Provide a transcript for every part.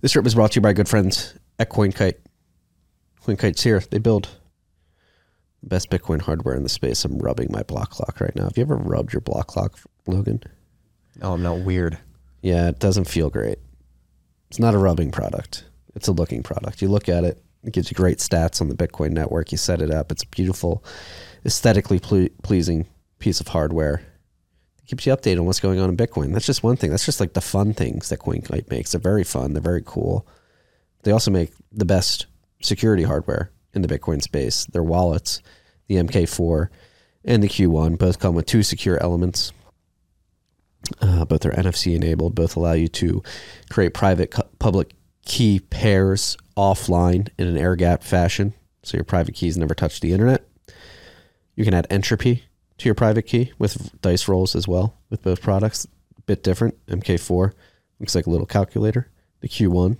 This trip was brought to you by good friends at CoinKite. CoinKite's here. They build the best Bitcoin hardware in the space. I'm rubbing my block clock right now. Have you ever rubbed your block clock, Logan? No, I'm not weird. Yeah, it doesn't feel great. It's not a rubbing product. It's a looking product. You look at it. It gives you great stats on the Bitcoin network. You set it up. It's a beautiful, aesthetically pleasing piece of hardware. It keeps you updated on what's going on in Bitcoin. That's just one thing. That's just like the fun things that CoinKite makes. They're very fun. They're very cool. They also make the best security hardware in the Bitcoin space. Their wallets, the MK4 and the Q1, both come with two secure elements. Both are NFC enabled. Both allow you to create private public key pairs offline in an air gap fashion, so your private keys never touch the internet. You can add entropy to your private key with dice rolls as well. With both products, a bit different. MK4 looks like a little calculator. The Q1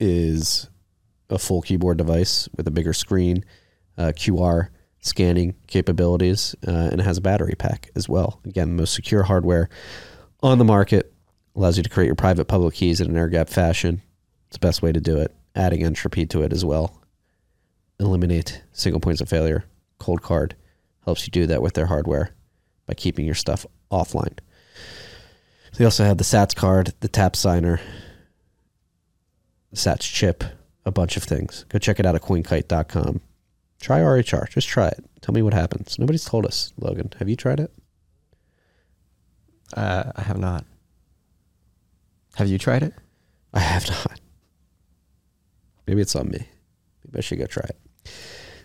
is a full keyboard device with a bigger screen, QR scanning capabilities, and it has a battery pack as well. Again, the most secure hardware on the market. Allows you to create your private public keys in an air gap fashion. It's the best way to do it. Adding entropy to it as well. Eliminate single points of failure. Cold card helps you do that with their hardware by keeping your stuff offline. They also have the SATS card, the tap signer, the SATS chip, a bunch of things. Go check it out at coinkite.com. Try RHR. Just try it. Tell me what happens. Nobody's told us, Logan. Have you tried it? I have not. Have you tried it? I have not. Maybe it's on me. Maybe I should go try it.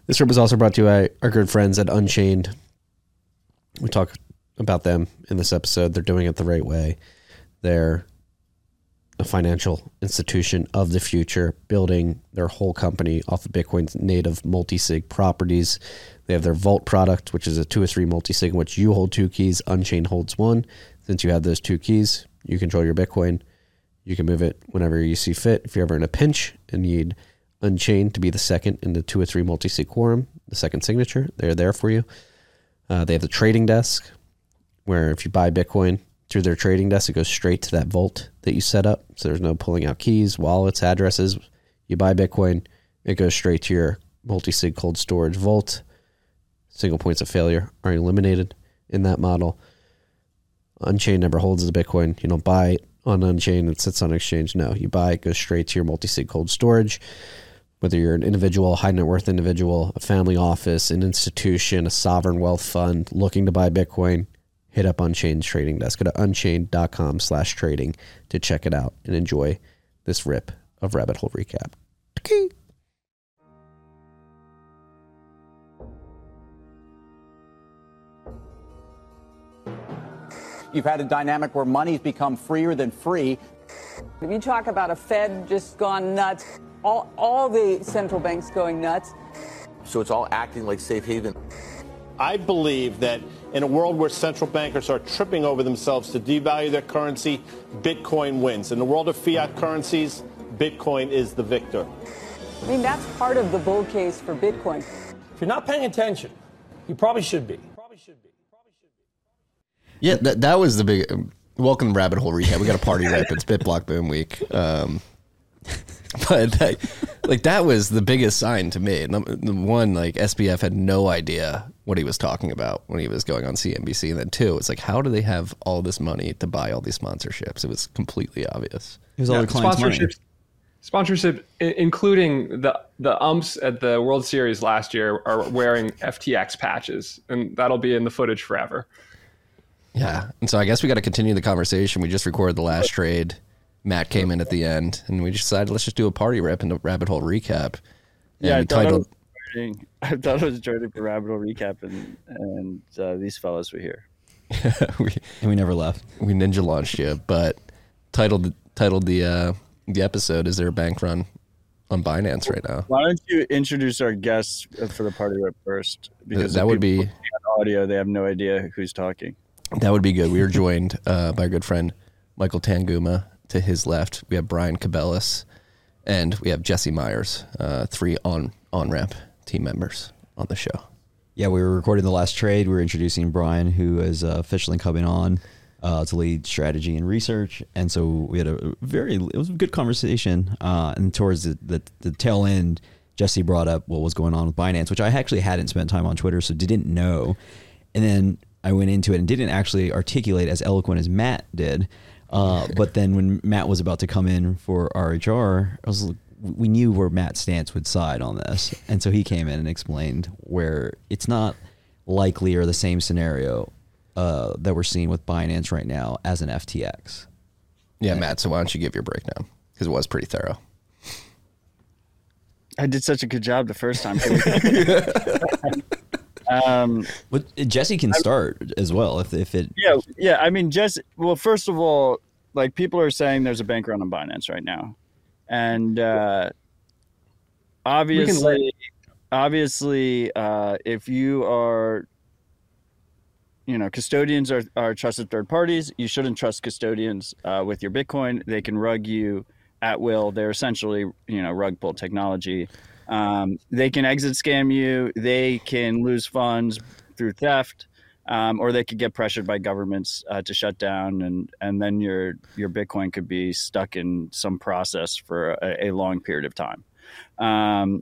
This trip was also brought to you by our good friends at Unchained. We talk about them in this episode. They're doing it the right way. They're a financial institution of the future, building their whole company off of Bitcoin's native multi-sig properties. They have their Vault product, which is a 2 or 3 multi-sig in which you hold 2 keys. Unchained holds 1. Since you have those 2 keys, you control your Bitcoin. You can move it whenever you see fit. If you're ever in a pinch and need Unchained to be the second in the 2 or 3 multi-sig quorum, the second signature, they're there for you. They have the trading desk, where if you buy Bitcoin through their trading desk, it goes straight to that vault that you set up. So there's no pulling out keys, wallets, addresses. You buy Bitcoin, it goes straight to your multi-sig cold storage vault. Single points of failure are eliminated in that model. Unchained never holds the Bitcoin. You don't buy it on Unchained, it sits on exchange. No, you buy it, goes straight to your multi-sig cold storage. Whether you're an individual, high net worth individual, a family office, an institution, a sovereign wealth fund looking to buy Bitcoin, hit up Unchained's trading desk. Go to unchained.com/trading to check it out and enjoy this rip of Rabbit Hole Recap. Okay. You've had a dynamic where money's become freer than free. If you talk about a Fed just gone nuts, all the central banks going nuts. So it's all acting like safe haven. I believe that in a world where central bankers are tripping over themselves to devalue their currency, Bitcoin wins. In the world of fiat currencies, Bitcoin is the victor. I mean, that's part of the bull case for Bitcoin. If you're not paying attention, you probably should be. Yeah, that was the big... welcome to Rabbit Hole Recap. We got a party rep. It's BitBlock Boom Week. But that was the biggest sign to me. And the one, SBF had no idea what he was talking about when he was going on CNBC. And then two, it's like, how do they have all this money to buy all these sponsorships? It was completely obvious. It was all the clients' money. Sponsorship, including the umps at the World Series last year, are wearing FTX patches. And that'll be in the footage forever. Yeah, and so I guess we got to continue the conversation. We just recorded the last trade. Matt came in at the end, and we decided let's just do a party rep and a Rabbit Hole Recap. And yeah, I thought it was trading for Rabbit Hole Recap, and these fellas were here. we never left. We ninja launched you, but titled the episode, "Is There a Bank Run on Binance Right Now?" Why don't you introduce our guests for the party rep first? Because that would be audio. They have no idea who's talking. That would be good. We are joined by our good friend Michael Tanguma. To his left, we have Brian Cabellis, and we have Jesse Myers, 3 on-ramp team members on the show. Yeah, we were recording the last trade. We were introducing Brian, who is officially coming on. to lead strategy and research. And so we had it was a good conversation. And towards the tail end, Jesse brought up what was going on with Binance, which I actually hadn't spent time on Twitter, so didn't know. And then I went into it and didn't actually articulate as eloquent as Matt did. But then when Matt was about to come in for RHR, I was like, we knew where Matt's stance would side on this. And so he came in and explained where it's not likely or the same scenario that we're seeing with Binance right now as an FTX. Yeah, Matt, so why don't you give your breakdown? Because it was pretty thorough. I did such a good job the first time. But Jesse can start as well if it. Yeah. I mean, Jesse. Well, first of all, like people are saying, there's a bank run on Binance right now, and obviously, if you are, custodians are trusted third parties. You shouldn't trust custodians with your Bitcoin. They can rug you at will. They're essentially, rug pull technology. They can exit scam you. They can lose funds through theft, or they could get pressured by governments to shut down, and then your Bitcoin could be stuck in some process for a long period of time, or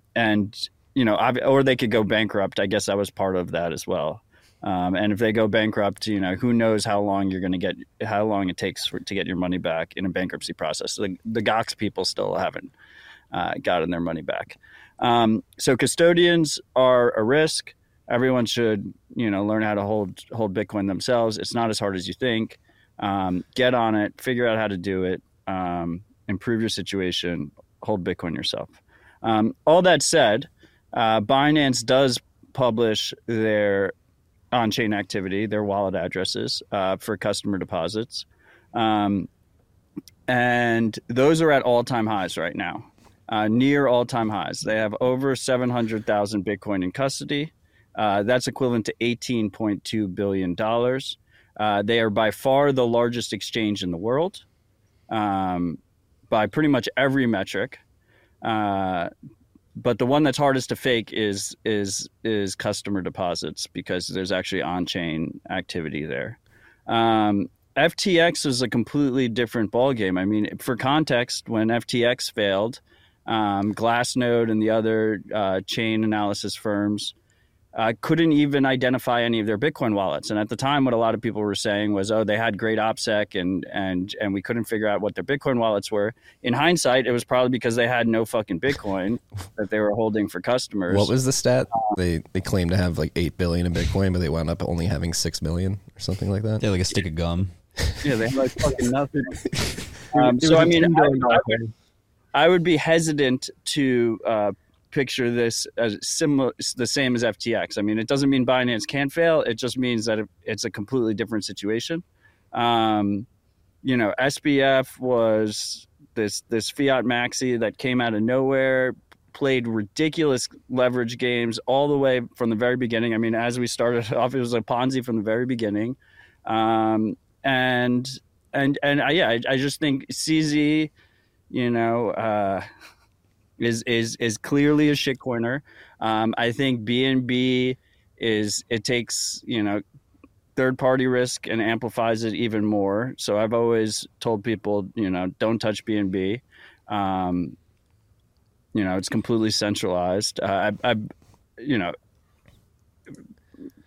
they could go bankrupt. I guess I was part of that as well. And if they go bankrupt, who knows how long it takes to get your money back in a bankruptcy process. The Gox people still haven't gotten their money back. So custodians are a risk. Everyone should, learn how to hold Bitcoin themselves. It's not as hard as you think. Get on it, figure out how to do it, improve your situation, hold Bitcoin yourself. All that said, Binance does publish their on-chain activity, their wallet addresses for customer deposits. And those are at all-time highs right now, near all-time highs. They have over 700,000 Bitcoin in custody. That's equivalent to $18.2 billion. They are by far the largest exchange in the world by pretty much every metric. But the one that's hardest to fake is customer deposits because there's actually on-chain activity there. FTX is a completely different ballgame. I mean, for context, when FTX failed, Glassnode and the other chain analysis firms couldn't even identify any of their Bitcoin wallets. And at the time, what a lot of people were saying was, oh, they had great OPSEC and we couldn't figure out what their Bitcoin wallets were. In hindsight, it was probably because they had no fucking Bitcoin that they were holding for customers. What was the stat? They claimed to have like 8 billion in Bitcoin, but they wound up only having 6 million or something like that. They're like a stick of gum. Yeah, they had like fucking nothing. I would be hesitant to picture this as the same as FTX. I mean, it doesn't mean Binance can't fail. It just means that it's a completely different situation. SBF was this fiat maxi that came out of nowhere, played ridiculous leverage games all the way from the very beginning. I mean, as we started off, it was a Ponzi from the very beginning. I just think CZ, is clearly a shitcoiner. I think BNB takes, third-party risk and amplifies it even more. So I've always told people, don't touch BNB. It's completely centralized.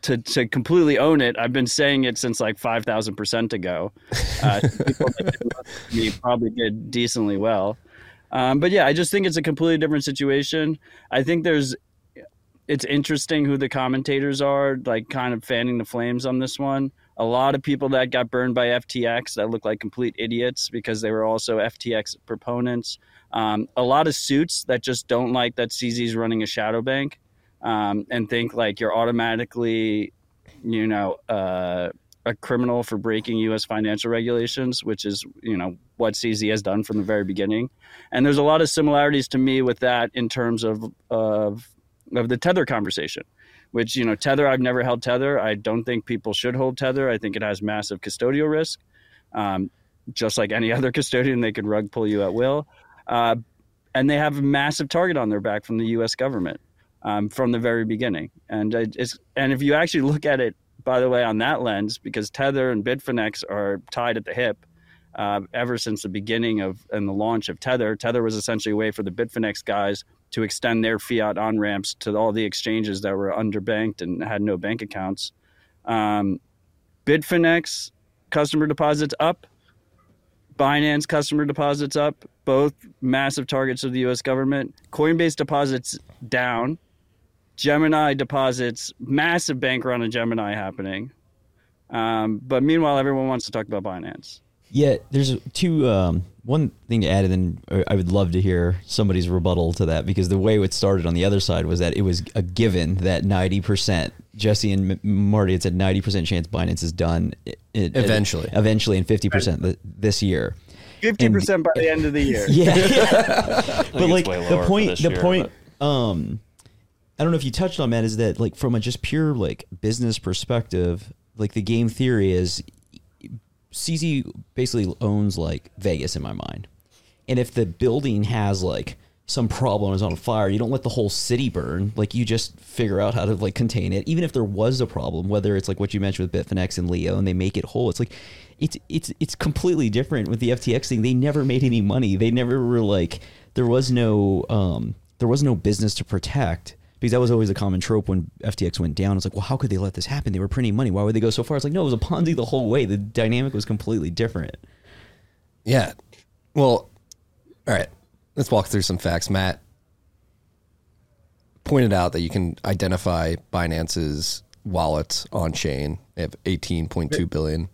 To completely own it, I've been saying it since like 5,000% ago. People that did me probably did decently well. But yeah, I just think it's a completely different situation. I think it's interesting who the commentators are, like kind of fanning the flames on this one. A lot of people that got burned by FTX that look like complete idiots because they were also FTX proponents. A lot of suits that just don't like that CZ's running a shadow bank and think like you're automatically, a criminal for breaking U.S. financial regulations, which is, what CZ has done from the very beginning. And there's a lot of similarities to me with that in terms of the Tether conversation, which, Tether, I've never held Tether. I don't think people should hold Tether. I think it has massive custodial risk. Just like any other custodian, they could rug pull you at will. And they have a massive target on their back from the U.S. government from the very beginning. And if you actually look at it by the way, on that lens, because Tether and Bitfinex are tied at the hip ever since the beginning of and the launch of Tether. Tether was essentially a way for the Bitfinex guys to extend their fiat on-ramps to all the exchanges that were underbanked and had no bank accounts. Bitfinex customer deposits up, Binance customer deposits up, both massive targets of the U.S. government. Coinbase deposits down. Gemini deposits, massive bank run on Gemini happening. But meanwhile, everyone wants to talk about Binance. Yeah, there's two. One thing to add, and then I would love to hear somebody's rebuttal to that, because the way it started on the other side was that it was a given that 90%, Jesse and Marty had said 90% chance Binance is done. Eventually, and 50% this year. 50% by the end of the year. Yeah. But like the point, I don't know if you touched on that, is that like from a just pure like business perspective, like the game theory is CZ basically owns like Vegas in my mind. And if the building has like some problem, is on fire, you don't let the whole city burn. Like you just figure out how to like contain it. Even if there was a problem, whether it's like what you mentioned with Bitfinex and Leo and they make it whole, it's like, it's completely different with the FTX thing. They never made any money. They never were like, there was no business to protect. Because that was always a common trope when FTX went down. It's like, well, how could they let this happen? They were printing money. Why would they go so far? It's like, no, it was a Ponzi the whole way. The dynamic was completely different. Yeah. Well, all right. Let's walk through some facts. Matt pointed out that you can identify Binance's wallets on chain. They have 18.2 billion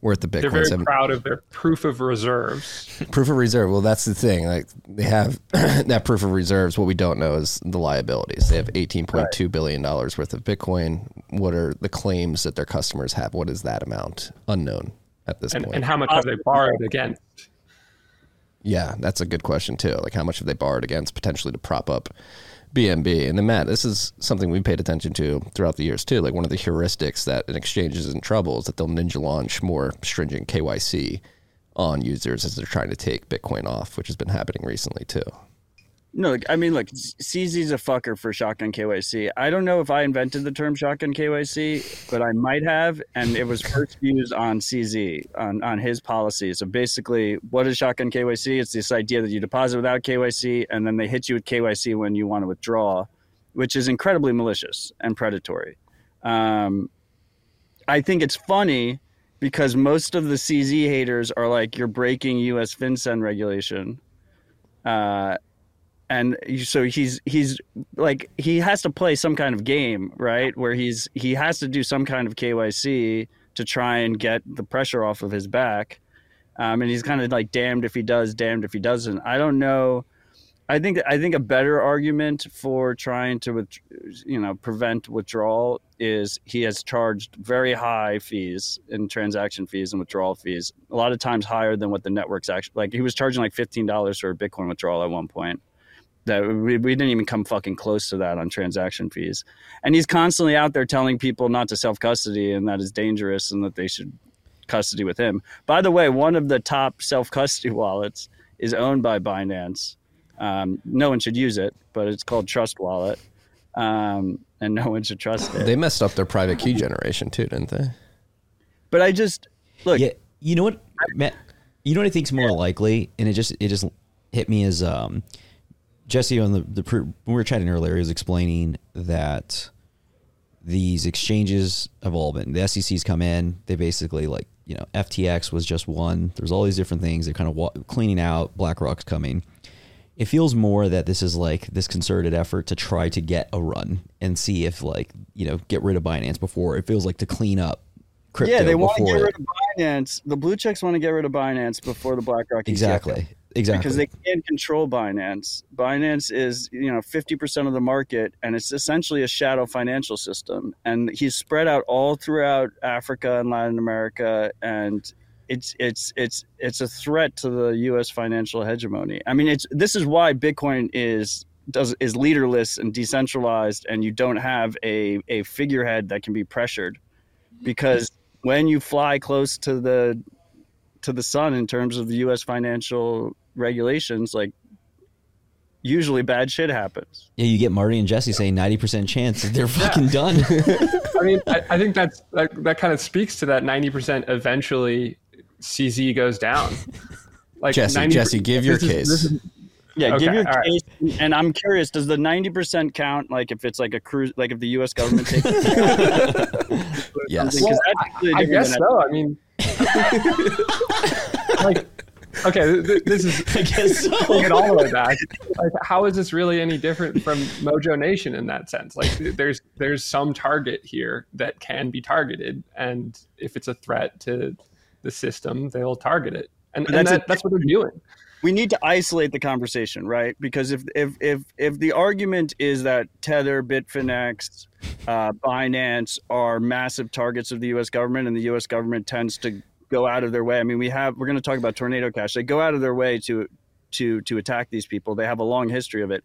worth of Bitcoin. They're very proud of their proof of reserves. Proof of reserve. Well, that's the thing. Like they have that proof of reserves. What we don't know is the liabilities. They have $18.2 billion worth of Bitcoin. What are the claims that their customers have? What is that amount? Unknown at this point. And how much have they borrowed against? Yeah, that's a good question too. Like how much have they borrowed against potentially to prop up BNB? And then Matt, this is something we paid attention to throughout the years too. Like one of the heuristics that an exchange is in trouble is that they'll ninja launch more stringent KYC on users as they're trying to take Bitcoin off, which has been happening recently too. No, I mean, look, CZ's a fucker for shotgun KYC. I don't know if I invented the term shotgun KYC, but I might have, and it was first used on CZ, on his policy. So basically, what is shotgun KYC? It's this idea that you deposit without KYC, and then they hit you with KYC when you want to withdraw, which is incredibly malicious and predatory. I think it's funny because most of the CZ haters are like, you're breaking U.S. FinCEN regulation. And so he's like, he has to play some kind of game, right? Where he has to do some kind of KYC to try and get the pressure off of his back. And he's kind of like damned if he does, damned if he doesn't. I don't know. I think a better argument for trying to, prevent withdrawal is he has charged very high fees in transaction fees and withdrawal fees, a lot of times higher than what the network's actually, like he was charging like $15 for a Bitcoin withdrawal at one point. That we didn't even come fucking close to that on transaction fees. And he's constantly out there telling people not to self-custody and that is dangerous and that they should custody with him. By the way, one of the top self-custody wallets is owned by Binance. No one should use it, but it's called Trust Wallet. And no one should trust it. They messed up their private key generation too, didn't they? But I just, look. Yeah, you know what, Matt, you know what I think's more likely? And it just hit me as... Jesse, on we were chatting earlier, he was explaining that these exchanges have all been, the SEC's come in, they basically FTX was just one. There's all these different things. They're kind of cleaning out, BlackRock's coming. It feels more that this is like this concerted effort to try to get a run and see if get rid of Binance before. It feels like to clean up crypto. Yeah, they want to get rid of Binance. The blue checks want to get rid of Binance before the BlackRock. Exactly. Because they can't control Binance. Binance is, 50% of the market, and it's essentially a shadow financial system. And he's spread out all throughout Africa and Latin America, and it's a threat to the U.S. financial hegemony. I mean, this is why Bitcoin is leaderless and decentralized, and you don't have a figurehead that can be pressured, because when you fly close to the sun in terms of the U.S. financial regulations, like usually bad shit happens. Yeah, you get Marty and Jesse saying 90% chance that they're fucking done. I mean, I think that's that kind of speaks to that 90% eventually CZ goes down. Like Jesse, give your case. Give your case. Right. And I'm curious, does the 90% count? Like if it's like a cruise, like if the U.S. government takes it? Yes. Well, I guess so. I mean, like, okay, this is, I guess so. Take it all the way back. Like, how is this really any different from Mojo Nation in that sense? Like, there's some target here that can be targeted, and if it's a threat to the system, they'll target it. And that's what they're doing. We need to isolate the conversation, right? Because if the argument is that Tether, Bitfinex, Binance are massive targets of the U.S. government, and the U.S. government tends to go out of their way. I mean, we're going to talk about Tornado Cash. They go out of their way to attack these people. They have a long history of it.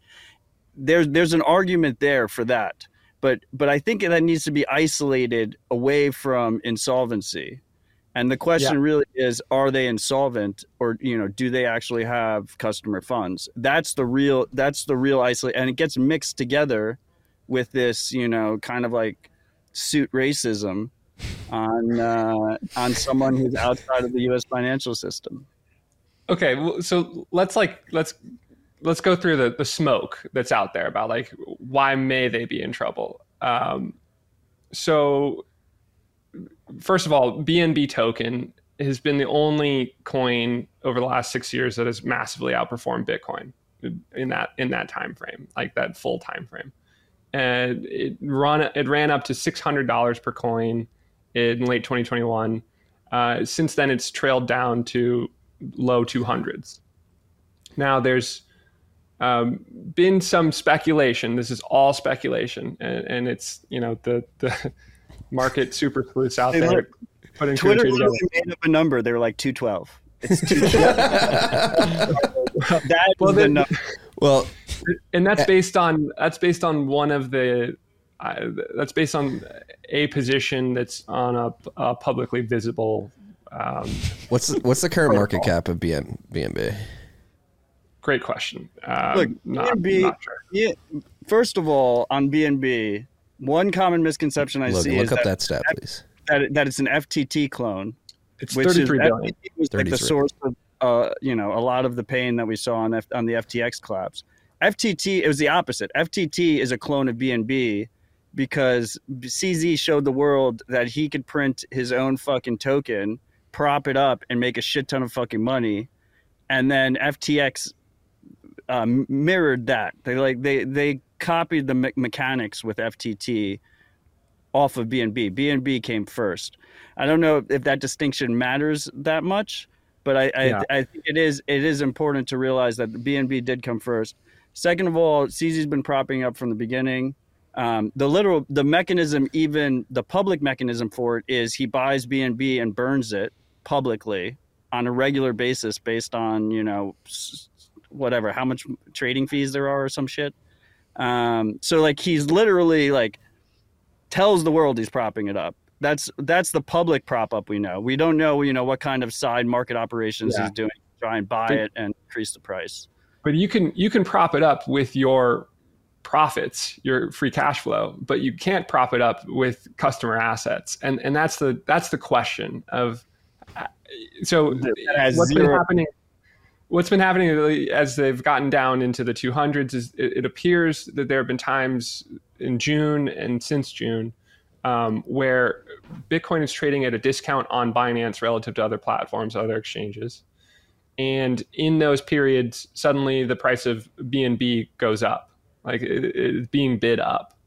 There's an argument there for that, but I think that needs to be isolated away from insolvency. And the question really is, are they insolvent, or, you know, do they actually have customer funds? That's the real isolate, and it gets mixed together with this, you know, kind of like suit racism on someone who's outside of the U.S. financial system. Okay, well, so let's go through the smoke that's out there about like why may they be in trouble. So first of all, BNB token has been the only coin over the last 6 years that has massively outperformed Bitcoin in that time frame, like that full time frame, and it ran up to $600 per coin in late 2021. Since then, it's trailed down to low 200s. Now, there's been some speculation. This is all speculation, and it's, you know, the market super sleuths out there. Look, Twitter literally made up a number. They were like 212. It's 212. That was the number. Well, and that's based on one of the. That's based on a position that's on a publicly visible. What's the current market cap of BNB? Great question. Look, not sure. Yeah, first of all, on BNB, one common misconception I see is that it's an FTT clone. It's which 33 is, billion. FTT was like the source of you know, a lot of the pain that we saw on the FTX collapse. FTT, it was the opposite. FTT is a clone of BNB. Because CZ showed the world that he could print his own fucking token, prop it up, and make a shit ton of fucking money, and then FTX mirrored that. They copied the mechanics with FTT off of BNB. BNB came first. I don't know if that distinction matters that much, but I think it is important to realize that BNB did come first. Second of all, CZ's been propping up from the beginning. The mechanism, even the public mechanism for it, is he buys BNB and burns it publicly on a regular basis based on, you know, whatever, how much trading fees there are or some shit. So like he's literally like tells the world he's propping it up. That's the public prop up we know. We don't know, you know, what kind of side market operations he's doing to try and buy it and increase the price. But you can prop it up with your profits, your free cash flow, but you can't prop it up with customer assets, and that's the question of so what's been happening as they've gotten down into the 200s is it appears that there have been times in June and since June where Bitcoin is trading at a discount on Binance relative to other platforms, other exchanges, and in those periods suddenly the price of BNB goes up. Like it's being bid up.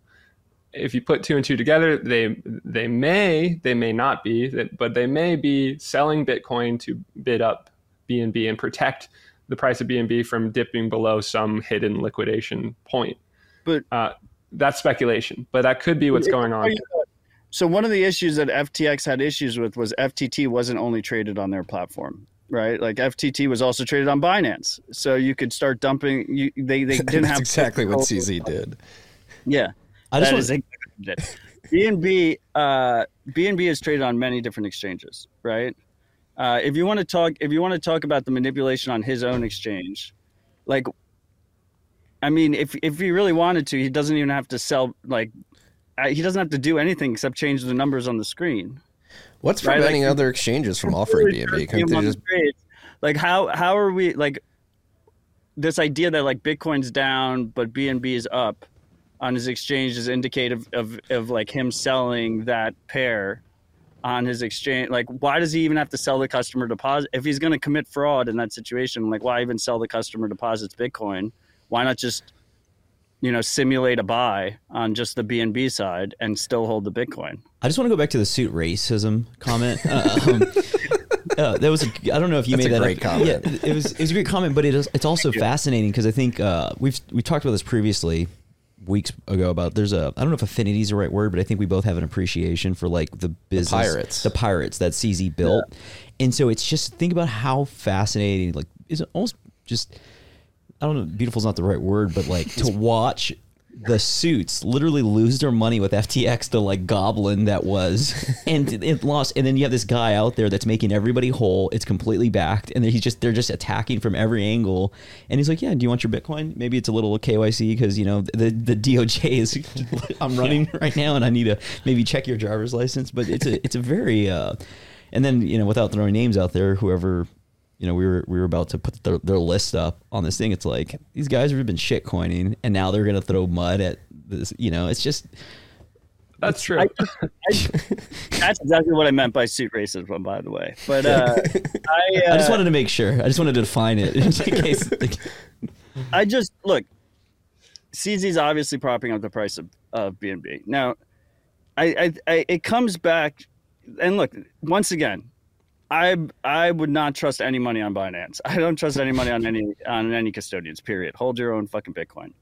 If you put two and two together, they may be selling Bitcoin to bid up BNB and protect the price of BNB from dipping below some hidden liquidation point. But that's speculation. But that could be what's going on. So one of the issues that FTX had issues with was FTT wasn't only traded on their platform. Right, like FTT was also traded on Binance, so you could start dumping. They didn't have exactly what CZ did. Yeah, BNB is traded on many different exchanges, right? If you want to talk about the manipulation on his own exchange, like I mean, if he really wanted to, he doesn't even have to sell, like, he doesn't have to do anything except change the numbers on the screen. What's preventing other exchanges from offering BNB? Like, how are we, like, this idea that, like, Bitcoin's down but BNB is up on his exchange is indicative of like him selling that pair on his exchange. Like, why does he even have to sell the customer deposit if he's going to commit fraud in that situation? Like, why even sell the customer deposits Bitcoin? Why not just, you know, simulate a buy on just the BNB side and still hold the Bitcoin? I just want to go back to the suit racism comment. That was I don't know if you made that great comment. Yeah, it was a great comment, but it's also fascinating because I think we talked about this previously weeks ago about there's a, I don't know if affinity is the right word, but I think we both have an appreciation for like the business, the pirates that CZ built. Yeah. And so it's just, think about how fascinating, like, is it almost just, I don't know, beautiful is not the right word, but like to watch the suits literally lose their money with FTX, the like goblin that was, and it lost. And then you have this guy out there that's making everybody whole. It's completely backed, and they're just attacking from every angle. And he's like, "Yeah, do you want your Bitcoin? Maybe it's a little KYC because, you know, the DOJ is I'm running right now, and I need to maybe check your driver's license." But it's a very and then, you know, without throwing names out there, whoever. You know, we were about to put their list up on this thing. It's like, these guys have been shit coining, and now they're going to throw mud at this. You know, it's just. That's true. That's exactly what I meant by suit racism, by the way. But I just wanted to make sure. I just wanted to define it in case. I just, look, CZ's obviously propping up the price of BNB. Now, it comes back, and look, once again, I would not trust any money on Binance. I don't trust any money on any custodians, period. Hold your own fucking Bitcoin.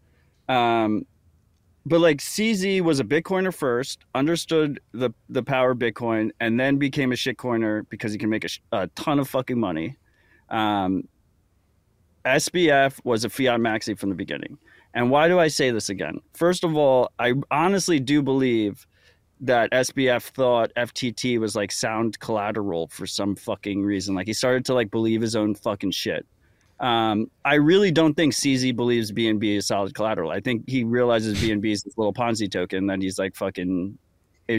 But like, CZ was a Bitcoiner first, understood the power of Bitcoin, and then became a shitcoiner because he can make a ton of fucking money. SBF was a fiat maxi from the beginning. And why do I say this again? First of all, I honestly do believe that SBF thought FTT was like sound collateral for some fucking reason. Like, he started to like believe his own fucking shit. I really don't think CZ believes BNB is solid collateral. I think he realizes BNB is this little Ponzi token that he's like fucking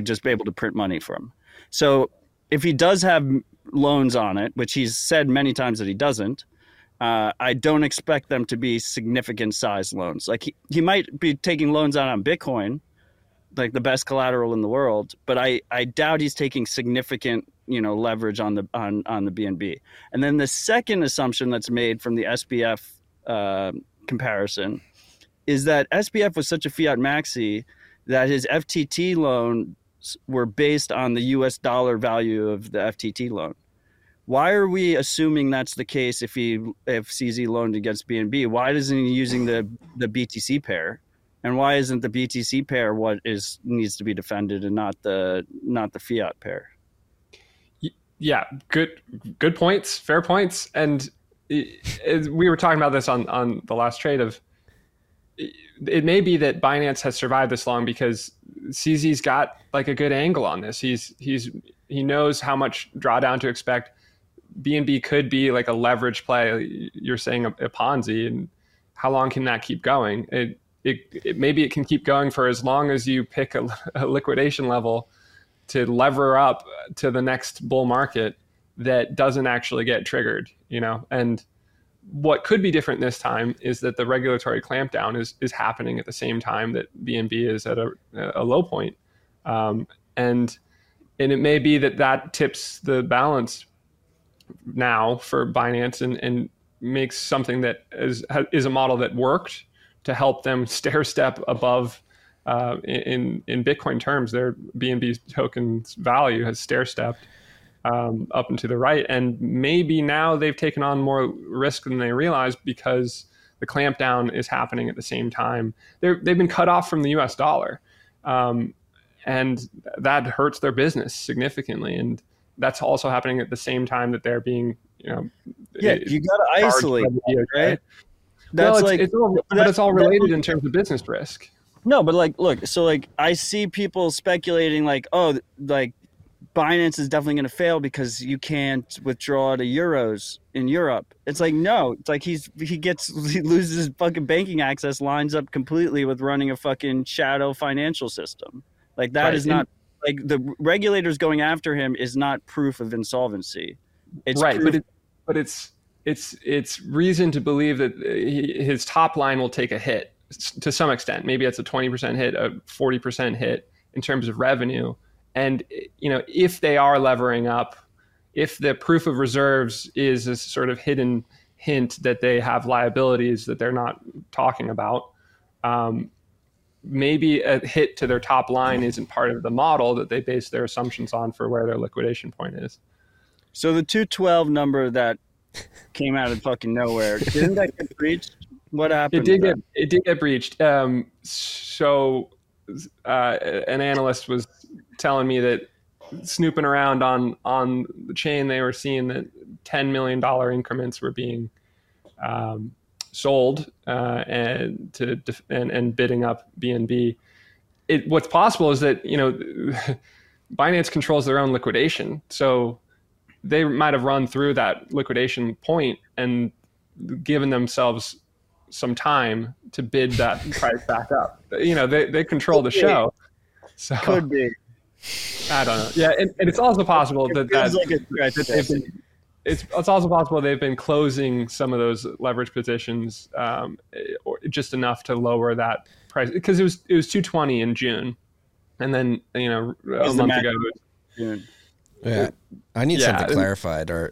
just be able to print money from. So if he does have loans on it, which he's said many times that he doesn't, I don't expect them to be significant size loans. Like, he might be taking loans out on Bitcoin, like the best collateral in the world, but I doubt he's taking significant, you know, leverage on the BNB. And then the second assumption that's made from the SBF comparison is that SBF was such a fiat maxi that his FTT loans were based on the US dollar value of the FTT loan. Why are we assuming that's the case if CZ loaned against BNB? Why isn't he using the BTC pair? And why isn't the BTC pair what needs to be defended and not the fiat pair? Yeah, good points, fair points. And we were talking about this on the last trade of, it may be that Binance has survived this long because CZ's got like a good angle on this. He knows how much drawdown to expect. BNB could be like a leverage play. You're saying a Ponzi, and how long can that keep going? Maybe it can keep going for as long as you pick a liquidation level to lever up to the next bull market that doesn't actually get triggered, you know. And what could be different this time is that the regulatory clampdown is happening at the same time that BNB is at a low point, and it may be that tips the balance now for Binance and makes something that is a model that worked to help them stair step above, in Bitcoin terms, their BNB token's value has stair stepped up and to the right. And maybe now they've taken on more risk than they realized because the clampdown is happening at the same time. They've been cut off from the US dollar, and that hurts their business significantly. And that's also happening at the same time that they're being, you know, you got to isolate, right? That's well, it's all related in terms of business risk. No, but like, look, so like, I see people speculating like, oh, like Binance is definitely going to fail because you can't withdraw to euros in Europe. It's like, no, it's like he loses his fucking banking access, lines up completely with running a fucking shadow financial system. Like that right. is not like the regulators going after him is not proof of insolvency. It's right. Proof- but it's reason to believe that his top line will take a hit to some extent. Maybe it's a 20% hit, a 40% hit in terms of revenue. And, you know, if they are levering up, if the proof of reserves is a sort of hidden hint that they have liabilities that they're not talking about, maybe a hit to their top line isn't part of the model that they base their assumptions on for where their liquidation point is. So the 212 number that came out of fucking nowhere, didn't that get breached? What happened? It did get breached. An analyst was telling me that snooping around on the chain, they were seeing that $10 million increments were being sold and bidding up BNB. What's possible is that, you know, Binance controls their own liquidation. So they might have run through that liquidation point and given themselves some time to bid that price back up. You know, they control the show. So could be. I don't know. Yeah, and it's also possible it's also possible they've been closing some of those leverage positions or just enough to lower that price because it was 220 in June, and then you know a month ago. Yeah, I need something clarified. Are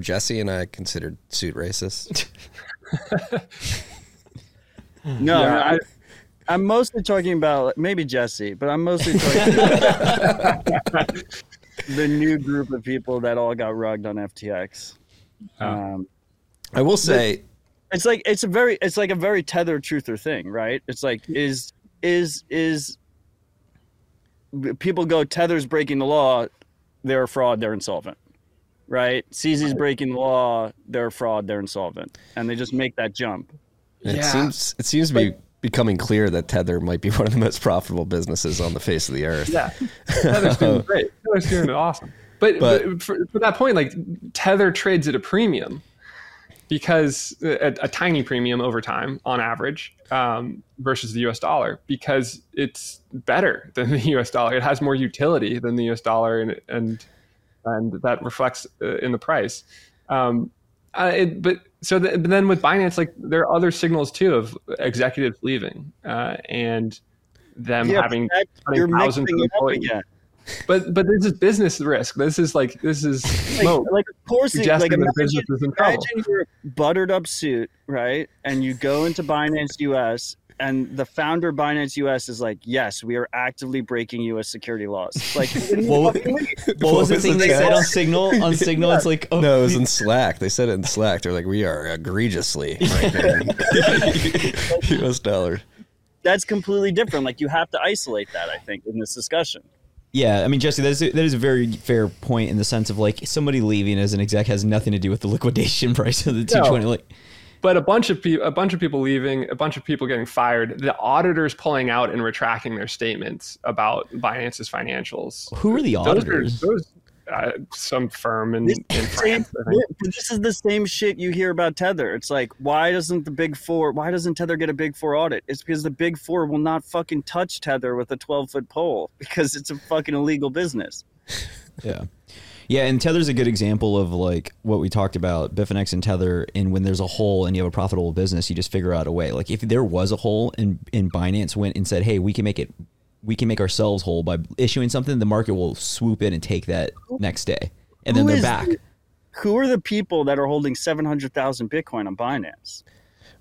Jesse and I considered suit racist? No, yeah. I'm mostly talking about maybe Jesse, but I'm mostly talking about the new group of people that all got rugged on FTX. I will say it's like a very Tether truther thing, right? It's like is people go Tether's breaking the law, they're a fraud, they're insolvent. Right? CZ's breaking the law, they're a fraud, they're insolvent. And they just make that jump. It seems to be becoming clear that Tether might be one of the most profitable businesses on the face of the earth. Yeah. Tether's doing great. Tether's doing awesome. But for that point, like Tether trades at a premium because a tiny premium over time on average versus the US dollar because it's better than the US dollar. It has more utility than the US dollar and that reflects in the price. But then with Binance, like there are other signals too of executives leaving and them having thousands of employees. But this is business risk. This is smoke. Like of course, like imagine you're a buttered up suit, right? And you go into Binance US. And the founder of Binance US is like, yes, we are actively breaking US security laws. Like, what was the thing they said on Signal? On Signal, it's like, oh. No, it was in Slack. They said it in Slack. They're like, we are egregiously breaking US dollar. That's completely different. Like, you have to isolate that, I think, in this discussion. Yeah, I mean, Jesse, that is a very fair point in the sense of like somebody leaving as an exec has nothing to do with the liquidation price of the 220. No. Like, but a bunch of people leaving, a bunch of people getting fired, the auditors pulling out and retracting their statements about Binance's financials. Who are the auditors? Those some firm in France. This is the same shit you hear about Tether. It's like, why doesn't Tether get a Big Four audit? It's because the Big Four will not fucking touch Tether with a 12-foot pole because it's a fucking illegal business. Yeah. Yeah, and Tether's a good example of like what we talked about, Bitfinex and Tether, and when there's a hole and you have a profitable business, you just figure out a way. Like if there was a hole and Binance went and said, hey, we can make ourselves whole by issuing something, the market will swoop in and take that next day. And then they're back. Who are the people that are holding 700,000 Bitcoin on Binance?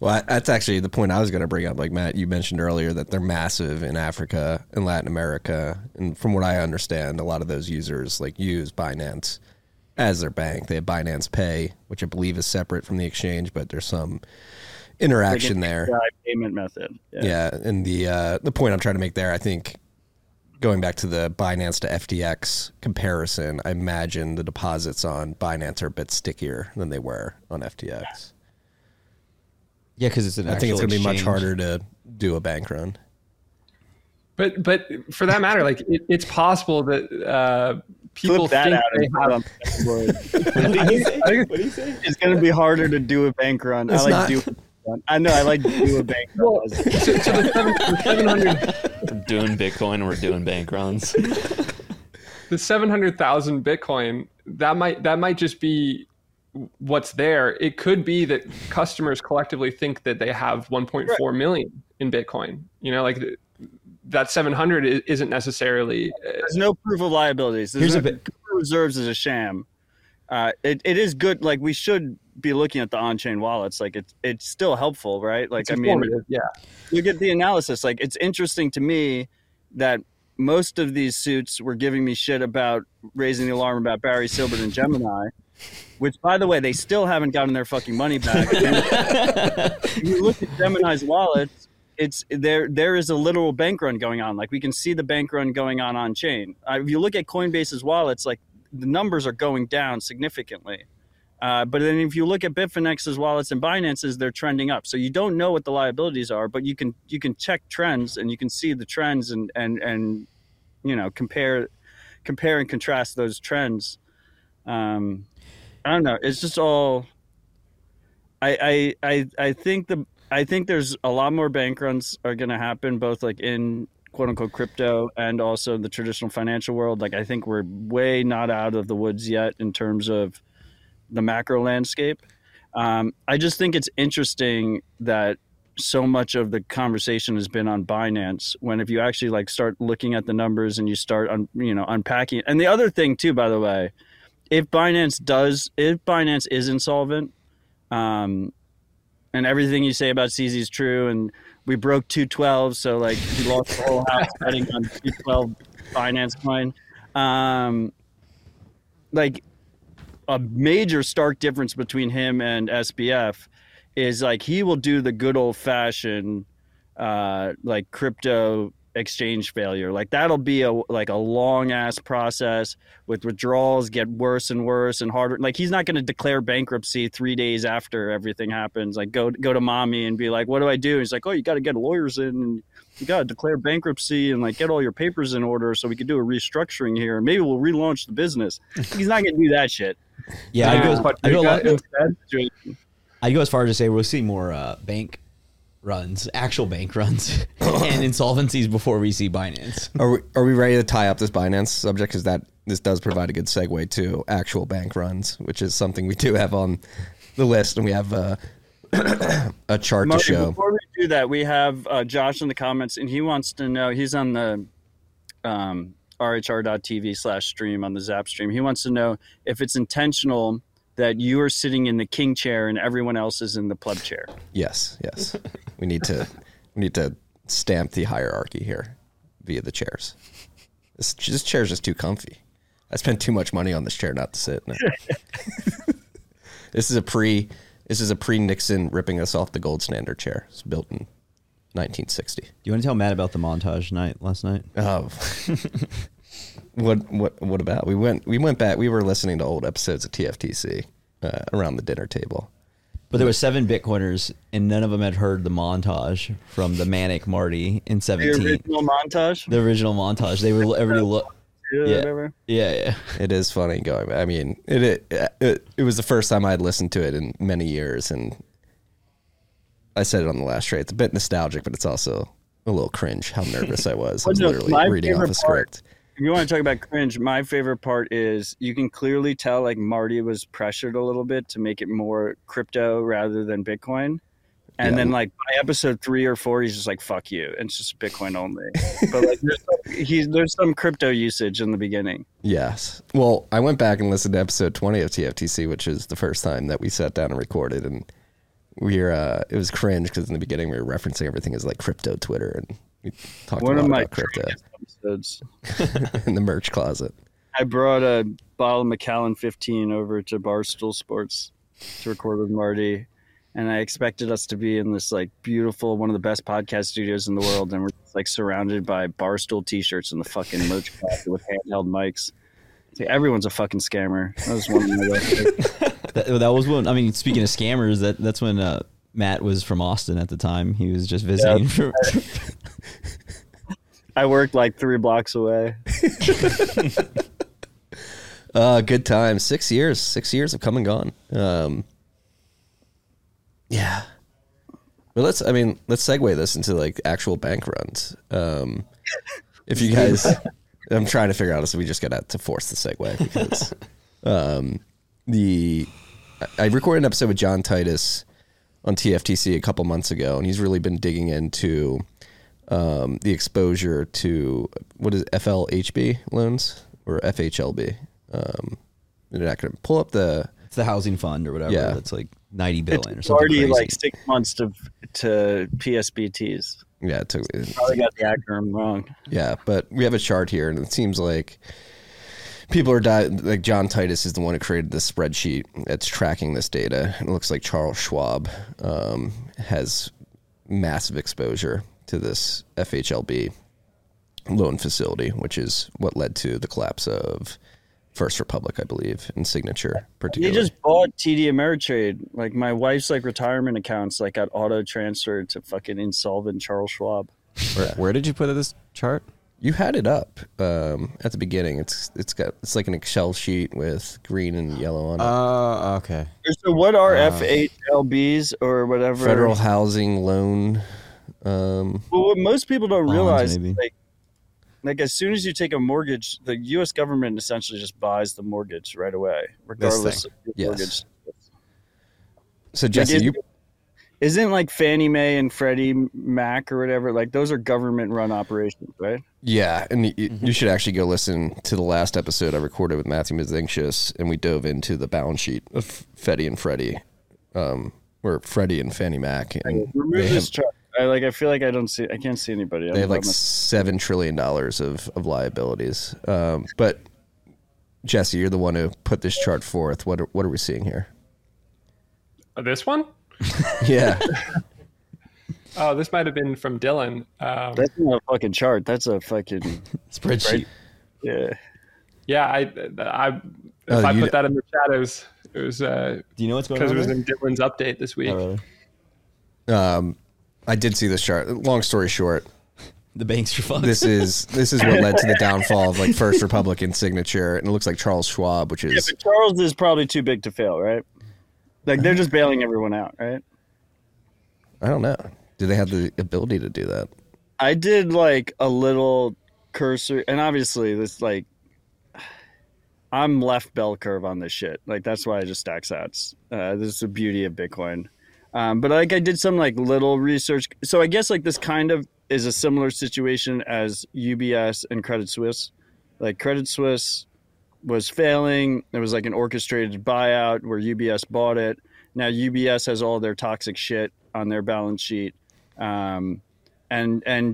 Well, that's actually the point I was going to bring up. Like, Matt, you mentioned earlier that they're massive in Africa and Latin America. And from what I understand, a lot of those users like use Binance as their bank. They have Binance Pay, which I believe is separate from the exchange, but there's some interaction there. Payment method. Yeah. And the point I'm trying to make there, I think, going back to the Binance to FTX comparison, I imagine the deposits on Binance are a bit stickier than they were on FTX. Yeah. Yeah, because it's an I think it's going to be much harder to do a bank run. But for that matter, like it's possible that people think out they have. What do you say? It's going to be harder to do a bank run. It's I like to do a bank run. Well, so the 700. We're doing Bitcoin. We're doing bank runs. The 700,000 Bitcoin that might just be what's there. It could be that customers collectively think that they have 1.4 million in Bitcoin. You know, like that 700 isn't necessarily. There's no proof of liabilities. There's reserves is a sham. It is good. Like we should be looking at the on-chain wallets. Like it's still helpful, right? Like, I mean, yeah, you get the analysis. Like it's interesting to me that most of these suits were giving me shit about raising the alarm about Barry Silbert and Gemini, which, by the way, they still haven't gotten their fucking money back. If you look at Gemini's wallet, it's there is a literal bank run going on. Like we can see the bank run going on chain. If you look at Coinbase's wallets, like the numbers are going down significantly. But then if you look at Bitfinex's wallets and Binance's, they're trending up. So you don't know what the liabilities are, but you can check trends and you can see the trends and you know, compare and contrast those trends. I don't know. It's just all. I think there's a lot more bank runs are going to happen, both like in quote unquote crypto and also the traditional financial world. Like I think we're way not out of the woods yet in terms of the macro landscape. I just think it's interesting that so much of the conversation has been on Binance, when if you actually like start looking at the numbers and you start unpacking. And the other thing too, by the way, if Binance is insolvent, and everything you say about CZ is true, and we broke 212, so like we lost the whole house betting on 212 Binance coin. Like a major stark difference between him and SBF is like he will do the good old fashioned like crypto exchange failure. Like that'll be a long ass process with withdrawals get worse and worse and harder. Like he's not going to declare bankruptcy 3 days after everything happens. Like go to mommy and be like, what do I do? And he's like, oh, you got to get lawyers in and you got to declare bankruptcy and like get all your papers in order so we could do a restructuring here and maybe we'll relaunch the business. He's not going to do that shit. Yeah, I go as far as to say we'll see more bank runs, actual bank runs, and insolvencies before we see Binance. Are we ready to tie up this Binance subject? Because this does provide a good segue to actual bank runs, which is something we do have on the list, and we have a chart to show. Before we do that, we have Josh in the comments, and he wants to know. He's on the rhr.tv/stream on the Zap stream. He wants to know if it's intentional that you are sitting in the king chair and everyone else is in the pleb chair. Yes. we need to stamp the hierarchy here via the chairs. This chair's just too comfy. I spent too much money on this chair not to sit in it. This is a pre Nixon ripping us off the gold standard chair. It's built in 1960. Do you want to tell Matt about the montage night last night? Oh. What about? We went back. We were listening to old episodes of TFTC around the dinner table. But there were 7 Bitcoiners, and none of them had heard the montage from the Manic Marty in 2017. The original montage. They were everybody look. Yeah. It is funny going back. I mean, it was the first time I'd listened to it in many years, and I said it on the last trade. It's a bit nostalgic, but it's also a little cringe. How nervous I was! I was literally reading off a script. If you want to talk about cringe, my favorite part is you can clearly tell like Marty was pressured a little bit to make it more crypto rather than Bitcoin. And then like by episode 3 or 4, he's just like, fuck you. And it's just Bitcoin only. But like there's some crypto usage in the beginning. Yes. Well, I went back and listened to episode 20 of TFTC, which is the first time that we sat down and recorded. And it was cringe because in the beginning we were referencing everything as like crypto Twitter and we talked one a lot of my about crypto episodes. In the merch closet. I brought a bottle of Macallan 15 over to Barstool Sports to record with Marty, and I expected us to be in this like beautiful, one of the best podcast studios in the world, and we're like surrounded by Barstool t-shirts in the fucking merch closet with handheld mics. See, everyone's a fucking scammer. That was one of my that was when, I mean, speaking of scammers, that's when Matt was from Austin at the time. He was just visiting. Yep. I worked like 3 blocks away. Good time. 6 years. 6 years have come and gone. Yeah. But let's, I mean, let's segue this into like actual bank runs. If you guys, I'm trying to figure out if we just got to force the segue because I recorded an episode with John Titus on TFTC a couple months ago, and he's really been digging into the exposure to what is FLHB loans or FHLB. An acronym. Pull up the it's the housing fund or whatever. Yeah. That's like 90 billion or something. It's already like 6 months to PSBTs. Yeah, it probably got the acronym wrong. Yeah, but we have a chart here, and it seems like people are like John Titus is the one who created this spreadsheet that's tracking this data. It looks like Charles Schwab has massive exposure to this FHLB loan facility, which is what led to the collapse of First Republic, I believe, and Signature particularly. They just bought TD Ameritrade. Like my wife's like retirement accounts like got auto transferred to fucking insolvent Charles Schwab. Where did you put this chart? You had it up at the beginning. It's like an Excel sheet with green and yellow on it. Oh, okay. So what are FHLBs or whatever? Federal Housing Loan. Well, what most people don't realize is like as soon as you take a mortgage, the U.S. government essentially just buys the mortgage right away, regardless of the mortgage. So, Jesse, like, isn't like Fannie Mae and Freddie Mac or whatever, like those are government-run operations, right? Yeah, and you should actually go listen to the last episode I recorded with Matthew Mizinkiewicz, and we dove into the balance sheet of Freddie and Fannie Mac. And remove this chart. I feel like I can't see anybody. They have like $7 trillion of liabilities. But Jesse, you're the one who put this chart forth. What are we seeing here? This one? Yeah. Oh, this might have been from Dylan. That's not a fucking chart. That's a fucking spreadsheet. Yeah. Yeah. I put that in the shadows. It was. Do you know what's going on? Because it was in Dylan's update this week. Oh, really? I did see this chart. Long story short, the banks are fucked. This is what led to the downfall of like First Republic and Signature, and it looks like Charles Schwab, which is but Charles is probably too big to fail, right? Like they're just bailing everyone out, right? I don't know. Do they have the ability to do that? I did like a little cursor, and obviously this like I'm left bell curve on this shit. Like that's why I just stacks out. This is the beauty of Bitcoin. But like I did some like little research. So I guess like this kind of is a similar situation as UBS and Credit Suisse. Like Credit Suisse was failing. There was like an orchestrated buyout where UBS bought it. Now UBS has all their toxic shit on their balance sheet. And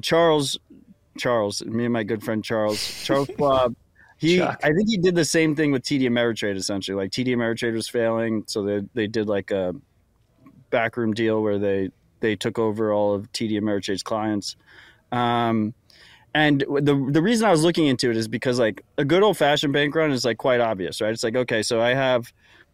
Charles, me and my good friend Charles Schwab, I think he did the same thing with TD Ameritrade essentially. Like TD Ameritrade was failing. So they did like a backroom deal where they took over all of TD Ameritrade's clients, and the reason I was looking into it is because like a good old fashioned bank run is like quite obvious, right? It's like, okay, so I have,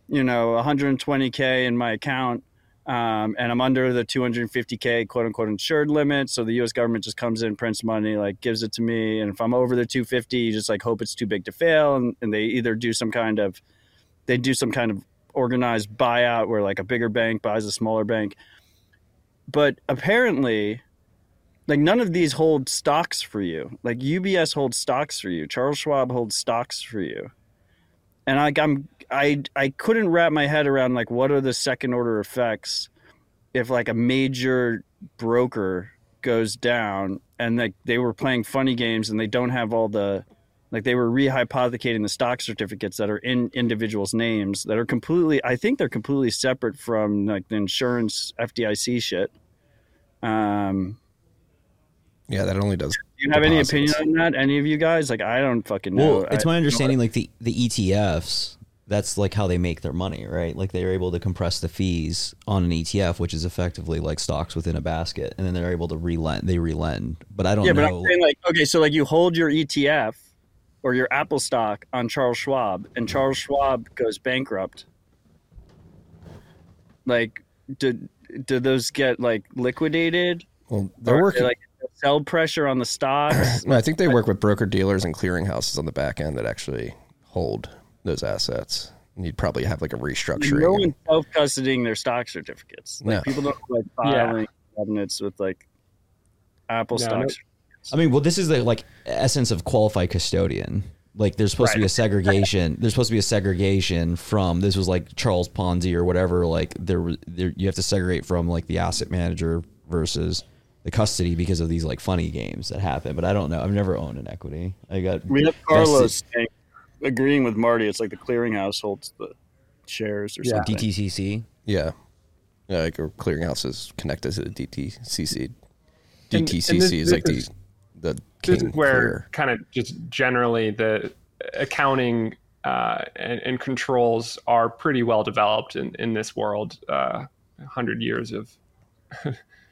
you know, 120K in my account, and I'm under the 250K quote unquote insured limit, so the U.S. government just comes in, prints money, like gives it to me, and if I'm over the 250, you just like hope it's too big to fail, and they either do some kind of organized buyout where like a bigger bank buys a smaller bank. But apparently like none of these hold stocks for you. Like UBS holds stocks for you, Charles Schwab holds stocks for you, and like I couldn't wrap my head around like what are the second order effects if like a major broker goes down, and like they were playing funny games and they don't have all the like they were rehypothecating the stock certificates that are in individuals' names that are completely, I think they're completely separate from like the insurance FDIC shit. Yeah, that only does. Do you have deposits. Any opinion on that? Any of you guys? Like, I don't fucking know. Well, it's my understanding like the ETFs, that's like how they make their money, right? Like they're able to compress the fees on an ETF, which is effectively like stocks within a basket. And then they're able to relend. But I don't know. Yeah, but I'm saying like, okay, so like you hold your ETF or your Apple stock on Charles Schwab, and Charles Schwab goes bankrupt. Like, do those get like liquidated? Well, they're working like sell pressure on the stocks. No, I think they work with broker dealers and clearinghouses on the back end that actually hold those assets. And you'd probably have like a restructuring. No one's self-custodying their stock certificates. Like, no. People don't like filing cabinets with like Apple stocks. I mean, well, this is the like essence of qualified custodian. Like there's supposed to be a segregation. There's supposed to be a segregation from, this was like Charles Ponzi or whatever. Like there you have to segregate from like the asset manager versus the custody because of these like funny games that happen. But I don't know. I've never owned an equity. We have Carlos saying, agreeing with Marty. It's like the clearinghouse holds the shares or something. DTCC. Yeah. Like a clearinghouse is connected to the DTCC. This is where kind of just generally the accounting and controls are pretty well developed in this world. 100 years of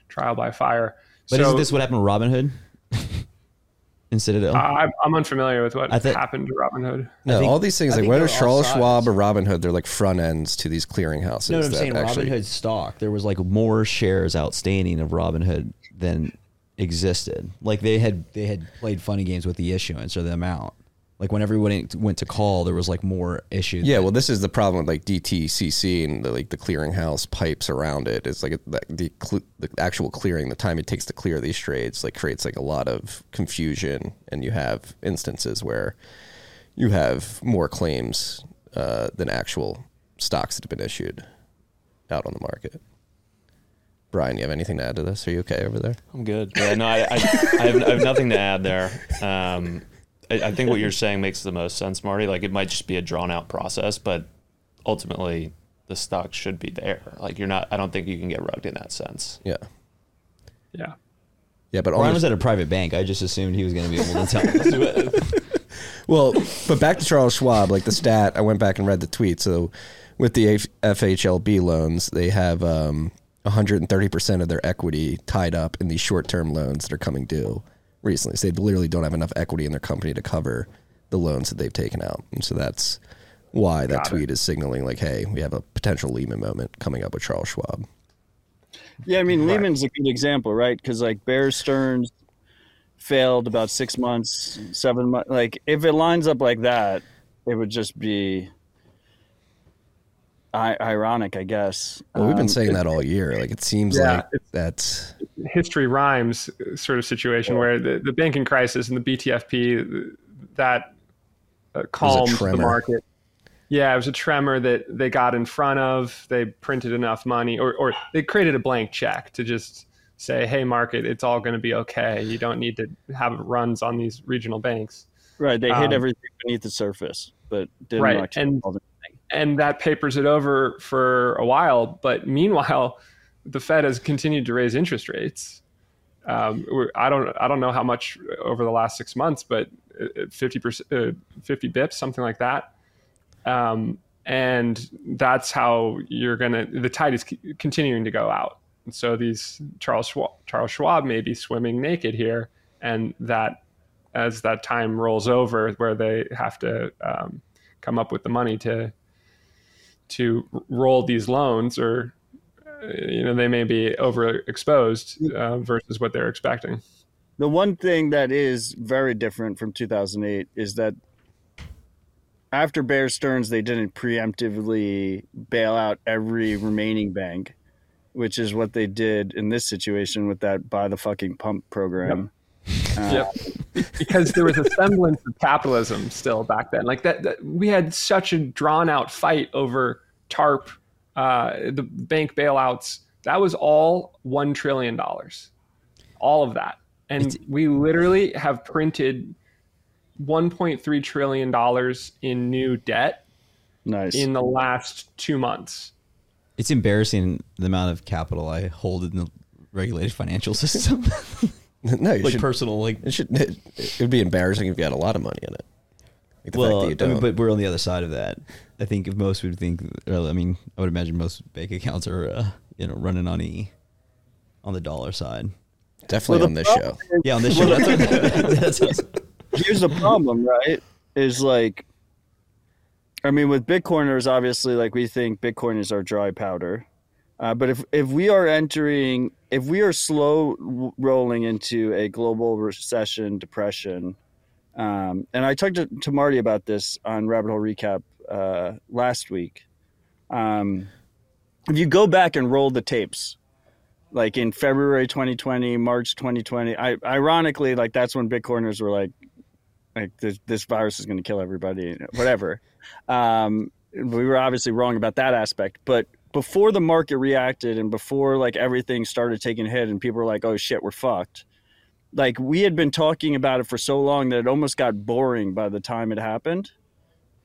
trial by fire. But so, isn't this what happened to Robinhood in Citadel? I'm unfamiliar with what happened to Robinhood. No, all these things, like whether Charles Schwab or Robinhood, they're like front ends to these clearinghouses. No, I'm saying Robinhood stock. There was like more shares outstanding of Robinhood than existed. Like they had played funny games with the issuance or the amount. Like when everyone went to call, there was like more issues. Yeah, well, this is the problem with like DTCC and the, like the clearinghouse pipes around it. It's like the actual clearing, the time it takes to clear these trades, like creates like a lot of confusion, and you have instances where you have more claims than actual stocks that have been issued out on the market. Brian, you have anything to add to this? Are you okay over there? I'm good. Yeah, no, I have nothing to add there. I think what you're saying makes the most sense, Marty. Like it might just be a drawn out process, but ultimately the stock should be there. Like I don't think you can get rugged in that sense. Yeah. Yeah. Yeah, but Brian was at a private bank. I just assumed he was going to be able to tell us to it. Well, but back to Charles Schwab, like the stat, I went back and read the tweet. So with the FHLB loans, they have 130% of their equity tied up in these short-term loans that are coming due recently. So they literally don't have enough equity in their company to cover the loans that they've taken out. And so that's why that tweet is signaling like, hey, we have a potential Lehman moment coming up with Charles Schwab. Yeah, I mean, Lehman's a good example, right? Because like Bear Stearns failed about 6 months, 7 months. Like if it lines up like that, it would just be... ironic, I guess. Well, we've been saying that all year. Like it seems like that's history rhymes sort of situation where the banking crisis and the BTFP that calmed the market. Yeah, it was a tremor that they got in front of. They printed enough money, or they created a blank check to just say, "Hey, market, it's all going to be okay. You don't need to have runs on these regional banks." Right. They hid everything beneath the surface, but didn't and that papers it over for a while. But meanwhile, the Fed has continued to raise interest rates. I don't know how much over the last 6 months, but 50%, 50 bips, something like that. And that's how the tide is continuing to go out. And so these Charles Schwab may be swimming naked here. And that as that time rolls over where they have to come up with the money to roll these loans, or they may be overexposed versus what they're expecting. The one thing that is very different from 2008 is that after Bear Stearns, they didn't preemptively bail out every remaining bank, which is what they did in this situation with that buy the fucking pump program. Yep. Because there was a semblance of capitalism still back then. Like that we had such a drawn out fight over TARP, the bank bailouts. That was all $1 trillion, all of that. And we literally have printed $1.3 trillion in new debt in the last 2 months. It's embarrassing the amount of capital I hold in the regulated financial system. No, you like should, personal, like it would be embarrassing if you had a lot of money in it. Like fact that you don't. I mean, but we're on the other side of that. I think if most would think, I would imagine most bank accounts are, running on the dollar side. Definitely on this show. Yeah, on this show. Here's the problem, right? Is like, I mean, with Bitcoiners, obviously, like we think Bitcoin is our dry powder. But if we are slow rolling into a global recession, depression, and I talked to Marty about this on Rabbit Hole Recap last week. If you go back and roll the tapes, like in February 2020, March 2020, ironically, like that's when Bitcoiners were like this virus is going to kill everybody, whatever. We were obviously wrong about that aspect, but before the market reacted and before like everything started taking a hit and people were like, oh shit, we're fucked. Like we had been talking about it for so long that it almost got boring by the time it happened.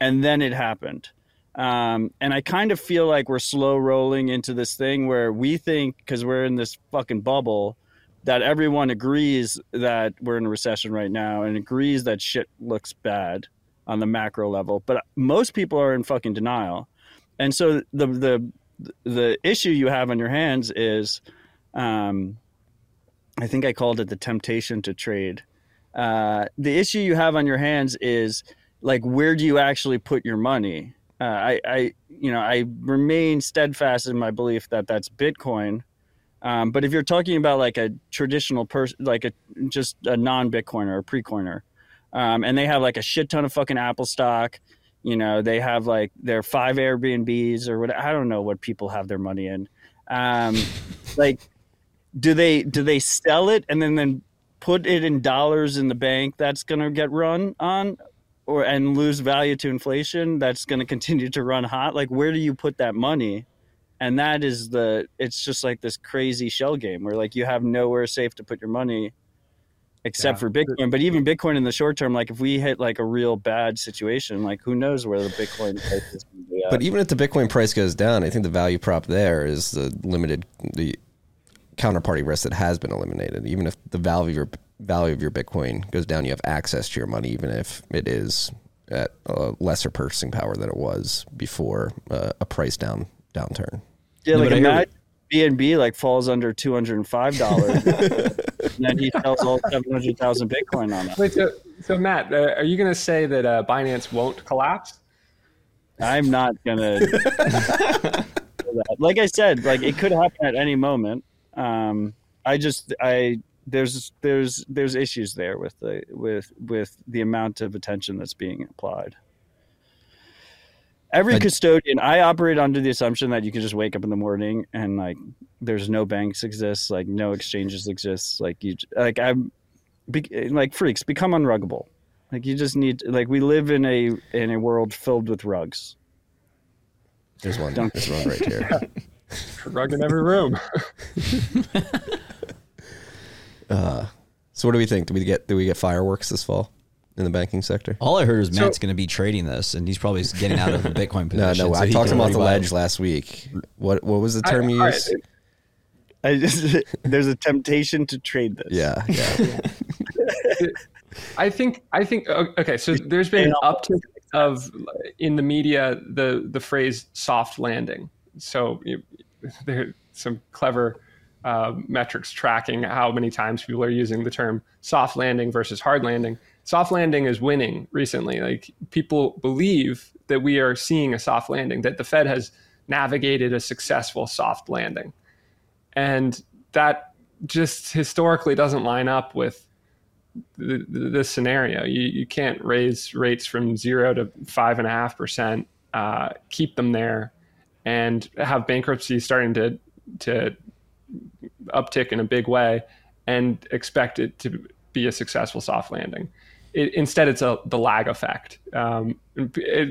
And then it happened. And I kind of feel like we're slow rolling into this thing where we think, because we're in this fucking bubble, that everyone agrees that we're in a recession right now and agrees that shit looks bad on the macro level. But most people are in fucking denial. And so the issue you have on your hands is, I think I called it the temptation to trade. The issue you have on your hands is like, where do you actually put your money? I remain steadfast in my belief that that's Bitcoin. But if you're talking about like a traditional person, like just a non-Bitcoiner or pre-coiner, and they have like a shit ton of fucking Apple stock, you know, they have like their 5 Airbnbs or what, I don't know what people have their money in. Do they sell it and then put it in dollars in the bank that's going to get run on and lose value to inflation that's going to continue to run hot? Like, where do you put that money? And that is it's just like this crazy shell game where like you have nowhere safe to put your money except for Bitcoin. But even Bitcoin in the short term, like if we hit like a real bad situation, like who knows where the Bitcoin price is going to be at. But even if the Bitcoin price goes down, I think the value prop there is the counterparty risk that has been eliminated. Even if the value of your Bitcoin goes down, you have access to your money, even if it is at a lesser purchasing power than it was before a price downturn. Yeah, like imagine BNB like falls under $205, and then he sells all 700,000 Bitcoin on it. Wait, so Matt, are you going to say that Binance won't collapse? I'm not going to. Like I said, like it could happen at any moment. There's issues there with the amount of attention that's being applied. Every custodian, I operate under the assumption that you can just wake up in the morning and like there's no banks exists, like no exchanges exists, freaks become unruggable. Like you just need we live in a world filled with rugs. There's one. There's one right here. Yeah. Rug in every room. So what do we think? Do we get fireworks this fall in the banking sector? All I heard is Matt's going to be trading this, and he's probably getting out of the Bitcoin position. No, I talked him off the ledge last week. What was the term you used? There's a temptation to trade this. Yeah. I think. Okay, so there's been an uptick of in the media the phrase soft landing. So there's some clever metrics tracking how many times people are using the term soft landing versus hard landing. Soft landing is winning recently. Like people believe that we are seeing a soft landing, that the Fed has navigated a successful soft landing. And that just historically doesn't line up with this scenario. You can't raise rates from 0 to 5.5%, keep them there, and have bankruptcy starting to uptick in a big way and expect it to be a successful soft landing. Instead, it's the lag effect.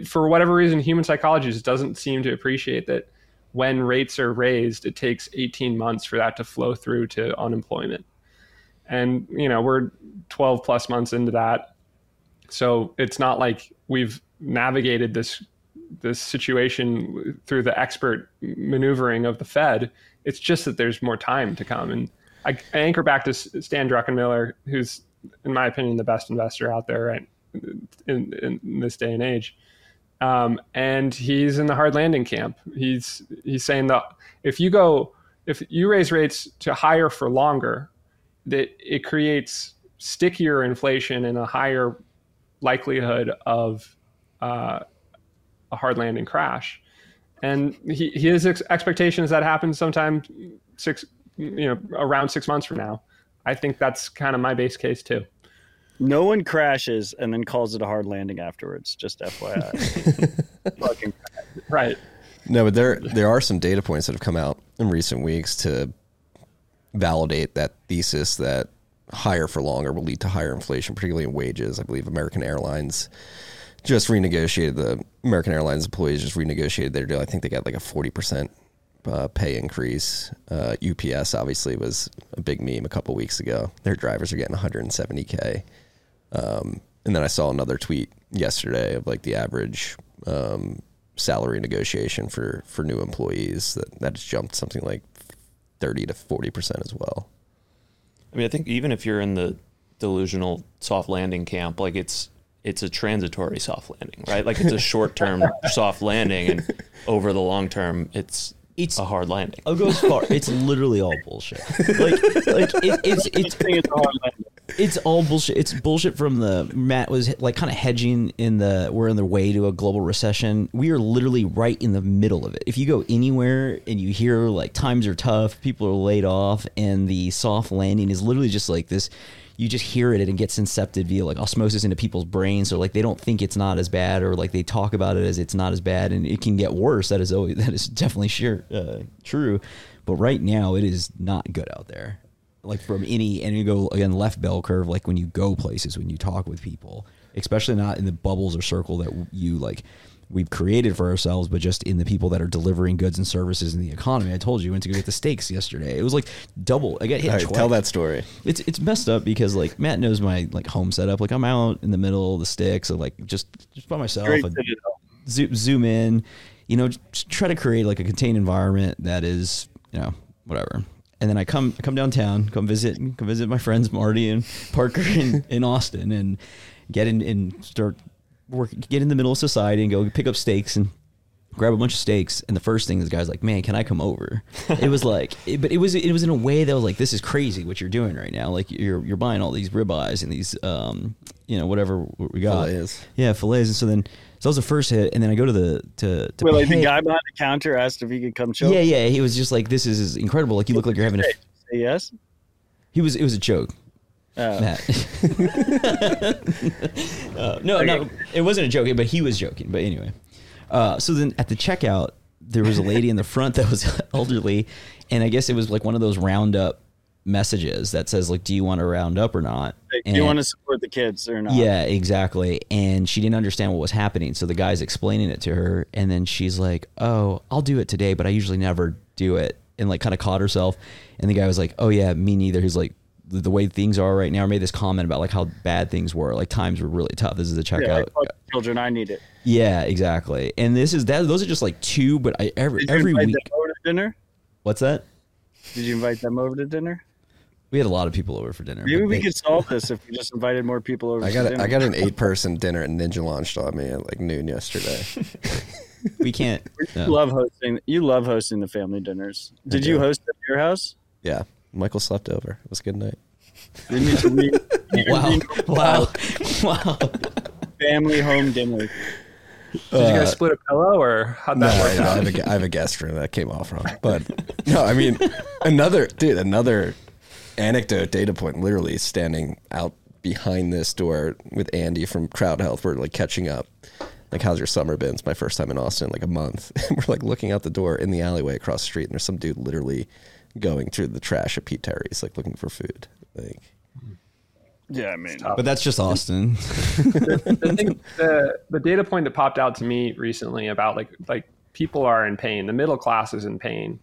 For whatever reason, human psychology just doesn't seem to appreciate that when rates are raised, it takes 18 months for that to flow through to unemployment. And, you know, we're 12 plus months into that. So it's not like we've navigated this situation through the expert maneuvering of the Fed. It's just that there's more time to come. And I anchor back to Stan Druckenmiller, who's, in my opinion, the best investor out there right in this day and age. And he's in the hard landing camp. He's saying that if you raise rates to higher for longer, that it creates stickier inflation and a higher likelihood of a hard landing crash. And his expectation is that happens sometime around 6 months from now. I think that's kind of my base case too. No one crashes and then calls it a hard landing afterwards. Just FYI. Fucking right. No, but there are some data points that have come out in recent weeks to validate that thesis that higher for longer will lead to higher inflation, particularly in wages. I believe American Airlines just renegotiated their deal. I think they got like a 40% pay increase. UPS obviously was a big meme a couple weeks ago. Their drivers are getting $170K. And then I saw another tweet yesterday of like the average salary negotiation for new employees that has jumped something like 30 to 40% as well. I mean, I think even if you're in the delusional soft landing camp, like it's a transitory soft landing, right? Like it's a short-term soft landing, and over the long term, it's a hard landing. I'll go as far. It's literally all bullshit. It's all bullshit. It's bullshit from the Matt was like kind of hedging we're on the way to a global recession. We are literally right in the middle of it. If you go anywhere and you hear like times are tough, people are laid off, and the soft landing is literally just like this. You just hear it and it gets incepted via like osmosis into people's brains. So like they don't think it's not as bad, or like they talk about it as it's not as bad, and it can get worse. That is definitely true. But right now it is not good out there. Like from and you go again left bell curve. Like when you go places, when you talk with people, especially not in the bubbles or circle that you like we've created for ourselves, but just in the people that are delivering goods and services in the economy. I told you, I went to go get the steaks yesterday. It was like double. I got hit twice. Tell that story. It's messed up because like Matt knows my like home setup. Like I'm out in the middle of the sticks, so like just by myself. And zoom in, you know, just try to create like a contained environment that is, you know, whatever. And then I come downtown, come visit my friends Marty and Parker in Austin, and get in and start get in the middle of society and go pick up steaks and grab a bunch of steaks. And the first thing this guy's like, man, can I come over? It was like, but it was in a way that was like, this is crazy what you're doing right now. Like you're buying all these ribeyes and these, you know, whatever we got. Filets. Yeah. Filets. And so that was the first hit. And then I go to like the guy behind the counter asked if he could come show. Yeah. Yeah. He was just like, this is incredible. Like you look like you're having a say yes. It was a joke. Matt. No, it wasn't a joke, but he was joking. But anyway, so then at the checkout, there was a lady in the front that was elderly, and I guess it was like one of those roundup messages that says like, "Do you want to round up or not? Do you want to support the kids or not?" Yeah, exactly. And she didn't understand what was happening, so the guy's explaining it to her, and then she's like, "Oh, I'll do it today, but I usually never do it," and like kind of caught herself. And the guy was like, "Oh yeah, me neither." He's like, the way things are right now, I made this comment about like how bad things were, like times were really tough. This is the checkout. Yeah, like, fuck children, I need it. Yeah, exactly. And this is that. Those are just like two, but every week. Did you invite them over to dinner? What's that? Did you invite them over to dinner? We had a lot of people over for dinner. Maybe we could solve this if we just invited more people over. I got an 8-person dinner, and Ninja launched on me at like noon yesterday. We can't. You love hosting the family dinners. Did you host at your house? Yeah. Michael slept over. It was a good night. Wow. Family home dinner. Did you guys split a pillow, or how'd that work out? I have a guest room that came off wrong. But no, I mean, another anecdote data point, literally standing out behind this door with Andy from Crowd Health. We're like catching up. Like, how's your summer been? It's my first time in Austin in like a month. And we're like looking out the door in the alleyway across the street, and there's some dude literally going through the trash at Pete Terry's, like looking for food. Like, yeah, I mean, but that's just Austin. The data point that popped out to me recently about like people are in pain. The middle class is in pain.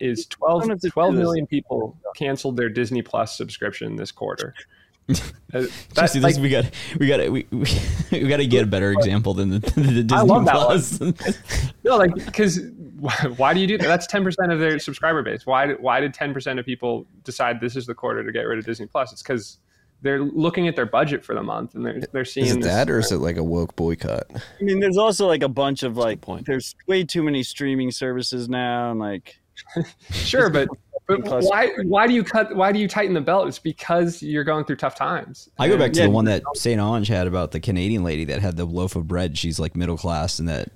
Is 12 million people canceled their Disney Plus subscription this quarter. That's, like, we gotta get a better example than the Disney Plus. No, like, because why do you do that? That's 10% of their subscriber base. Why did 10% of people decide this is the quarter to get rid of Disney Plus? It's because they're looking at their budget for the month, and they're seeing is it that, or is it like a woke boycott? I mean, there's also like a bunch of like there's way too many streaming services now, and like sure, but why do you tighten the belt? It's because you're going through tough times. I go back to the one that St. Ange had about the Canadian lady that had the loaf of bread. She's like middle class, and that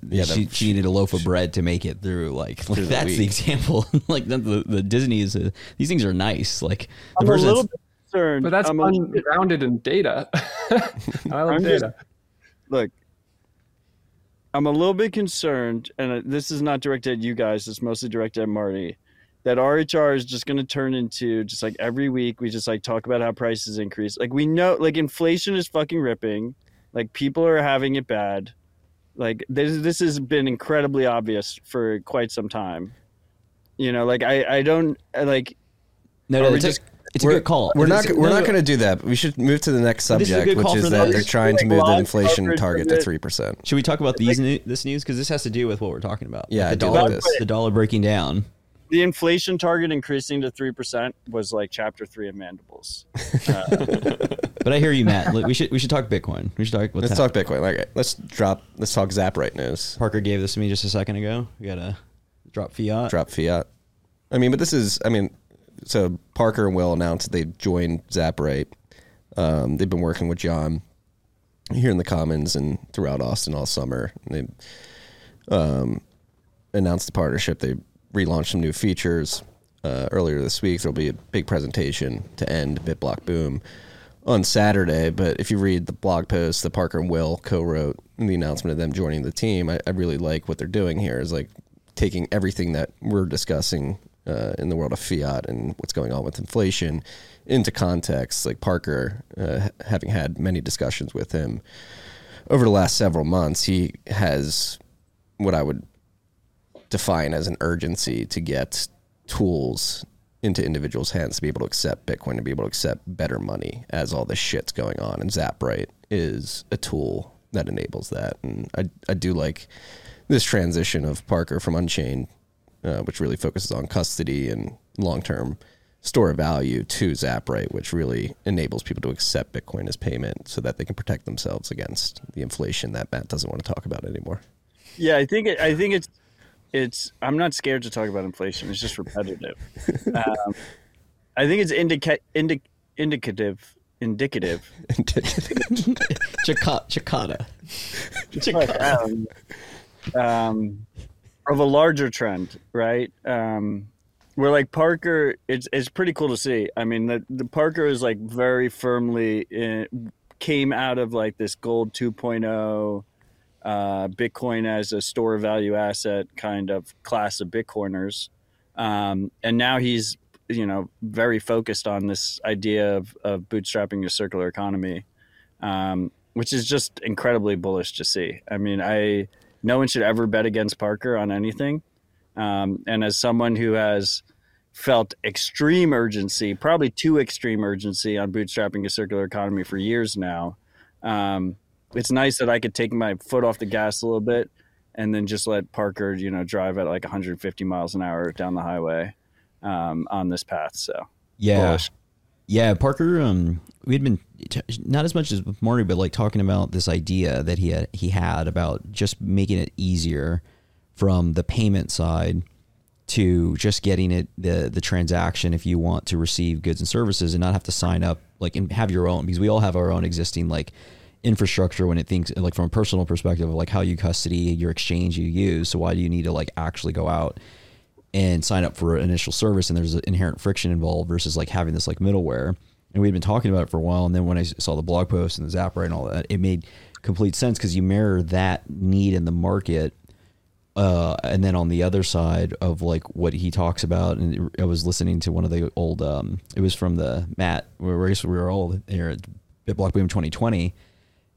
she needed a loaf of bread to make it through. Like that's the example. Like the Disney is these things are nice. Like the I'm person a little bit concerned. But that's ungrounded in data. I love data. Look, I'm a little bit concerned, and this is not directed at you guys, it's mostly directed at Marty, that RHR is just going to turn into just like every week we just like talk about how prices increase. Like we know, like inflation is fucking ripping. Like people are having it bad. Like this has been incredibly obvious for quite some time. You know, like it's a good call. We're not going to do that. We should move to the next subject, which is that they're trying to move the inflation target to 3%. Should we talk about this news? Because this has to do with what we're talking about. Yeah, the dollar breaking down. The inflation target increasing to 3% was like chapter 3 of Mandibles. But I hear you, Matt. We should talk Bitcoin. We should talk. Let's talk Bitcoin. Okay, let's talk ZapRite news. Parker gave this to me just a second ago. We gotta drop fiat. I mean, but this is. I mean, so Parker and Will announced they joined ZapRite. They've been working with John here in the Commons and throughout Austin all summer. And they announced the partnership. They relaunched some new features earlier this week. There'll be a big presentation to end BitBlock Boom on Saturday, but if you read the blog post that Parker and Will co-wrote in the announcement of them joining the team, I really like what they're doing here is like taking everything that we're discussing in the world of fiat and what's going on with inflation into context. Like Parker, having had many discussions with him over the last several months, he has what I would define as an urgency to get tools into individuals' hands to be able to accept Bitcoin, to be able to accept better money as all this shit's going on. And ZapRite is a tool that enables that. And I do like this transition of Parker from Unchained, which really focuses on custody and long-term store of value, to ZapRite, which really enables people to accept Bitcoin as payment so that they can protect themselves against the inflation that Matt doesn't want to talk about anymore. Yeah, I think it's I'm not scared to talk about inflation. It's just repetitive. I think it's indicative. Chicana. Of a larger trend, right? Where like Parker, it's pretty cool to see. I mean, the Parker is like very firmly came out of like this gold 2.0. Bitcoin as a store of value asset kind of class of Bitcoiners. And now he's, you know, very focused on this idea of bootstrapping a circular economy, which is just incredibly bullish to see. I mean, no one should ever bet against Parker on anything. And as someone who has felt extreme urgency, probably too extreme urgency on bootstrapping a circular economy for years now, it's nice that I could take my foot off the gas a little bit and then just let Parker, you know, drive at like 150 miles an hour down the highway on this path. So, yeah. Bullish. Yeah. Parker, we had been not as much as with Marty, but like talking about this idea that he had about just making it easier from the payment side to just getting it the transaction if you want to receive goods and services and not have to sign up like and have your own, because we all have our own existing like infrastructure when it thinks like from a personal perspective of like how you custody your exchange you use. So why do you need to like actually go out and sign up for an initial service? And there's an inherent friction involved versus like having this like middleware. And we've been talking about it for a while. And then when I saw the blog post and the ZapRite and all that, it made complete sense because you mirror that need in the market. And then on the other side of like what he talks about, and I was listening to one of the old, it was from the Matt, where we were all here at BitBlock Boom 2020.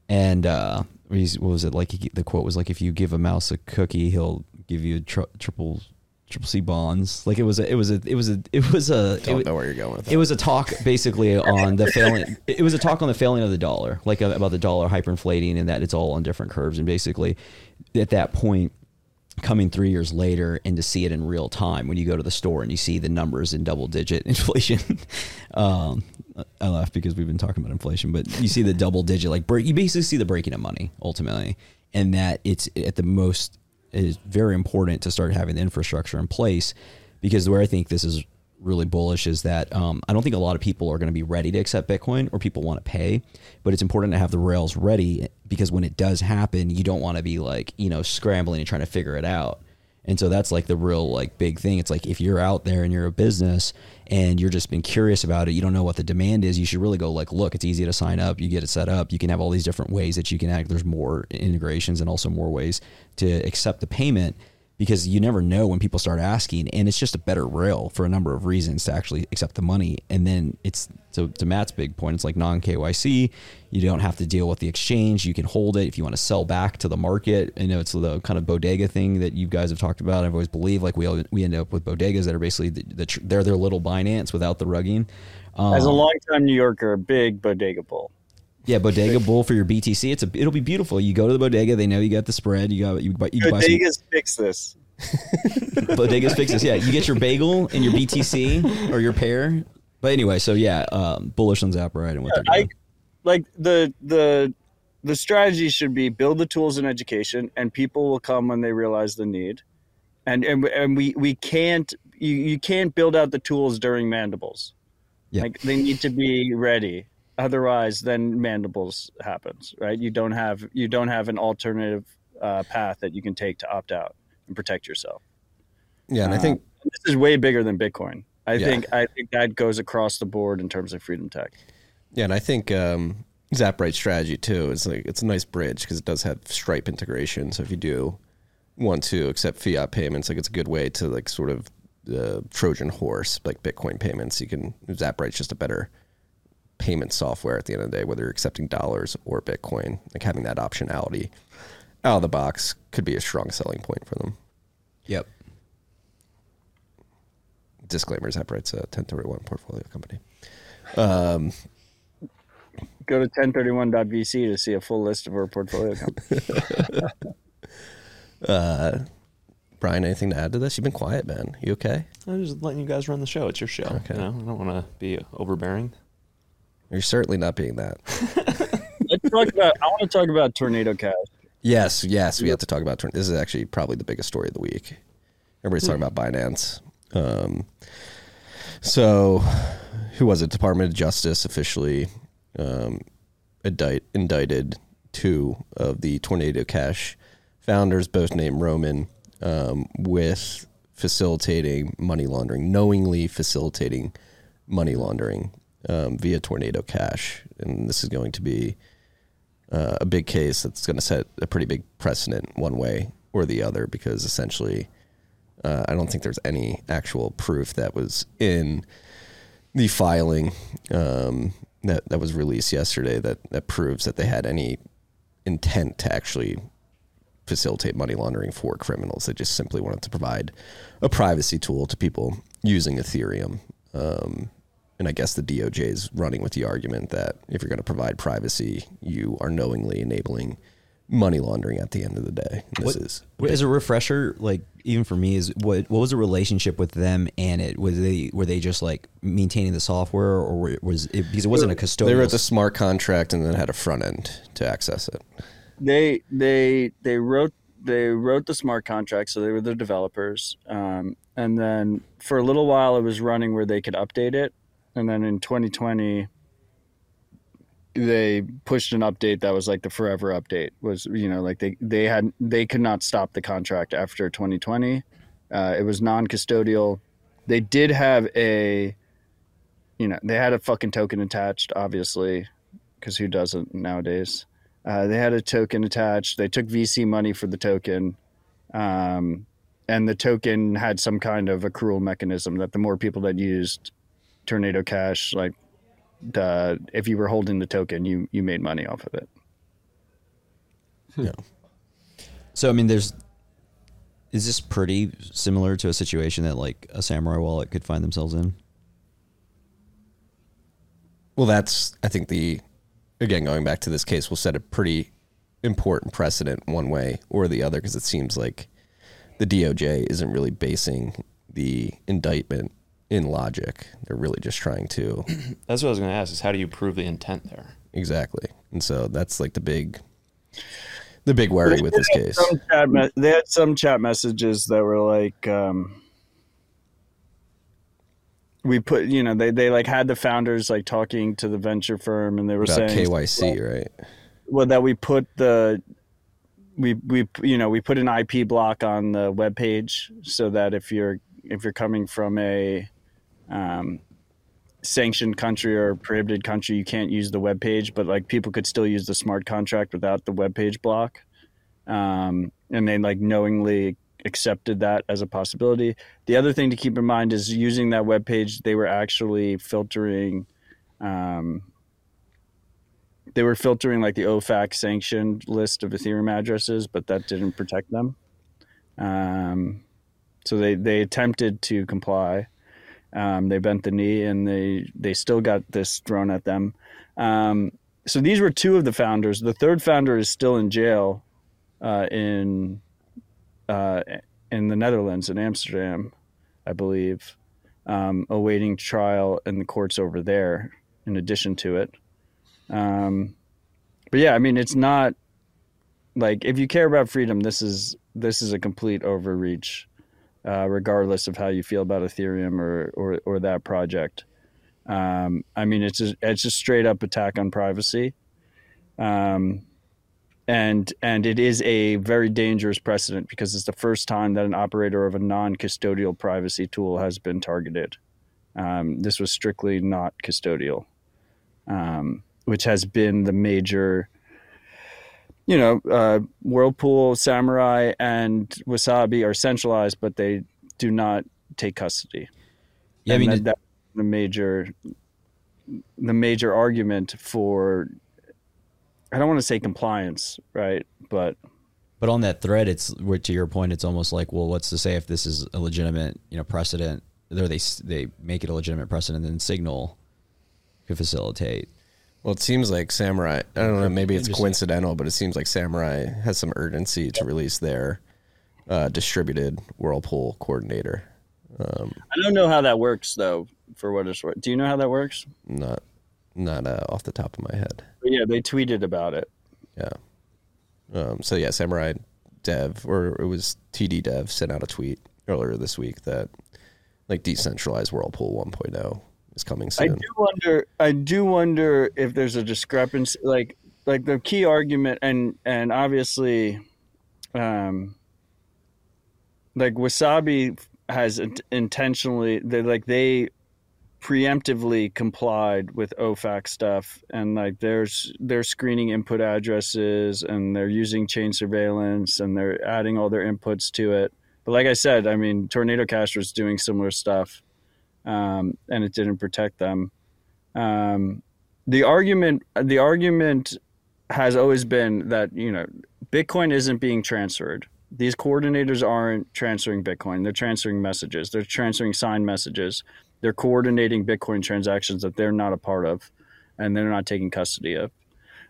And what was it like? The quote was like, "If you give a mouse a cookie, he'll give you triple C bonds." Like it was a. Don't know where you're going with that. It was a talk basically on the failing. It was a talk on the failing of the dollar, like about the dollar hyperinflating and that it's all on different curves. And basically, at that point, coming 3 years later and to see it in real time when you go to the store and you see the numbers in double digit inflation. I laugh because we've been talking about inflation, but you see the double digit, like you basically see the breaking of money ultimately. And that it's at the most, it is very important to start having the infrastructure in place, because where I think this is really bullish is that I don't think a lot of people are going to be ready to accept Bitcoin or people want to pay, but it's important to have the rails ready because when it does happen, you don't want to be like, you know, scrambling and trying to figure it out. And so that's like the real like big thing. It's like if you're out there and you're a business and you're just been curious about it, you don't know what the demand is, you should really go like, look, it's easy to sign up. You get it set up. You can have all these different ways that you can act. There's more integrations and also more ways to accept the payment, because you never know when people start asking, and it's just a better rail for a number of reasons to actually accept the money. And then it's, so to Matt's big point, it's like non-KYC. You don't have to deal with the exchange. You can hold it if you want to sell back to the market. You know, it's the kind of bodega thing that you guys have talked about. I've always believed like we end up with bodegas that are basically they're their little Binance without the rugging. As a longtime New Yorker, big bodega bull. Yeah, Bodega Bull for your BTC. It'll be beautiful. You go to the bodega. They know you got the spread. You buy bodegas some... fix this. Bodegas fix this. Yeah, you get your bagel and your BTC or your pair. But anyway, so yeah, bullish on ZapRite and what they're doing. Like the strategy should be build the tools in education, and people will come when they realize the need. And we can't you can't build out the tools during mandibles. Yeah. Like they need to be ready. Otherwise, then mandibles happens, right? You don't have an alternative path that you can take to opt out and protect yourself. Yeah, and I think this is way bigger than Bitcoin. I think that goes across the board in terms of freedom tech. Yeah, and I think ZapRite strategy too is like it's a nice bridge because it does have Stripe integration. So if you do want to accept fiat payments, like it's a good way to like sort of Trojan horse like Bitcoin payments. You can ZapRite's just a better payment software at the end of the day, whether you're accepting dollars or Bitcoin, like having that optionality out of the box could be a strong selling point for them. Yep. Disclaimer, ZapRite's a 1031 portfolio company. Go to 1031.vc to see a full list of our portfolio companies. Brian, anything to add to this? You've been quiet, man. You okay? I'm just letting you guys run the show. It's your show. Okay. You know, I don't want to be overbearing. You're certainly not being that. I want to talk about Tornado Cash. Yes, we have to talk about Tornado. This is actually probably the biggest story of the week. Everybody's talking about Binance. So, who was it? Department of Justice officially indicted two of the Tornado Cash founders, both named Roman, with facilitating money laundering, knowingly facilitating money laundering. Via Tornado Cash, and this is going to be a big case that's going to set a pretty big precedent one way or the other, because essentially I don't think there's any actual proof that was in the filing that was released yesterday that proves that they had any intent to actually facilitate money laundering for criminals. They just simply wanted to provide a privacy tool to people using Ethereum. And I guess the DOJ is running with the argument that if you're going to provide privacy, you are knowingly enabling money laundering at the end of the day. And as a refresher, like even for me, is what was the relationship with them and it? Were they just like maintaining the software, or was it because it wasn't a custodial? They wrote the smart contract and then had a front end to access it. They wrote the smart contract, so they were the developers, and then for a little while it was running where they could update it. And then in 2020, they pushed an update that was like the forever update. Was, you know, like they could not stop the contract after 2020. It was non-custodial. They did have they had a fucking token attached, obviously, because who doesn't nowadays? They had a token attached. They took VC money for the token. And the token had some kind of accrual mechanism that the more people that used Tornado Cash, like if you were holding the token, you made money off of it. Yeah. So I mean, is this pretty similar to a situation that like a Samurai wallet could find themselves in? Well, that's, I think going back to this case, will set a pretty important precedent one way or the other, because it seems like the DOJ isn't really basing the indictment in logic. They're really just trying to... That's what I was going to ask, is how do you prove the intent there? Exactly. And so that's like the big worry with this case. They had some chat messages that were like, we put, you know, they like had the founders like talking to the venture firm, and they were about saying... KYC, right? Well, that we put the... we put an IP block on the web page so that if you're coming from a sanctioned country or prohibited country, you can't use the web page, but like people could still use the smart contract without the web page block. And they like knowingly accepted that as a possibility. The other thing to keep in mind is using that web page, they were actually filtering like the OFAC sanctioned list of Ethereum addresses, but that didn't protect them. So they attempted to comply. They bent the knee, and they still got this thrown at them. So these were two of the founders. The third founder is still in jail in the Netherlands, in Amsterdam, I believe, awaiting trial in the courts over there in addition to it. But yeah, I mean, it's not like if you care about freedom, this is a complete overreach, regardless of how you feel about Ethereum or that project. I mean, it's a straight up attack on privacy. And it is a very dangerous precedent because it's the first time that an operator of a non-custodial privacy tool has been targeted. This was strictly not custodial, which has been the major, Whirlpool, Samurai, and Wasabi are centralized, but they do not take custody. Yeah, and I mean, that's the major argument for, I don't want to say compliance, right? But on that thread, it's, to your point, it's almost like, well, what's to say if this is a legitimate, precedent? They make it a legitimate precedent, then Signal could facilitate. Well, it seems like Samurai, I don't know, maybe it's coincidental, but it seems like Samurai has some urgency to release their distributed Whirlpool coordinator. I don't know how that works, though, for what it's worth. Do you know how that works? Not off the top of my head. But yeah, they tweeted about it. Yeah. So yeah, Samurai Dev, or it was TD Dev, sent out a tweet earlier this week that like decentralized Whirlpool 1.0. is coming soon. I do wonder if there's a discrepancy, like the key argument, and obviously, like Wasabi has intentionally, they preemptively complied with OFAC stuff, and like they're screening input addresses, and they're using chain surveillance, and they're adding all their inputs to it. But like I said, I mean, Tornado Cash was doing similar stuff. And it didn't protect them. The argument has always been that, Bitcoin isn't being transferred. These coordinators aren't transferring Bitcoin. They're transferring messages. They're transferring signed messages. They're coordinating Bitcoin transactions that they're not a part of, and they're not taking custody of.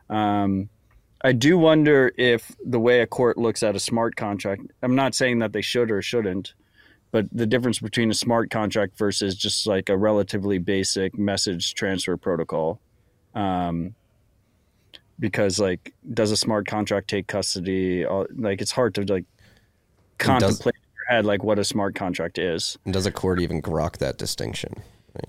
I do wonder if the way a court looks at a smart contract, I'm not saying that they should or shouldn't, but the difference between a smart contract versus just like a relatively basic message transfer protocol. Because like, does a smart contract take custody? Like, it's hard to like contemplate in your head, like what a smart contract is. And does a court even grok that distinction?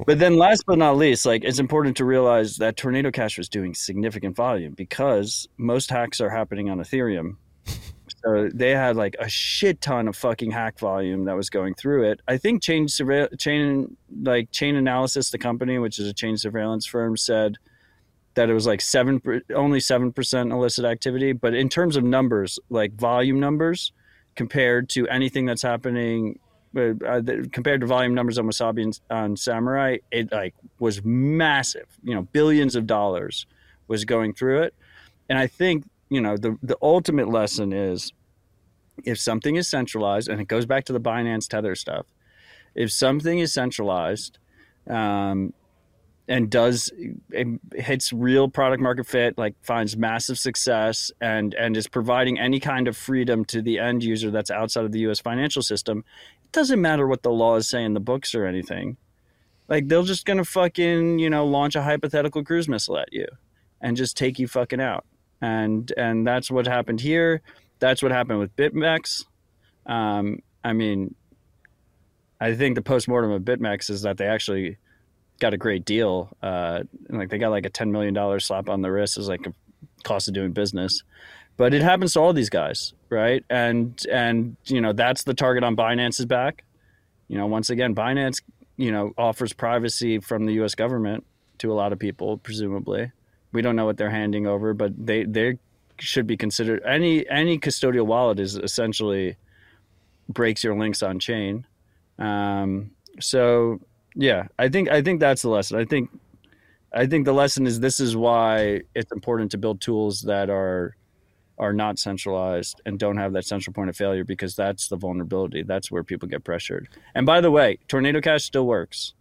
But then last but not least, like it's important to realize that Tornado Cash was doing significant volume because most hacks are happening on Ethereum. So they had like a shit ton of fucking hack volume that was going through it. I think Chain Analysis, the company, which is a chain surveillance firm, said that it was like only 7% illicit activity. But in terms of numbers, like volume numbers compared to anything that's happening, compared to volume numbers on Wasabi and on Samurai, it like was massive, billions of dollars was going through it. And I think, the ultimate lesson is if something is centralized, and it goes back to the Binance Tether stuff, if something is centralized and hits real product market fit, like finds massive success and is providing any kind of freedom to the end user that's outside of the U.S. financial system, it doesn't matter what the law is saying in the books or anything. Like they're just going to fucking, launch a hypothetical cruise missile at you and just take you fucking out. And that's what happened here. That's what happened with BitMEX. I mean, I think the postmortem of BitMEX is that they actually got a great deal. Like they got like a $10 million slap on the wrist as like a cost of doing business. But it happens to all these guys, right? And you know, that's the target on Binance's back. You know, once again, Binance, you know, offers privacy from the U.S. government to a lot of people, presumably. We don't know what they're handing over, but they should be considered. Any custodial wallet is essentially breaks your links on chain. So yeah, I think that's the lesson. I think the lesson is this is why it's important to build tools that are not centralized and don't have that central point of failure, because that's the vulnerability. That's where people get pressured. And by the way, Tornado Cash still works.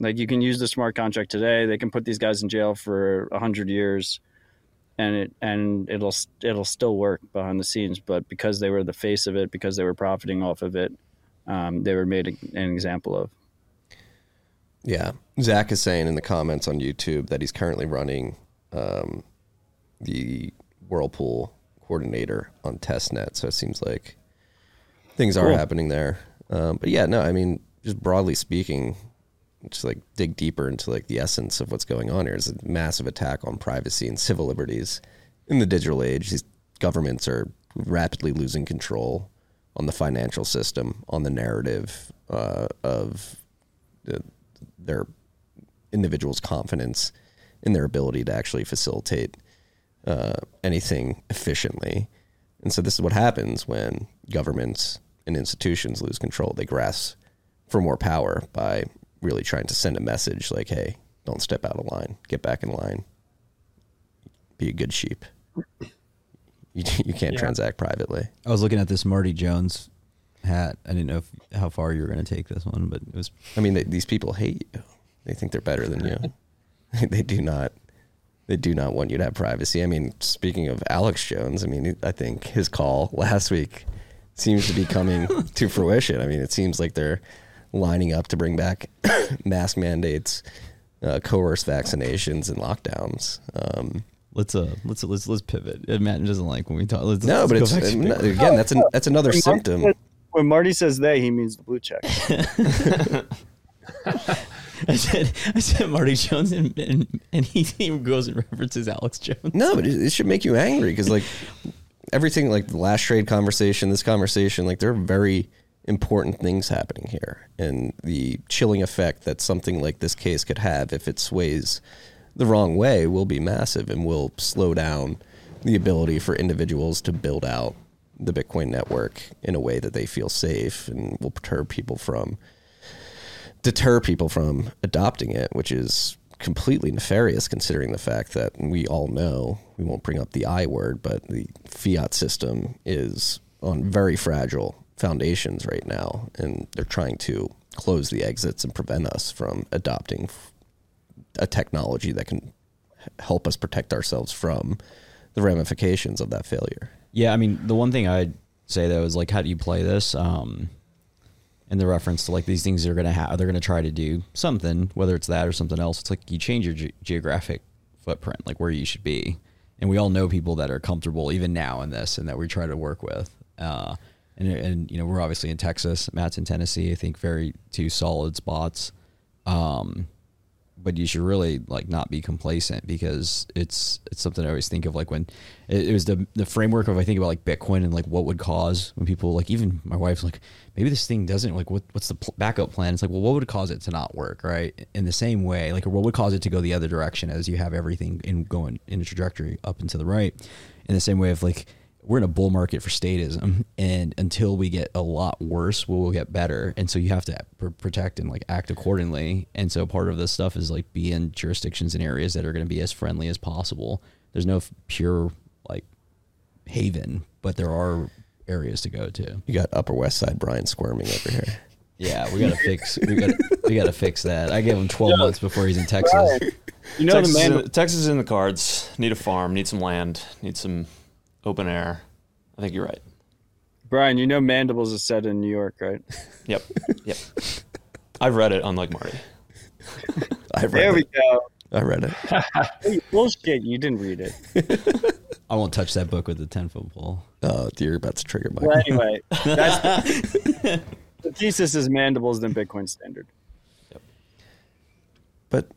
Like, you can use the smart contract today. They can put these guys in jail for 100 years, and it'll still work behind the scenes. But because they were the face of it, because they were profiting off of it, they were made an example of. Yeah. Zach is saying in the comments on YouTube that he's currently running the Whirlpool coordinator on testnet. So it seems like things are happening there. But yeah, no, I mean, just broadly speaking, just like dig deeper into like the essence of what's going on here. It's a massive attack on privacy and civil liberties in the digital age. These governments are rapidly losing control on the financial system, on the narrative of their individuals' confidence in their ability to actually facilitate anything efficiently. And so this is what happens when governments and institutions lose control. They grasp for more power by really trying to send a message like, hey, don't step out of line, get back in line, be a good sheep. You can't transact privately. I was looking at this Marty Jones hat. I didn't know how far you were going to take this one, but it was... I mean, these people hate you. They think they're better than you. They do not want you to have privacy. I mean, speaking of Alex Jones, I mean, I think his call last week seems to be coming to fruition. I mean, it seems like they're lining up to bring back mask mandates, coerced vaccinations, and lockdowns. Let's pivot. Matt doesn't like when we talk. Again, that's another symptom. When Marty says they, he means the blue check. I said Marty Jones, and he goes and references Alex Jones. No, but it should make you angry, because like everything, like the last trade conversation, this conversation, like there are very important things happening here, and the chilling effect that something like this case could have if it sways the wrong way will be massive, and will slow down the ability for individuals to build out the Bitcoin network in a way that they feel safe, and will deter people from adopting it, which is completely nefarious, considering the fact that we all know, we won't bring up the I word, but the fiat system is on very fragile foundations right now, and they're trying to close the exits and prevent us from adopting a technology that can help us protect ourselves from the ramifications of that failure. Yeah, I mean, the one thing I'd say though is like, how do you play this? And the reference to like these things are going to have, they're going to try to do something, whether it's that or something else. It's like you change your geographic footprint, like where you should be. And we all know people that are comfortable even now in this, and that we try to work with. And you know, we're obviously in Texas, Matt's in Tennessee, I think very two solid spots. But you should really like not be complacent, because it's something I always think of, like when it was the framework of, I think about like Bitcoin and like what would cause when people, like even my wife's like, maybe this thing doesn't, like what's the backup plan? It's like, well, what would cause it to not work? Right. In the same way, like, or what would cause it to go the other direction as you have everything going in a trajectory up and to the right, in the same way of like, we're in a bull market for statism, and until we get a lot worse, we'll get better. And so you have to protect and like act accordingly. And so part of this stuff is like be in jurisdictions and areas that are going to be as friendly as possible. There's no pure like haven, but there are areas to go to. You got Upper West Side Brian squirming over here. Yeah, we gotta fix that. I gave him 12 months before he's in Texas. Right. You know, Texas is in the cards. Need a farm. Need some land. Need some open air. I think you're right, Brian. You know, Mandibles is set in New York, right? Yep. I've read it, unlike Marty. I read it. Bullshit, you didn't read it. I won't touch that book with a 10-foot pole. Oh, you're about to trigger my... Well, anyway, that's the thesis is Mandibles than Bitcoin standard. Yep. But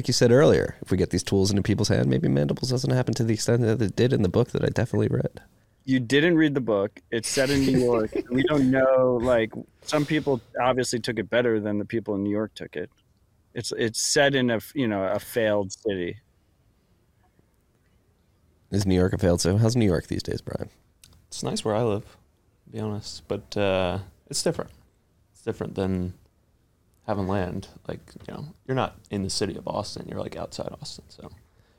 like you said earlier, if we get these tools into people's hand, maybe mandibles doesn't happen to the extent that it did in the book that I definitely read. You didn't read the book. It's set in New York. We don't know, like, some people obviously took it better than the people in New York took it. It's set in a, you know, a failed city. Is New York a failed city? How's New York these days, Brian? It's nice where I live, to be honest, but it's different. It's different than having land. Like, you know, you're not in the city of Austin. You're like outside Austin, so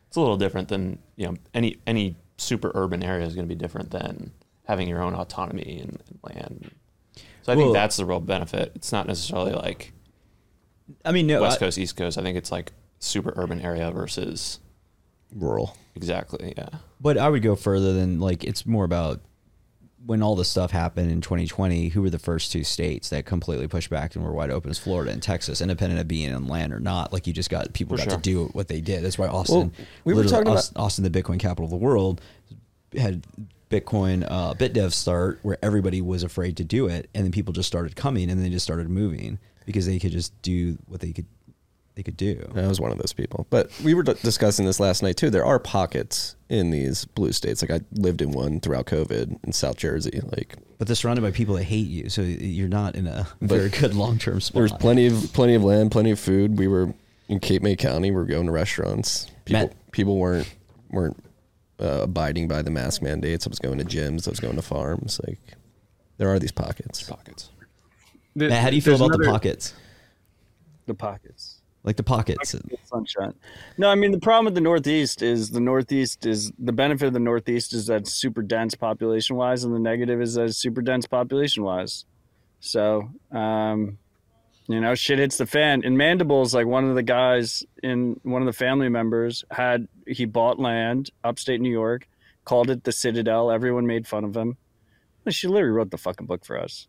it's a little different than, you know, any super urban area is going to be different than having your own autonomy and land. So I think that's the real benefit. It's not necessarily like, I mean, no, West Coast, East Coast. I think it's like super urban area versus rural. Exactly. Yeah. But I would go further than, like, it's more about when all this stuff happened in 2020, who were the first two states that completely pushed back and were wide open? Is Florida and Texas, independent of being on land or not. Like, you just got people got to do what they did. That's why Austin, we were talking about Austin, the Bitcoin capital of the world, had Bitcoin BitDev start where everybody was afraid to do it, and then people just started coming, and they just started moving because they could just do what they could do. I was one of those people. But we were discussing this last night, too. There are pockets in these blue states. Like, I lived in one throughout COVID in South Jersey. Like, but they're surrounded by people that hate you, so you're not in a very good long-term spot. There's plenty of land, plenty of food. We were in Cape May County. We were going to restaurants. People weren't abiding by the mask mandates. I was going to gyms. I was going to farms. Like, there are these pockets. Matt, how do you feel about the pockets? The pockets. Like the pockets. Sunshine. No, I mean, the problem with the Northeast is the benefit of the Northeast is that it's super dense population wise, and the negative is that it's super dense population wise. So, you know, shit hits the fan. In Mandibles, like, one of the guys in one of the family members bought land upstate New York, called it the Citadel. Everyone made fun of him. She literally wrote the fucking book for us.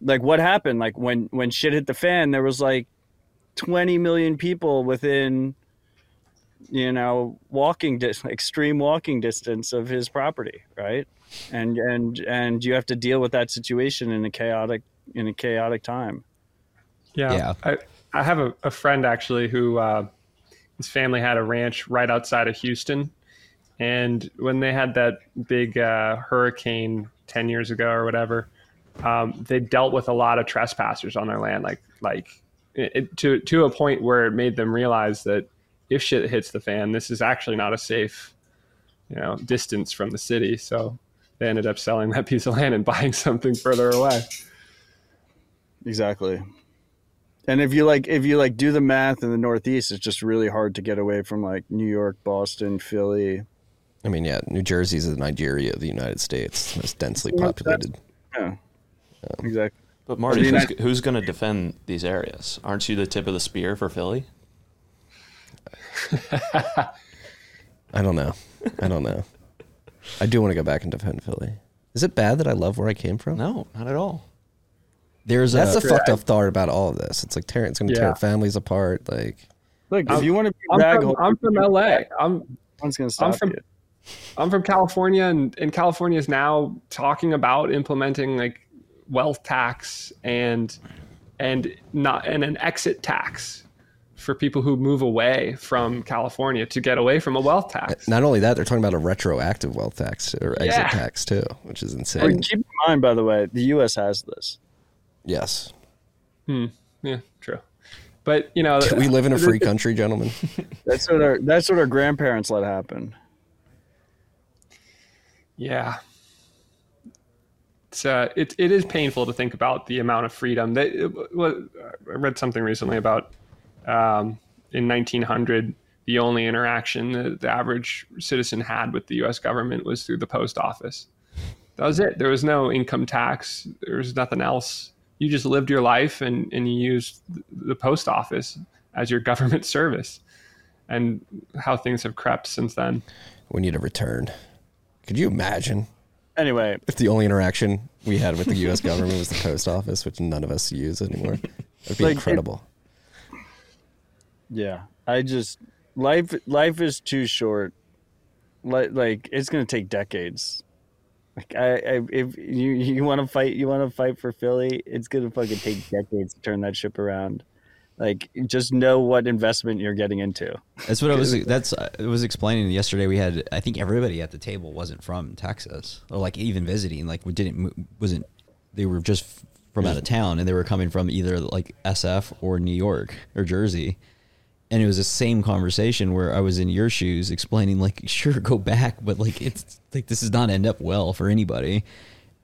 Like, what happened? Like, when shit hit the fan, there was like 20 million people within, you know, extreme walking distance of his property, right? And you have to deal with that situation in a chaotic time. Yeah. I have a friend actually who his family had a ranch right outside of Houston, and when they had that big hurricane 10 years ago or whatever. They dealt with a lot of trespassers on their land, to a point where it made them realize that if shit hits the fan, this is actually not a safe, you know, distance from the city. So they ended up selling that piece of land and buying something further away. Exactly. And if you do the math in the Northeast, it's just really hard to get away from like New York, Boston, Philly. I mean, yeah, New Jersey's the Nigeria of the United States, most densely populated. Yeah. Exactly. But Marty, who's going to defend these areas? Aren't you the tip of the spear for Philly? I don't know. I do want to go back and defend Philly. Is it bad that I love where I came from? No, not at all. That's a fucked up thought about all of this. It's like it's going to tear families apart. Like, look, if you want to be I'm from LA. I'm from California, and California is now talking about implementing like wealth tax and an exit tax for people who move away from California to get away from a wealth tax. Not only that, they're talking about a retroactive wealth tax or exit tax too, which is insane. I mean, keep in mind, by the way, the U.S. has this. Yes. Yeah, true. But you know, we live in a free country, gentlemen. That's what our grandparents let happen. Yeah. It is painful to think about the amount of freedom. I read something recently about in 1900, the only interaction the average citizen had with the U.S. government was through the post office. That was it. There was no income tax. There was nothing else. You just lived your life and you used the post office as your government service, and how things have crept since then. We need a return. Could you imagine? Anyway, if the only interaction we had with the U.S. government was the post office, which none of us use anymore, it would be incredible. Life is too short. Like it's going to take decades. Like if you want to fight for Philly, it's going to fucking take decades to turn that ship around. Like, just know what investment you're getting into. That's what I was. I was explaining yesterday. We had, I think, everybody at the table wasn't from Texas, or like even visiting. Like, we didn't wasn't. They were just from out of town, and they were coming from either like SF or New York or Jersey. And it was the same conversation where I was in your shoes, explaining like, sure, go back, but like, it's like this does not end up well for anybody.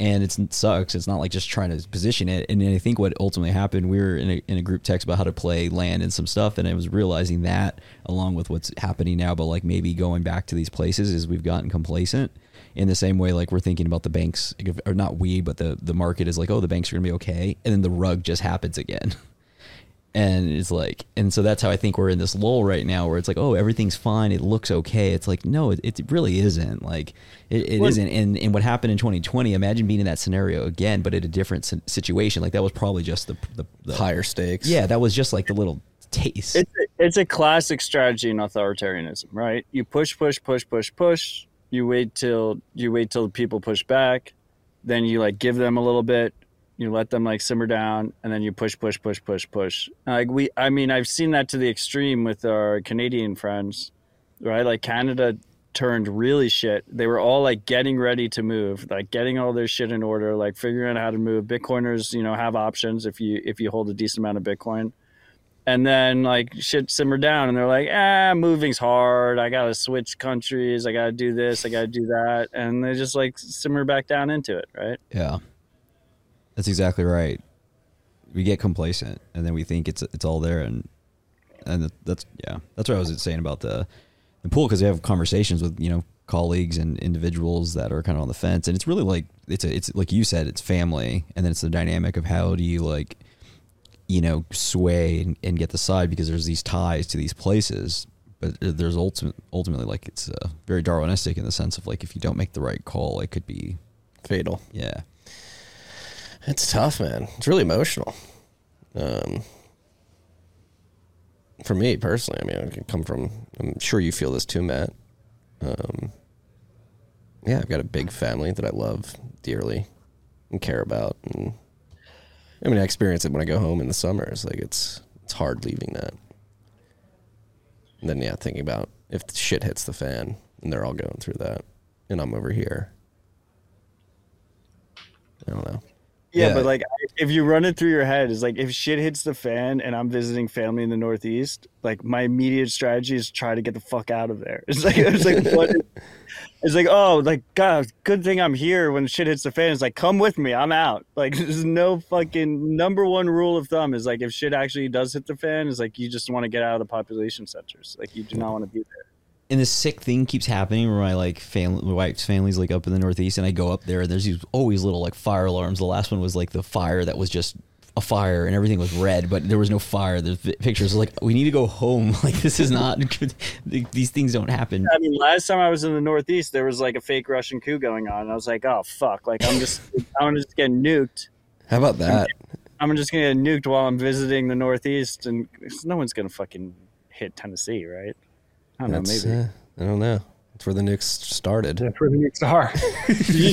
And it sucks. It's not like just trying to position it. And then I think what ultimately happened, we were in a group text about how to play land and some stuff. And I was realizing that along with what's happening now, but like maybe going back to these places is we've gotten complacent in the same way. Like we're thinking about the banks, or not we, but the market is like, oh, the banks are going to be okay. And then the rug just happens again. And it's like, and so that's how I think we're in this lull right now where it's like, oh, everything's fine. It looks okay. It's like, no, it really isn't. Like it isn't. And what happened in 2020, imagine being in that scenario again, but at a different situation. Like that was probably just the higher stakes. Yeah. That was just like the little taste. It's a classic strategy in authoritarianism, right? You push. You wait till people push back. Then you like give them a little bit. You let them like simmer down, and then you push. Like I've seen that to the extreme with our Canadian friends, right? Like Canada turned really shit. They were all like getting ready to move, like getting all their shit in order, like figuring out how to move. Bitcoiners, you know, have options if you hold a decent amount of Bitcoin. And then like shit simmered down, and they're like, moving's hard. I gotta switch countries. I gotta do this. I gotta do that. And they just like simmer back down into it, right? Yeah. That's exactly right. We get complacent, and then we think it's all there, and that's what I was saying about the pool, because we have conversations with colleagues and individuals that are kind of on the fence, and it's really like it's like you said, it's family, and then it's the dynamic of how do you like sway and get the side, because there's these ties to these places, but there's ultimately like it's very Darwinistic in the sense of like if you don't make the right call, it could be fatal. Yeah. It's tough, man. It's really emotional. For me personally, I mean, I can come from, I'm sure you feel this too, Matt. I've got a big family that I love dearly and care about. And I mean, I experience it when I go home in the summers. Like it's hard leaving that. And then, thinking about if the shit hits the fan and they're all going through that and I'm over here. I don't know. Yeah, but like if you run it through your head, it's like if shit hits the fan and I'm visiting family in the Northeast, like my immediate strategy is try to get the fuck out of there. It's like what? It's like, oh, like God, good thing I'm here when shit hits the fan. It's like, come with me, I'm out. Like there's no fucking number one rule of thumb is like if shit actually does hit the fan, it's like you just want to get out of the population centers. Like you do not want to be there. And this sick thing keeps happening where my wife's family's like up in the Northeast, and I go up there, and there's these always little like fire alarms. The last one was like the fire that was just a fire, and everything was red, but there was no fire. The pictures were like, we need to go home. Like this is not good. These things don't happen. I mean, last time I was in the Northeast, there was like a fake Russian coup going on, and I was like, oh fuck! Like I'm just getting nuked. How about that? I'm just gonna get nuked while I'm visiting the Northeast, and no one's gonna fucking hit Tennessee, right? I don't know, maybe. I don't know. That's where the nukes started. That's where the nukes are. Did you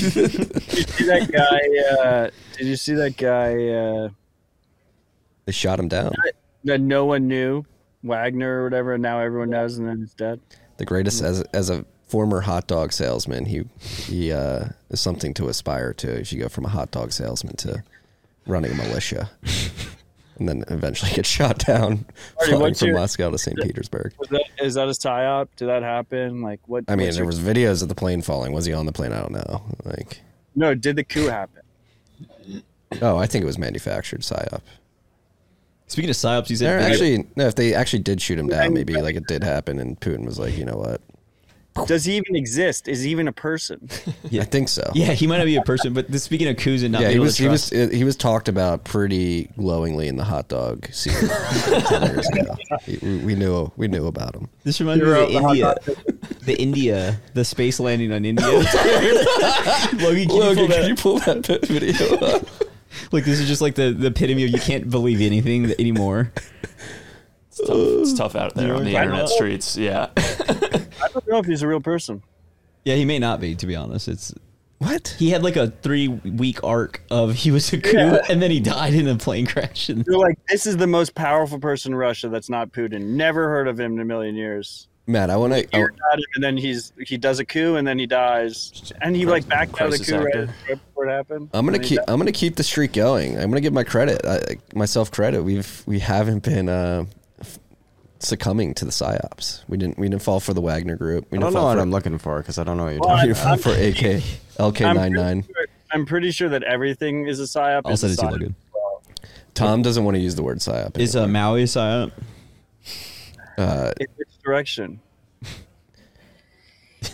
see that guy? They shot him down. That no one knew, Wagner or whatever, and now everyone knows, and then he's dead. The greatest, as a former hot dog salesman, he is something to aspire to. You should go from a hot dog salesman to running a militia. And then eventually get shot down, flying from Moscow to St. Petersburg. Is that a tie-up? Did that happen? Like what? I mean, there was videos of the plane falling. Was he on the plane? I don't know. Like, no, did the coup happen? Oh, I think it was manufactured psyop. Speaking of psyops, you said if they actually did shoot him down, maybe like it did happen, and Putin was like, you know what? Does he even exist? Is he even a person? Yeah, I think so. Yeah, he might not be a person, but speaking of coups and not being able to trust. He was talked about pretty glowingly in the hot dog scene. We knew about him. This reminds me of India, the space landing on India. Logan, can you pull that video up? Like, this is just like the epitome of you can't believe anything anymore. It's tough out there on the internet streets. Yeah. I don't know if he's a real person. Yeah, he may not be, to be honest. It's What? He had like a 3-week arc of he was a coup and then he died in a plane crash. And you're like, this is the most powerful person in Russia that's not Putin. Never heard of him in a million years. Matt, I want to. And then he does a coup and then he dies. And he like backed out of the coup right before it happened. I'm gonna keep the streak going. I'm gonna give myself credit. We haven't been succumbing to the psyops. We didn't fall for the Wagner group. I'm looking for because I don't know what you're talking about. For AK LK99. I'm pretty sure that everything is a psyop. I'll send it to you, Logan. Tom doesn't want to use the word psyop. Is a Maui a psyop? In which direction?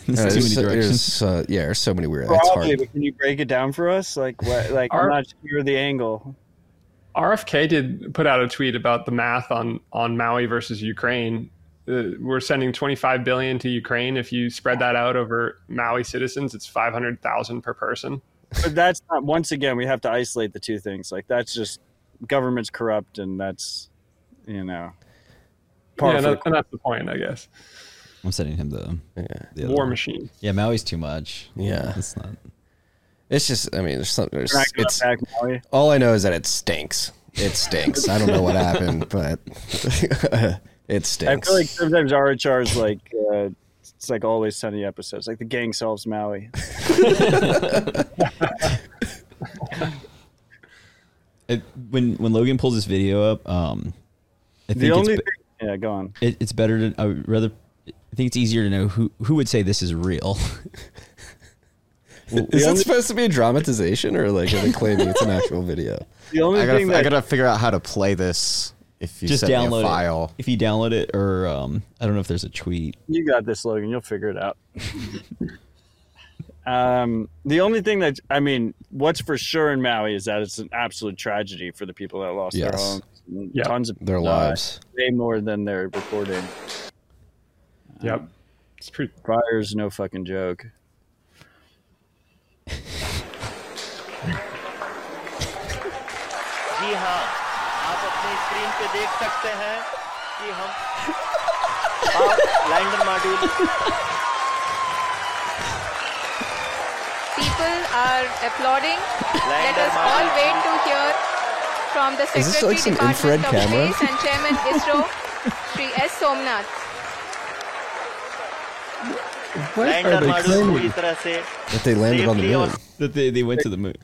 There's too many directions. There's so many weird. Probably, but can you break it down for us? Like what? Like I'm not sure the angle. RFK did put out a tweet about the math on Maui versus Ukraine. We're sending $25 billion to Ukraine. If you spread that out over Maui citizens, it's $500,000 per person. But that's not. Once again, we have to isolate the two things. Like that's just government's corrupt, and that's part of it. And that's the point, I guess. I'm sending him the war machine. Yeah, Maui's too much. Yeah, it's not. It's just, all I know is that it stinks. It stinks. I don't know what happened, but it stinks. I feel like sometimes RHR's like, it's like Always Sunny episodes. Like the gang solves Maui. When Logan pulls this video up, go on. It's better to, I think it's easier to know who would say this is real. Is it supposed to be a dramatization or like are they claiming it's an actual video? I gotta figure out how to play this. If you just send me a file, if you download it, or I don't know if there's a tweet. You got this, Logan. You'll figure it out. The only thing that what's for sure in Maui is that it's an absolute tragedy for the people that lost their homes, tons of their lives, way more than they're recording. Yep, it's pretty. Fire's no fucking joke. People are applauding. Let us all wait to hear from the Secretary of Department of Space and Chairman ISRO, Sri S. Somnath. What are they claiming? That they landed on the moon. That they went to the moon.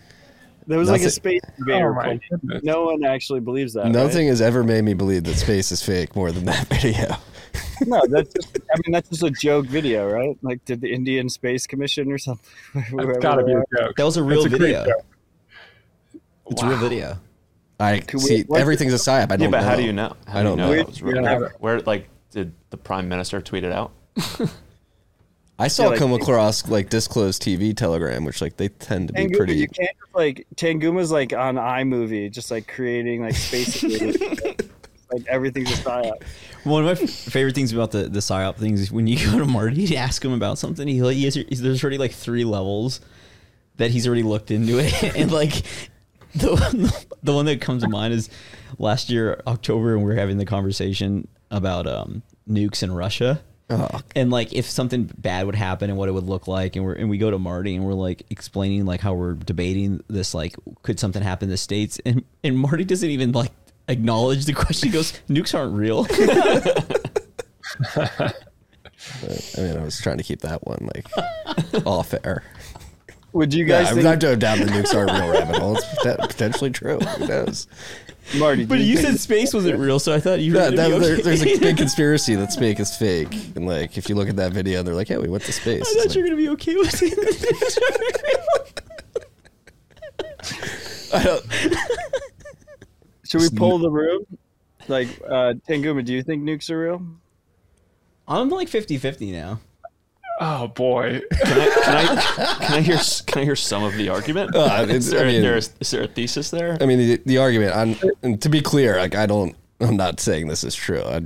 There was a space invader. Oh, no one actually believes that. Nothing has ever made me believe that space is fake more than that video. No, that's just a joke video, right? Like, did the Indian Space Commission or something? It's gotta be a joke. That was a real video. It's a real video. Everything's a psyop. I don't know. How do you know? I don't know. That was real. Where, did the Prime Minister tweet it out? I saw it come across Disclosed TV Telegram, which they tend to be pretty. You can't Tanguma's on iMovie, just creating space. Everything's a psyop. One of my favorite things about the psyop things is when you go to Marty to ask him about something, there's already 3 levels that he's already looked into it, and the one that comes to mind is last year October, and we were having the conversation about nukes in Russia. Oh. And if something bad would happen and what it would look like, and we go to Marty and we're explaining how we're debating this, could something happen in the States, and Marty doesn't even acknowledge the question. He goes, nukes aren't real. I was trying to keep that one off air. Would you guys? I dove down the nukes aren't real rabbit hole. It's potentially true. Who knows? Marty, but you said space wasn't real, so I thought you were going to be okay. There's a big conspiracy that space is fake, and if you look at that video, they're yeah, we went to space. I thought you were going to be okay with it. I don't. Should we poll the room? Tanguma, do you think nukes are real? I'm 50-50 now. Oh boy! Can I hear some of the argument? Is there a thesis there? The argument. And to be clear, I'm not saying this is true. I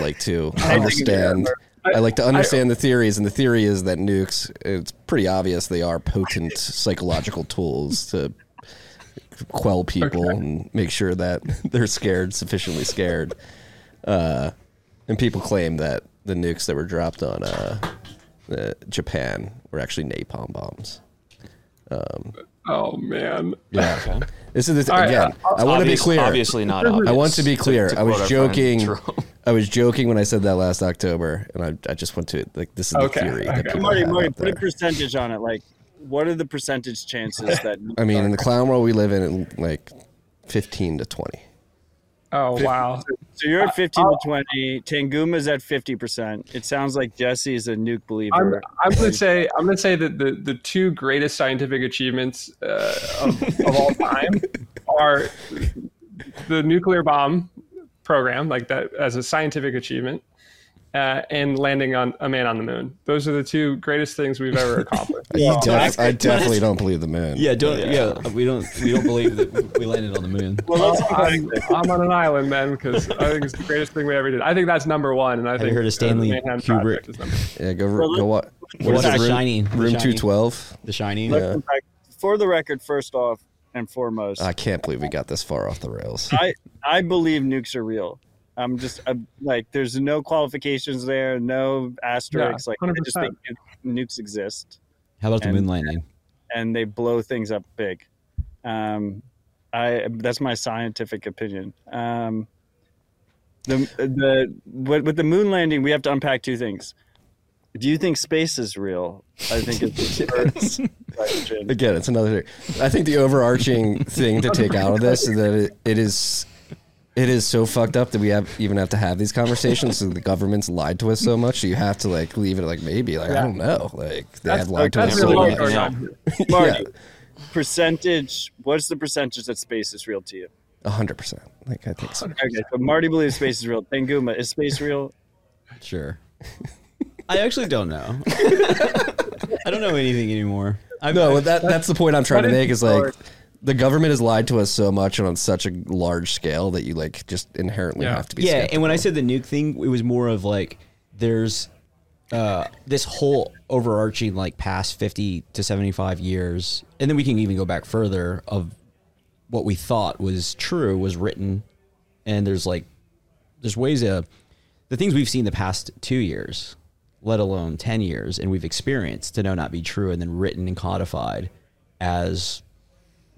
like to understand. I like to understand the theories, and the theory is that nukes. It's pretty obvious they are potent psychological tools to quell people and make sure that they're sufficiently scared. And people claim that the nukes that were dropped on Japan were actually napalm bombs. Oh man! Yeah, okay. This is right, again. I want to be clear. Obviously not. Obvious. I want to be clear. I was joking. I was joking when I said that last October, and I just want to like this is the theory. Okay. That Marty, put a percentage on it. Like, what are the percentage chances that? I mean, in the clown world we live in like 15 to 20. Oh wow! So you're at 15 to 20. Tanguma's at 50%. It sounds like Jesse is a nuke believer. I'm gonna say that the two greatest scientific achievements of all time are the nuclear bomb program, like that as a scientific achievement, and landing on a man on the moon. Those are the two greatest things we've ever accomplished. I definitely don't believe the moon. We don't believe that we landed on the moon. Well, I'm on an island, man, because I think it's the greatest thing we ever did. I think that's number one, and I think heard of Stanley Kubrick. Yeah, go what? What's The Shining? Room 212. The Shining. Yeah. For the record, first off and foremost, I can't believe we got this far off the rails. I believe nukes are real. I'm like, there's no qualifications there, no asterisks. Like, I just think nukes exist. How about the moon landing? And they blow things up big. That's my scientific opinion. With the moon landing, we have to unpack two things. Do you think space is real? I think it's question. Again, it's another thing. I think the overarching thing to take out of this is that it is so fucked up that we have to have these conversations. So the government's lied to us so much. So you have to like leave it like maybe like I don't know like they have lied to us so much. Marty, percentage. What's the percentage that space is real to you? 100%. Like I think so. Okay, but Marty believes space is real. Tanguma, is space real? Sure. I actually don't know. I don't know anything anymore. That's the point I'm trying to make. Is like. The government has lied to us so much and on such a large scale that you like just inherently have to be skeptical. And when I said the nuke thing, it was more of like there's this whole overarching like past 50 to 75 years, and then we can even go back further of what we thought was true was written, and there's ways of the things we've seen the past 2 years, let alone 10 years, and we've experienced to know not be true and then written and codified as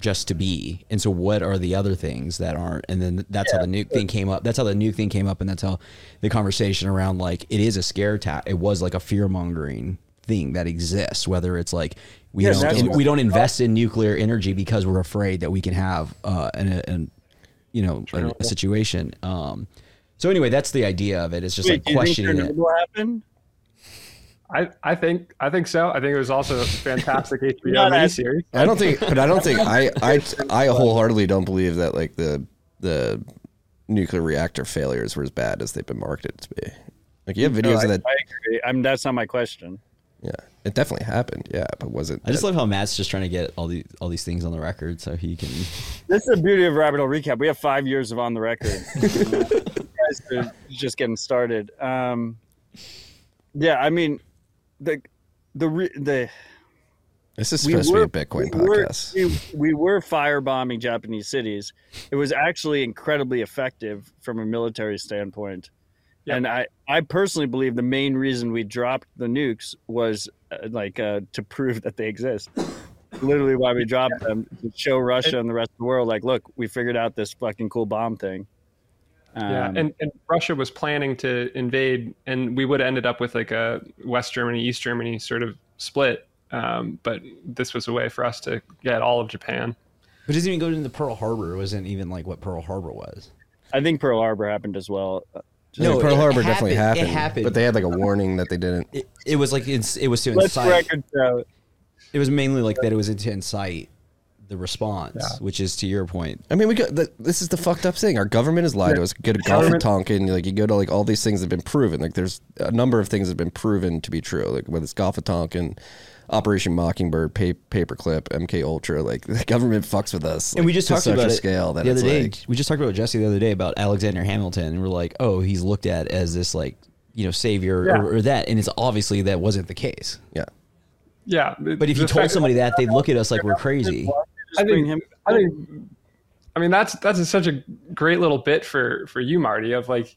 just to be. And so what are the other things that aren't? And then that's how the nuke thing came up. And that's how the conversation around like, it is a scare tactic. It was like a fear mongering thing that exists, whether it's like, we don't invest in nuclear energy because we're afraid that we can have, a situation. So anyway, that's the idea of it. It's just like questioning it. Will happen? I think so. I think it was also a fantastic HBO miniseries. I wholeheartedly don't believe that like the nuclear reactor failures were as bad as they've been marketed to be. Like you have videos of that. I agree. That's not my question. Yeah, it definitely happened. Yeah, but was it? I just love how Matt's just trying to get all these things on the record so he can. This is the beauty of Rabbit Hole Recap. We have 5 years of on the record. You guys are just getting started. I mean. This is supposed to be a Bitcoin podcast. We were firebombing Japanese cities. It was actually incredibly effective from a military standpoint. Yep. And I personally believe the main reason we dropped the nukes was to prove that they exist. Literally why we dropped them, to show Russia and the rest of the world, like, look, we figured out this fucking cool bomb thing. And Russia was planning to invade, and we would have ended up with like a West Germany, East Germany sort of split. But this was a way for us to get all of Japan. But it doesn't even go into Pearl Harbor. It wasn't even like what Pearl Harbor was. I think Pearl Harbor happened as well. Pearl Harbor definitely happened. But they had like a warning that they didn't. It was like it was to incite. It was mainly like that. It was to incite the response, which is to your point. I mean, this is the fucked up thing. Our government has lied to us. Go to Gulf of Tonkin, like you go to like all these things that have been proven. Like there's a number of things that have been proven to be true. Like whether it's Gulf of Tonkin, Operation Mockingbird, Paperclip, MK Ultra. Like the government fucks with us. Like, and we just talked about we just talked about Jesse the other day about Alexander Hamilton, and we're like, oh, he's looked at as this like savior or that, and it's obviously that wasn't the case. Yeah. Yeah. But if you told somebody that, they'd look at us like we're crazy. I mean, that's such a great little bit for you, Marty, of like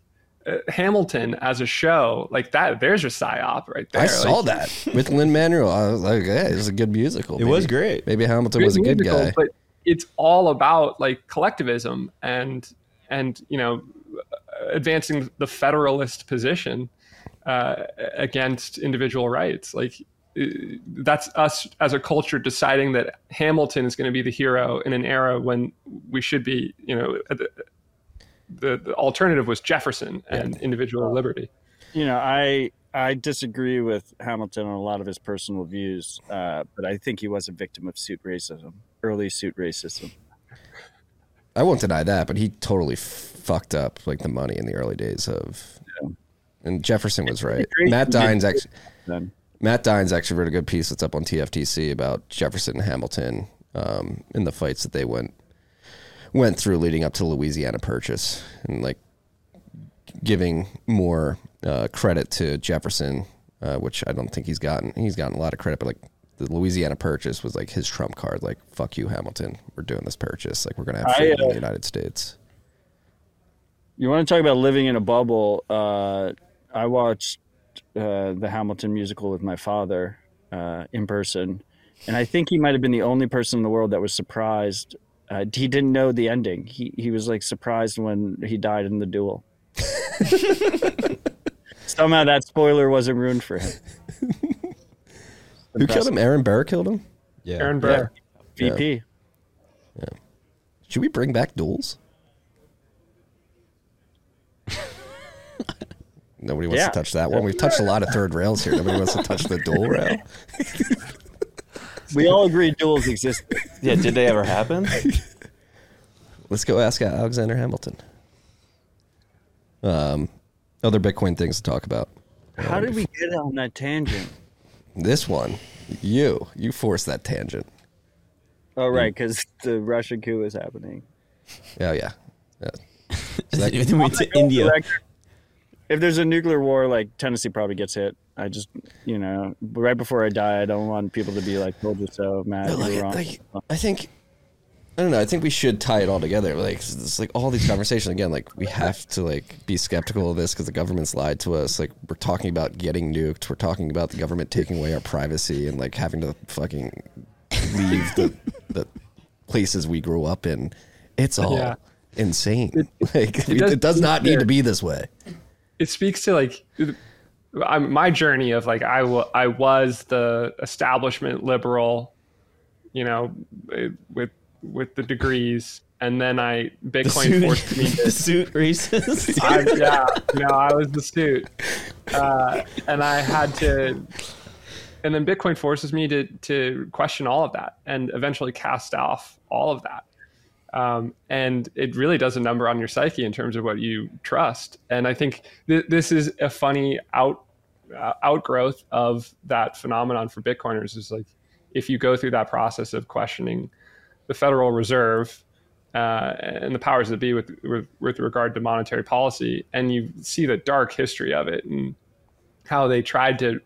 Hamilton as a show like that, there's your psyop right there. I saw that with Lin-Manuel. I was like, hey, it was a good musical. It was great. Maybe Hamilton was a good guy. But it's all about like collectivism and you know, advancing the federalist position against individual rights. Like that's us as a culture deciding that Hamilton is going to be the hero in an era when we should be, you know, the alternative was Jefferson and individual liberty. You know, I disagree with Hamilton on a lot of his personal views, but I think he was a victim of suit racism, early suit racism. I won't deny that, but he totally fucked up like the money in the early days of, and Jefferson was right. Matt Dines actually wrote a good piece that's up on TFTC about Jefferson and Hamilton in the fights that they went through leading up to the Louisiana Purchase, and like giving more credit to Jefferson, which I don't think he's gotten. He's gotten a lot of credit, but like the Louisiana Purchase was like his trump card. Like, fuck you, Hamilton. We're doing this purchase. Like, we're going to have freedom in the United States. You want to talk about living in a bubble? I watched the Hamilton musical with my father in person, and I think he might have been the only person in the world that was surprised. He didn't know the ending. He was like surprised when he died in the duel. Somehow that spoiler wasn't ruined for him. Who killed him? Aaron Burr killed him? Yeah. Aaron Burr. Yeah. VP. Yeah. Should we bring back duels? Nobody wants to touch that one. We've touched a lot of third rails here. Nobody wants to touch the duel rail. We all agree duels exist. Yeah, did they ever happen? Let's go ask Alexander Hamilton. Other Bitcoin things to talk about. How did we get on that tangent? This one. You forced that tangent. Oh, right, because the Russian coup is happening. Oh, yeah. So that, then we to India. If there's a nuclear war, like Tennessee probably gets hit. I just, you know, right before I die, I don't want people to be like, told you so, Matt. No, like, wrong. Like, I think we should tie it all together. Like, it's like all these conversations again, like we have to like be skeptical of this because the government's lied to us. Like we're talking about getting nuked. We're talking about the government taking away our privacy and like having to fucking leave the places we grew up in. It's all insane. It does not need to be this way. It speaks to like my journey of like I was the establishment liberal, you know, with the degrees, and then Bitcoin forced me to the suit racist. I was the suit, and I had to, and then Bitcoin forces me to question all of that and eventually cast off all of that. And it really does a number on your psyche in terms of what you trust. And I think this is a funny outgrowth of that phenomenon for Bitcoiners is like, if you go through that process of questioning the Federal Reserve and the powers that be with regard to monetary policy, and you see the dark history of it and how they tried to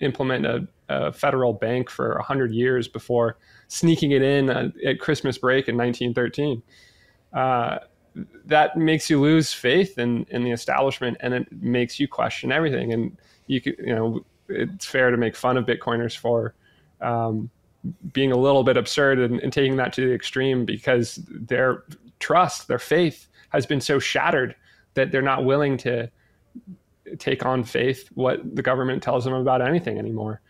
implement a federal bank for 100 years before sneaking it in at Christmas break in 1913. That makes you lose faith in the establishment, and it makes you question everything. And it's fair to make fun of Bitcoiners for being a little bit absurd and taking that to the extreme because their trust, their faith has been so shattered that they're not willing to take on faith what the government tells them about anything anymore.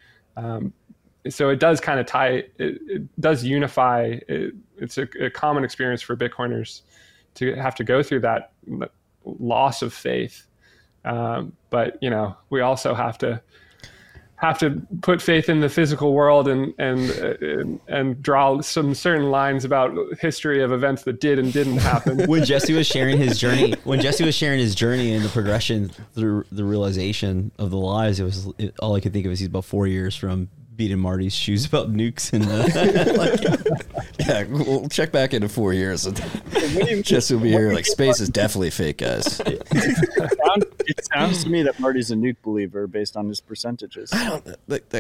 So it does kind of tie, it does unify. It's a common experience for Bitcoiners to have to go through that loss of faith. But, you know, we also have to put faith in the physical world and draw some certain lines about history of events that did and didn't happen. When Jesse was sharing his journey and the progression through the realization of the lies, it was all I could think of is he's about 4 years from beating Marty's shoes about nukes and we'll check back into 4 years. Jesse will be here like space is definitely fake, guys. It sounds to me that Marty's a nuke believer based on his percentages. I don't like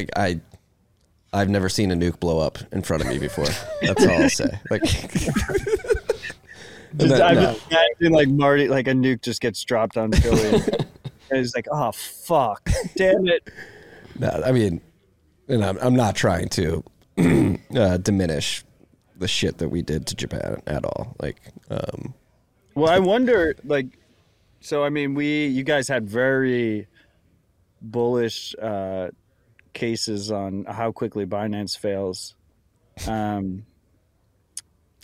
I've never seen a nuke blow up in front of me before. That's all I'll say. Like Imagine like Marty, like a nuke just gets dropped on Philly, and he's like, "Oh fuck, damn it." No, I mean, and I'm not trying to diminish the shit that we did to Japan at all. Like, well, I wonder, like, so I mean, you guys had very bullish cases on how quickly Binance fails. I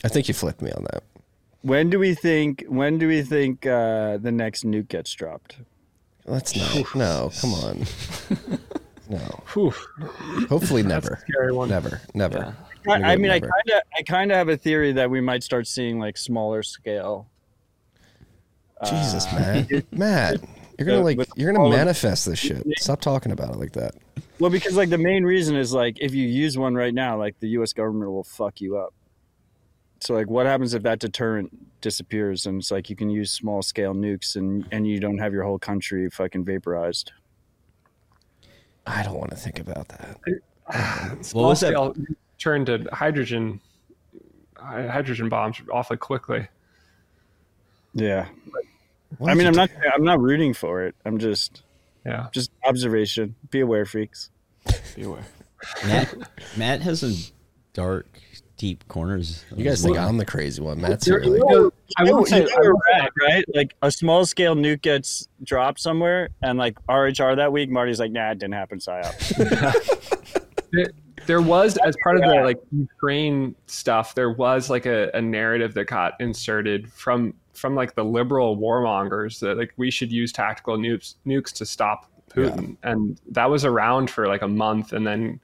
think you flipped me on that. When do we think the next nuke gets dropped? Let's not. No, come on. No. Whew. Hopefully never. That's a scary one. Never. Yeah. I mean, never. I kind of have a theory that we might start seeing like smaller scale. Jesus, Matt, you're gonna manifest this shit. Stop talking about it like that. Well, because like the main reason is like if you use one right now, like the U.S. government will fuck you up. So like what happens if that deterrent disappears and it's like you can use small scale nukes and you don't have your whole country fucking vaporized? I don't want to think about that. Small scale turn to hydrogen bombs awfully quickly. Yeah. I mean, I'm not rooting for it. I'm just observation. Be aware, freaks. Be aware. Matt has some dark, deep corners. You guys think I'm the crazy one. Matt's really. I would say, right? Like a small scale nuke gets dropped somewhere, and like RHR that week, Marty's like, "Nah, it didn't happen." PSYOP. There was, as part of the like Ukraine stuff, there was like a narrative that got inserted from like the liberal warmongers that like we should use tactical nukes to stop Putin, and that was around for like a month, and then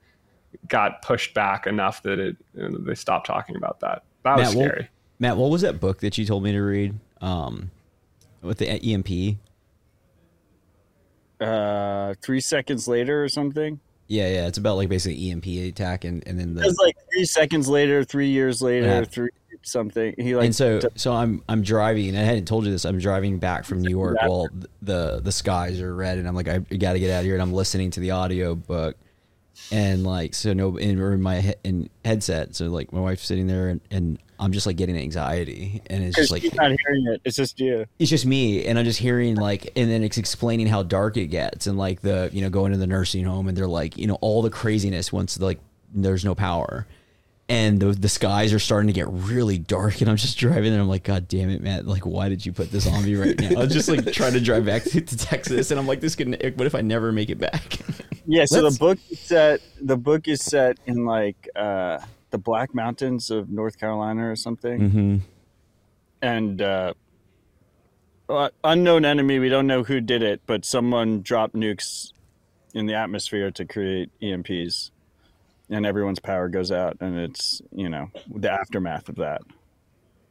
got pushed back enough that they stopped talking about that. That was scary. Matt, what was that book that you told me to read with the EMP? 3 seconds later or something? Yeah. It's about like basically EMP attack and then it was like 3 seconds later, 3 years later, three something. He like, and so I'm driving, and I hadn't told you this, I'm driving back from New York. Well, the skies are red and I'm like, I gotta get out of here, and I'm listening to the audio book. And like, so no, in my headset. So like my wife's sitting there and I'm just like getting anxiety, and it's just like, she's not hearing it. It's just you. It's just me. And I'm just hearing like, and then it's explaining how dark it gets and like the, you know, going to the nursing home, and they're like, you know, all the craziness once like there's no power, and the skies are starting to get really dark, and I'm just driving there. I'm like, God damn it, Matt. Like, why did you put this on me right now? I was just like trying to drive back to Texas, and I'm like, what if I never make it back? Yeah, so the book is set in like the Black Mountains of North Carolina or something, mm-hmm. and unknown enemy. We don't know who did it, but someone dropped nukes in the atmosphere to create EMPs, and everyone's power goes out, and it's, you know, the aftermath of that.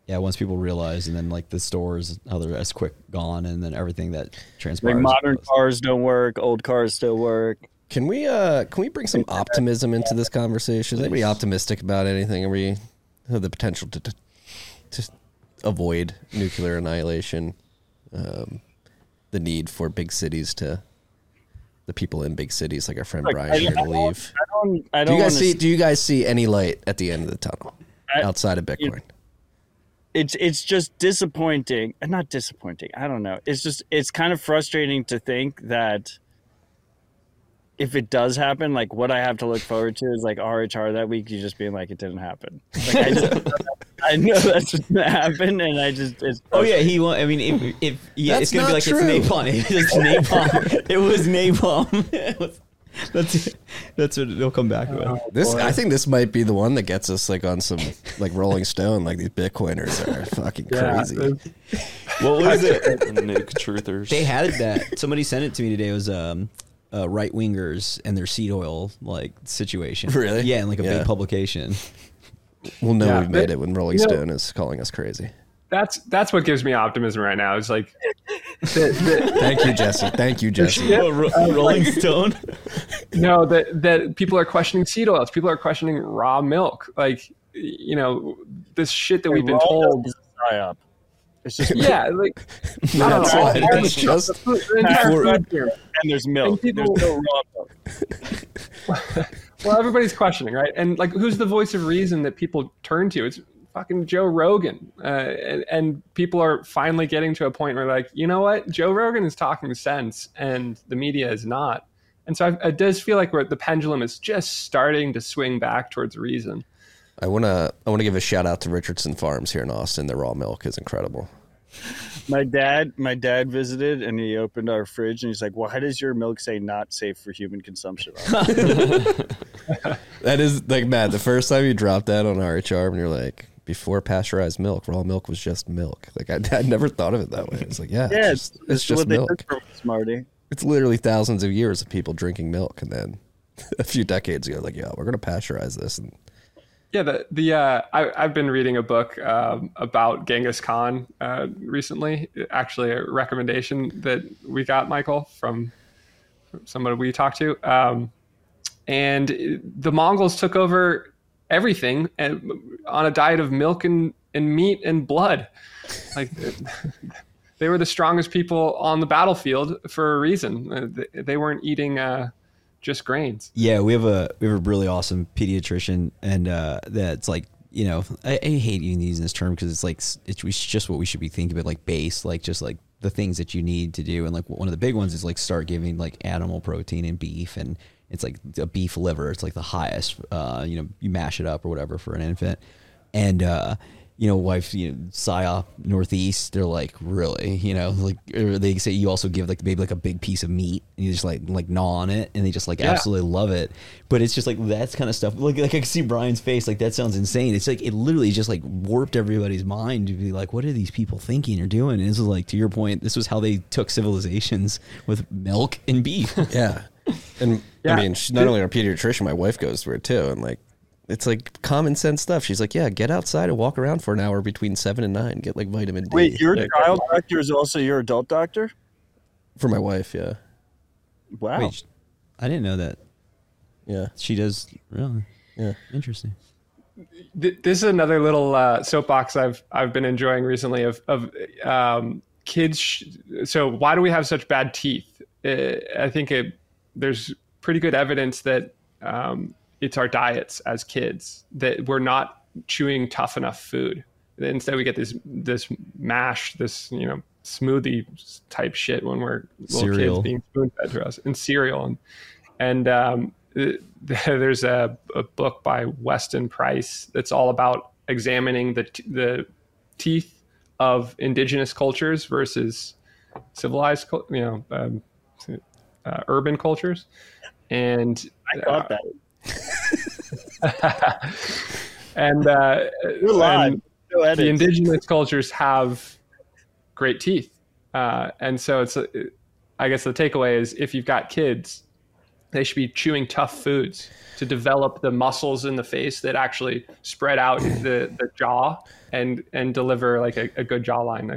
Yeah, once people realize, and then like the stores, how they're as quick gone, and then everything that transpires. Like modern cars don't work, old cars still work. Can we bring some optimism into this conversation? Is anybody optimistic about anything? Are we have the potential to avoid nuclear annihilation? The need for big cities to the people in big cities, like our friend Brian, here to leave. I don't. Do you guys see any light at the end of the tunnel outside of Bitcoin? It's just disappointing. Not disappointing. I don't know. It's kind of frustrating to think that. If it does happen, like what I have to look forward to is like RHR that week, you just being like, it didn't happen. Like, I know that's just gonna happen, and I just it's oh yeah, he won't. I mean, if it's gonna be like true. It's napalm. It's napalm. It was napalm. It was, that's what they'll come back with. This boy. I think this might be the one that gets us like on some like Rolling Stone, like these Bitcoiners are fucking crazy. What was it? Nuke truthers. They had that. Somebody sent it to me today. It was right wingers and their seed oil like situation. Really? Yeah, and like a big publication. We'll know we've made it when Rolling Stone is calling us crazy. That's what gives me optimism right now. It's like, thank you, Jesse. Yeah. Rolling Stone. No, that people are questioning seed oils. People are questioning raw milk. Like, you know, this shit that we've been told. It's just like it's just and there's milk. And there's no raw milk. Well, everybody's questioning, right? And like, who's the voice of reason that people turn to? It's fucking Joe Rogan. And people are finally getting to a point where, like, you know what? Joe Rogan is talking sense and the media is not. And so it does feel like the pendulum is just starting to swing back towards reason. I want to give a shout out to Richardson Farms here in Austin. Their raw milk is incredible. My dad visited and he opened our fridge and he's like, "Why does your milk say not safe for human consumption?" That is like, Matt, the first time you dropped that on RHR and you're like, before pasteurized milk, raw milk was just milk. Like I never thought of it that way. It's like, yeah, it's just what milk. They took from Smarty. It's literally thousands of years of people drinking milk, and then a few decades ago, like, yeah, we're gonna pasteurize this. And yeah, I've been reading a book about Genghis Khan recently. Actually, a recommendation that we got, Michael, from somebody we talked to. And the Mongols took over everything on a diet of milk and meat and blood. Like, they were the strongest people on the battlefield for a reason. They weren't eating... just grains. Yeah, we have a really awesome pediatrician, and that's like, you know, I hate using this term because it's like it's just what we should be thinking about, like base, like just like the things that you need to do. And like one of the big ones is like start giving like animal protein and beef, and it's like a beef liver. It's like the highest. You know, you mash it up or whatever for an infant, and you know, wife, you know, PSYOP Northeast, they're like, really, you know, like, or they say you also give like the baby like a big piece of meat and you just like gnaw on it and they just like absolutely love it. But it's just like, that's kind of stuff. Like I can see Brian's face. Like, that sounds insane. It's like, it literally just like warped everybody's mind to be like, what are these people thinking or doing? And this was like, to your point, this was how they took civilizations, with milk and beef. Yeah. And yeah. I mean, she's not only our pediatrician, my wife goes through it too. And like, it's like common sense stuff. She's like, yeah, get outside and walk around for an hour between 7 and 9. Get like vitamin D. Wait, your child doctor is also your adult doctor? For my wife, yeah. Wow. Wait, I didn't know that. Yeah. She does. Really? Yeah. Interesting. This is another little soapbox I've been enjoying recently of kids. So why do we have such bad teeth? I think there's pretty good evidence that it's our diets as kids, that we're not chewing tough enough food. Instead, we get this mash, this, you know, smoothie type shit when we're little kids, being spoon fed to us, and cereal. And there's a book by Weston Price that's all about examining the teeth of indigenous cultures versus civilized, you know, urban cultures. And I got that. and the indigenous cultures have great teeth, and so it's, I guess the takeaway is, if you've got kids, they should be chewing tough foods to develop the muscles in the face that actually spread out the jaw and deliver like a good jawline,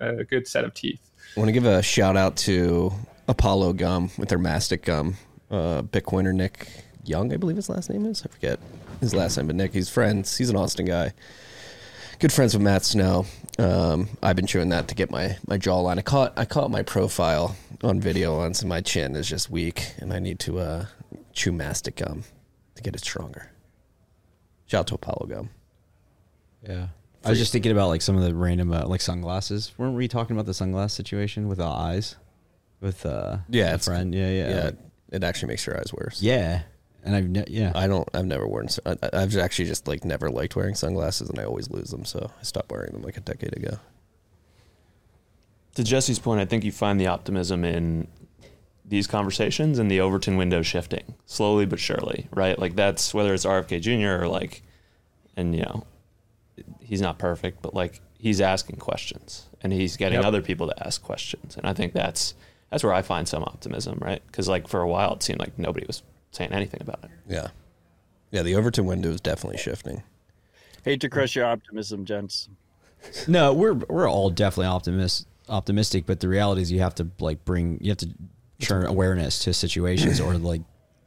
a good set of teeth. I want to give a shout out to Apollo Gum with their mastic gum. Bitcoiner Nick Young, I believe his last name is. I forget his last name, but Nick, he's friends. He's an Austin guy. Good friends with Matt Snow. I've been chewing that to get my jawline. I caught my profile on video once, and my chin is just weak, and I need to chew mastic gum to get it stronger. Shout out to Apollo Gum. Yeah. I was just thinking about like some of the random like sunglasses. Weren't we talking about the sunglass situation with the eyes? With a friend? Yeah. Like, it actually makes your eyes worse. Yeah. And I've never worn. I've actually just like never liked wearing sunglasses, and I always lose them. So I stopped wearing them like a decade ago. To Jesse's point, I think you find the optimism in these conversations and the Overton window shifting slowly but surely, right? Like, that's whether it's RFK Jr. or like, and you know, he's not perfect, but like he's asking questions and he's getting other people to ask questions, and I think that's where I find some optimism, right? Because like for a while it seemed like nobody was saying anything about it. Yeah, the Overton window is definitely shifting. Hate to crush your optimism, gents. No, we're all definitely optimistic, but the reality is you have to turn awareness to situations, or like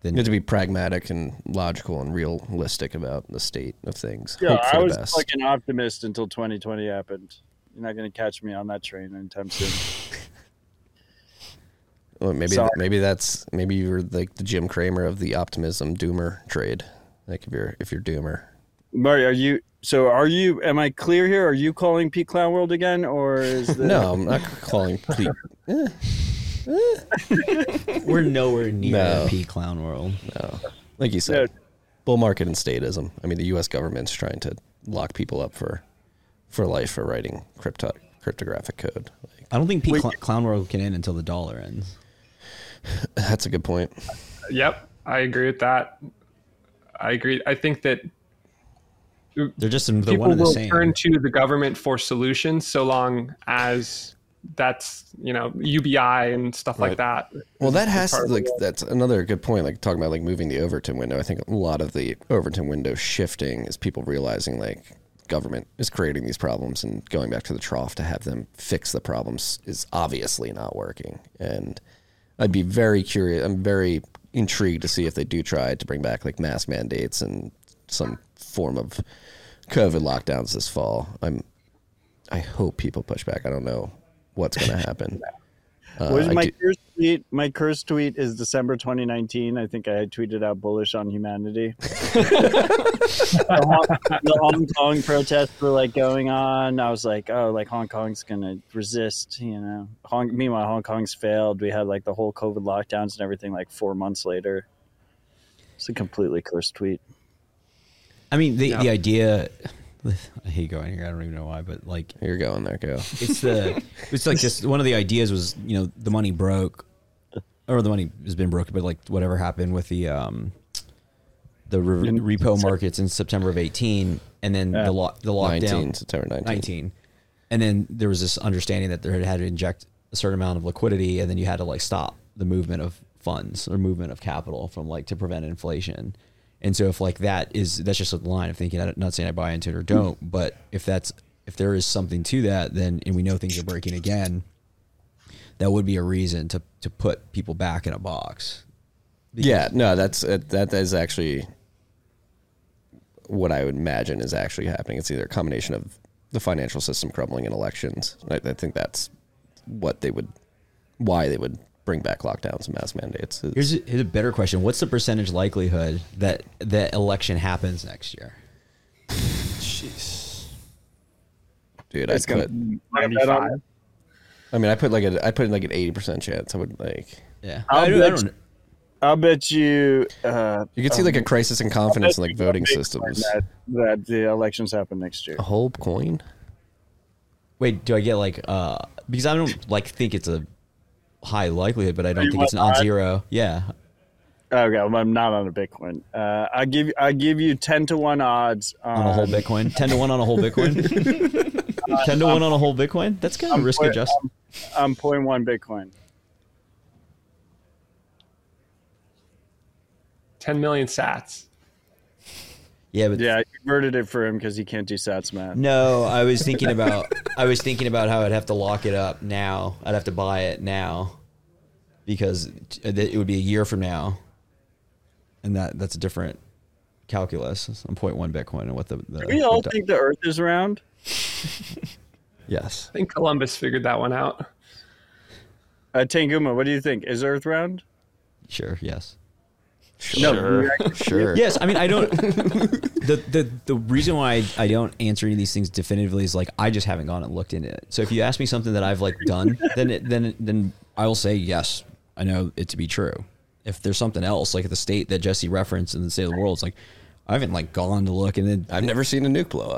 you have to be pragmatic and logical and realistic about the state of things. Yeah, I was like an optimist until 2020 happened. You're not going to catch me on that train anytime soon. Well, maybe you were like the Jim Cramer of the optimism doomer trade. Like if you're doomer, Marty, So are you, am I clear here? Are you calling Pete Clown World again, or is the... No, I'm not calling Pete. We're nowhere near Pete Clown World. No. Like you said, bull market and statism. I mean, the U.S. government's trying to lock people up for life for writing cryptographic code. Like, I don't think Pete Clown World can end until the dollar ends. That's a good point. Yep, I agree with that. I agree. I think that they're just people one the will same. Turn to the government for solutions so long as that's, you know, UBI and stuff like that. Well, that has to, like, that's another good point. Like talking about like moving the Overton window. I think a lot of the Overton window shifting is people realizing like government is creating these problems, and going back to the trough to have them fix the problems is obviously not working. And I'd be very curious. I'm very intrigued to see if they do try to bring back like mask mandates and some form of COVID lockdowns this fall. I hope people push back. I don't know what's going to happen. My curse tweet is December 2019. I think I had tweeted out bullish on humanity. The Hong Kong protests were like going on. I was like, oh, like Hong Kong's going to resist, you know. Meanwhile, Hong Kong's failed. We had like the whole COVID lockdowns and everything like 4 months later. It's a completely cursed tweet. I mean, the idea... I hate going here. I don't even know why, but like you're going there, go. It's like just one of the ideas was, you know, the money broke, or the money has been broken, but like whatever happened with the repo markets in September of 18, and then the lockdown 19, September 19, and then there was this understanding that they had to inject a certain amount of liquidity, and then you had to like stop the movement of funds or movement of capital from like to prevent inflation. And so if like that's just a line of thinking, I'm not saying I buy into it or don't, but if there is something to that, then, and we know things are breaking again, that would be a reason to put people back in a box. Yeah, no, that is actually what I would imagine is actually happening. It's either a combination of the financial system crumbling and elections. I think that's why they would bring back lockdowns and mass mandates. Here's a better question. What's the percentage likelihood that that election happens next year? Jeez. Dude, I put like an 80% chance. I would like... Yeah. I'll bet you... you could see like a crisis in confidence in like voting systems. That the elections happen next year. A whole coin? Wait, do I get like... because I don't like think it's a high likelihood, but I don't think it's an odd zero. Yeah. Okay, well, I'm not on a Bitcoin. I give you 10-1 odds on a whole Bitcoin. 10-1 on a whole Bitcoin. 10-1 on a whole Bitcoin. That's kind of risk adjusted. I'm 0.1 Bitcoin. 10 million sats. Yeah, but I converted it for him because he can't do sats math. No, I was thinking about how I'd have to lock it up now. I'd have to buy it now because it would be a year from now, and that's a different calculus. I'm 0.1 Bitcoin and what the we all think the Earth is round. Yes, I think Columbus figured that one out. Tanguma, what do you think? Is Earth round? Sure. Yes. Sure. No, sure. Yes, I mean I don't. The reason why I don't answer any of these things definitively is like I just haven't gone and looked into it. So if you ask me something that I've like done, then I will say yes, I know it to be true. If there's something else like the state that Jesse referenced in the State of the World, it's like I haven't like gone to look, and then I've never seen a nuke blow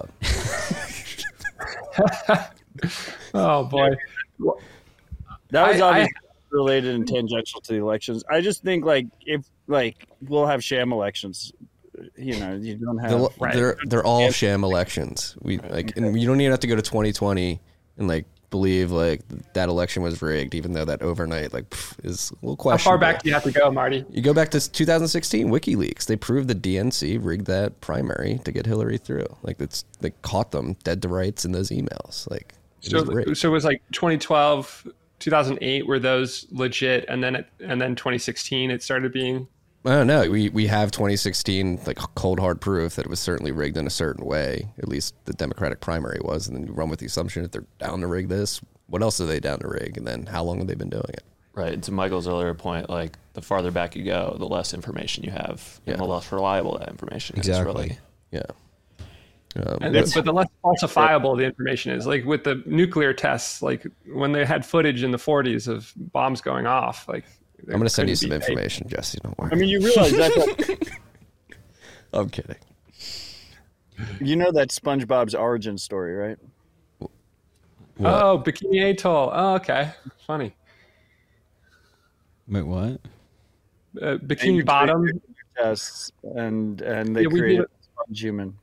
up. Oh boy, that was obviously related and tangential to the elections. I just think like if. Like we'll have sham elections, you know. You don't have they're all sham elections. We like, and you don't even have to go to 2020 and like believe like that election was rigged, even though that overnight like is a little questionable. How far back do you have to go, Marty? You go back to 2016 WikiLeaks. They proved the DNC rigged that primary to get Hillary through. Like they caught them dead to rights in those emails. Like so it was like 2012, 2008 were those legit, and then 2016 it started being. I don't know. We have 2016 like cold hard proof that it was certainly rigged in a certain way. At least the Democratic primary was, and then you run with the assumption that they're down to rig this. What else are they down to rig? And then how long have they been doing it? Right. And to Michael's earlier point, like the farther back you go, the less information you have, and the less reliable that information is. Exactly. Really. Yeah. But the less falsifiable the information is. Like with the nuclear tests, like when they had footage in the 40s of bombs going off, like I'm going to send you some information, Jesse. Don't worry. I mean, you realize that. I'm kidding. You know that SpongeBob's origin story, right? What? Oh, Bikini Atoll. Oh, okay. Funny. Wait, what? Bikini Bottom. Tests and they created a sponge human.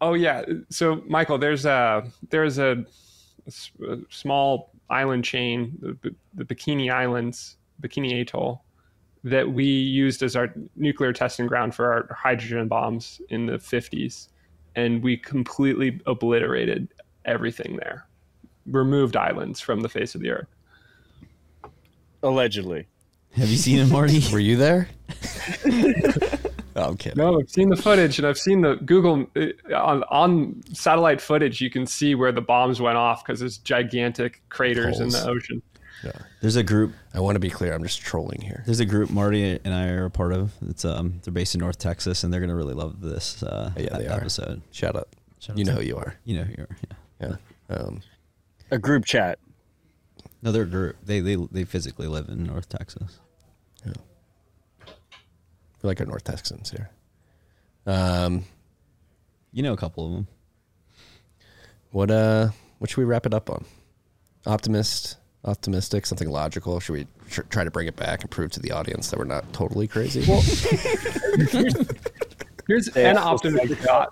Oh, yeah. So, Michael, there's a small island chain, the Bikini Islands, Bikini Atoll, that we used as our nuclear testing ground for our hydrogen bombs in the 50s. And we completely obliterated everything there. Removed islands from the face of the earth. Allegedly. Have you seen it, Marty? Were you there? Oh, I'm kidding. No, I've seen the footage, and I've seen the Google on satellite footage. You can see where the bombs went off because there's gigantic craters holes in the ocean. Yeah. There's a group. I want to be clear. I'm just trolling here. There's a group Marty and I are a part of. It's they're based in North Texas, and they're gonna really love this episode. Shout out. You know who you are. You know who you are. Yeah. Yeah. A group chat. No, they're a group. They physically live in North Texas. Yeah. We're like our North Texans here. You know a couple of them. What should we wrap it up on? Optimistic, something logical. Should we try to bring it back and prove to the audience that we're not totally crazy? Well, here's an optimistic thought.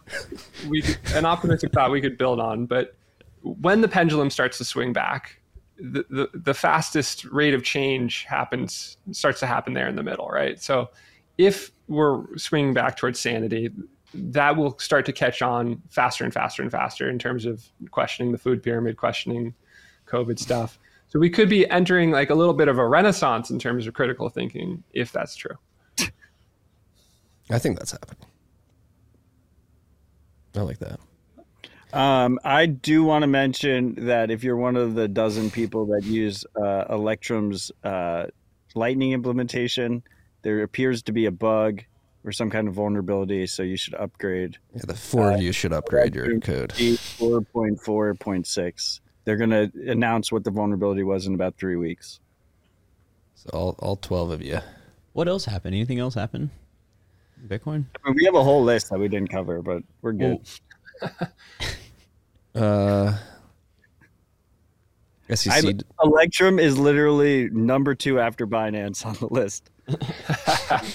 An optimistic thought we could build on. But when the pendulum starts to swing back, the fastest rate of change starts to happen there in the middle, right? So if we're swinging back towards sanity, that will start to catch on faster and faster and faster in terms of questioning the food pyramid, questioning COVID stuff. So we could be entering like a little bit of a renaissance in terms of critical thinking, if that's true. I think that's happening. I like that. I do want to mention that if you're one of the dozen people that use Electrum's Lightning implementation, there appears to be a bug or some kind of vulnerability, so you should upgrade. Yeah, the four of you should upgrade your code. 4.4.6. They're going to announce what the vulnerability was in about 3 weeks. So all 12 of you. What else happened? Anything else happened? Bitcoin? I mean, we have a whole list that we didn't cover, but we're good. Electrum is literally number 2 after Binance on the list. Let's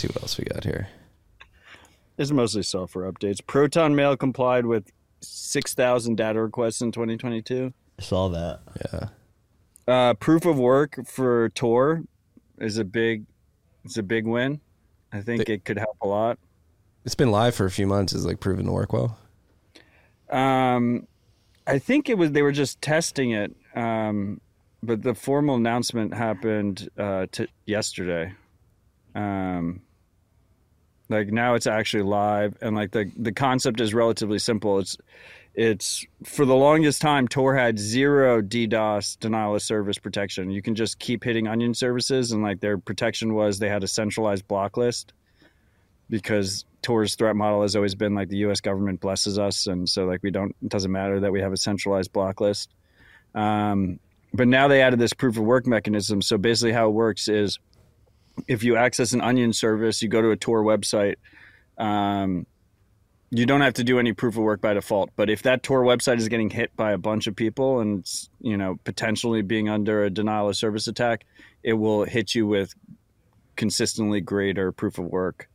see what else we got here. This is mostly software updates. Proton Mail complied with 6,000 data requests in 2022. I saw that. Yeah. Proof of work for Tor is a big win. I think it could help a lot. It's been live for a few months. It's like proven to work well. I think it was they were just testing it, but the formal announcement happened yesterday. Like now, it's actually live, and like the concept is relatively simple. It's for the longest time Tor had 0 DDoS denial of service protection. You can just keep hitting onion services, and like their protection was they had a centralized block list because Tor's threat model has always been like the U.S. government blesses us, and so like it doesn't matter that we have a centralized block list. But now they added this proof of work mechanism. So basically, how it works is if you access an onion service, you go to a Tor website. You don't have to do any proof of work by default. But if that Tor website is getting hit by a bunch of people and potentially being under a denial of service attack, it will hit you with consistently greater proof of work.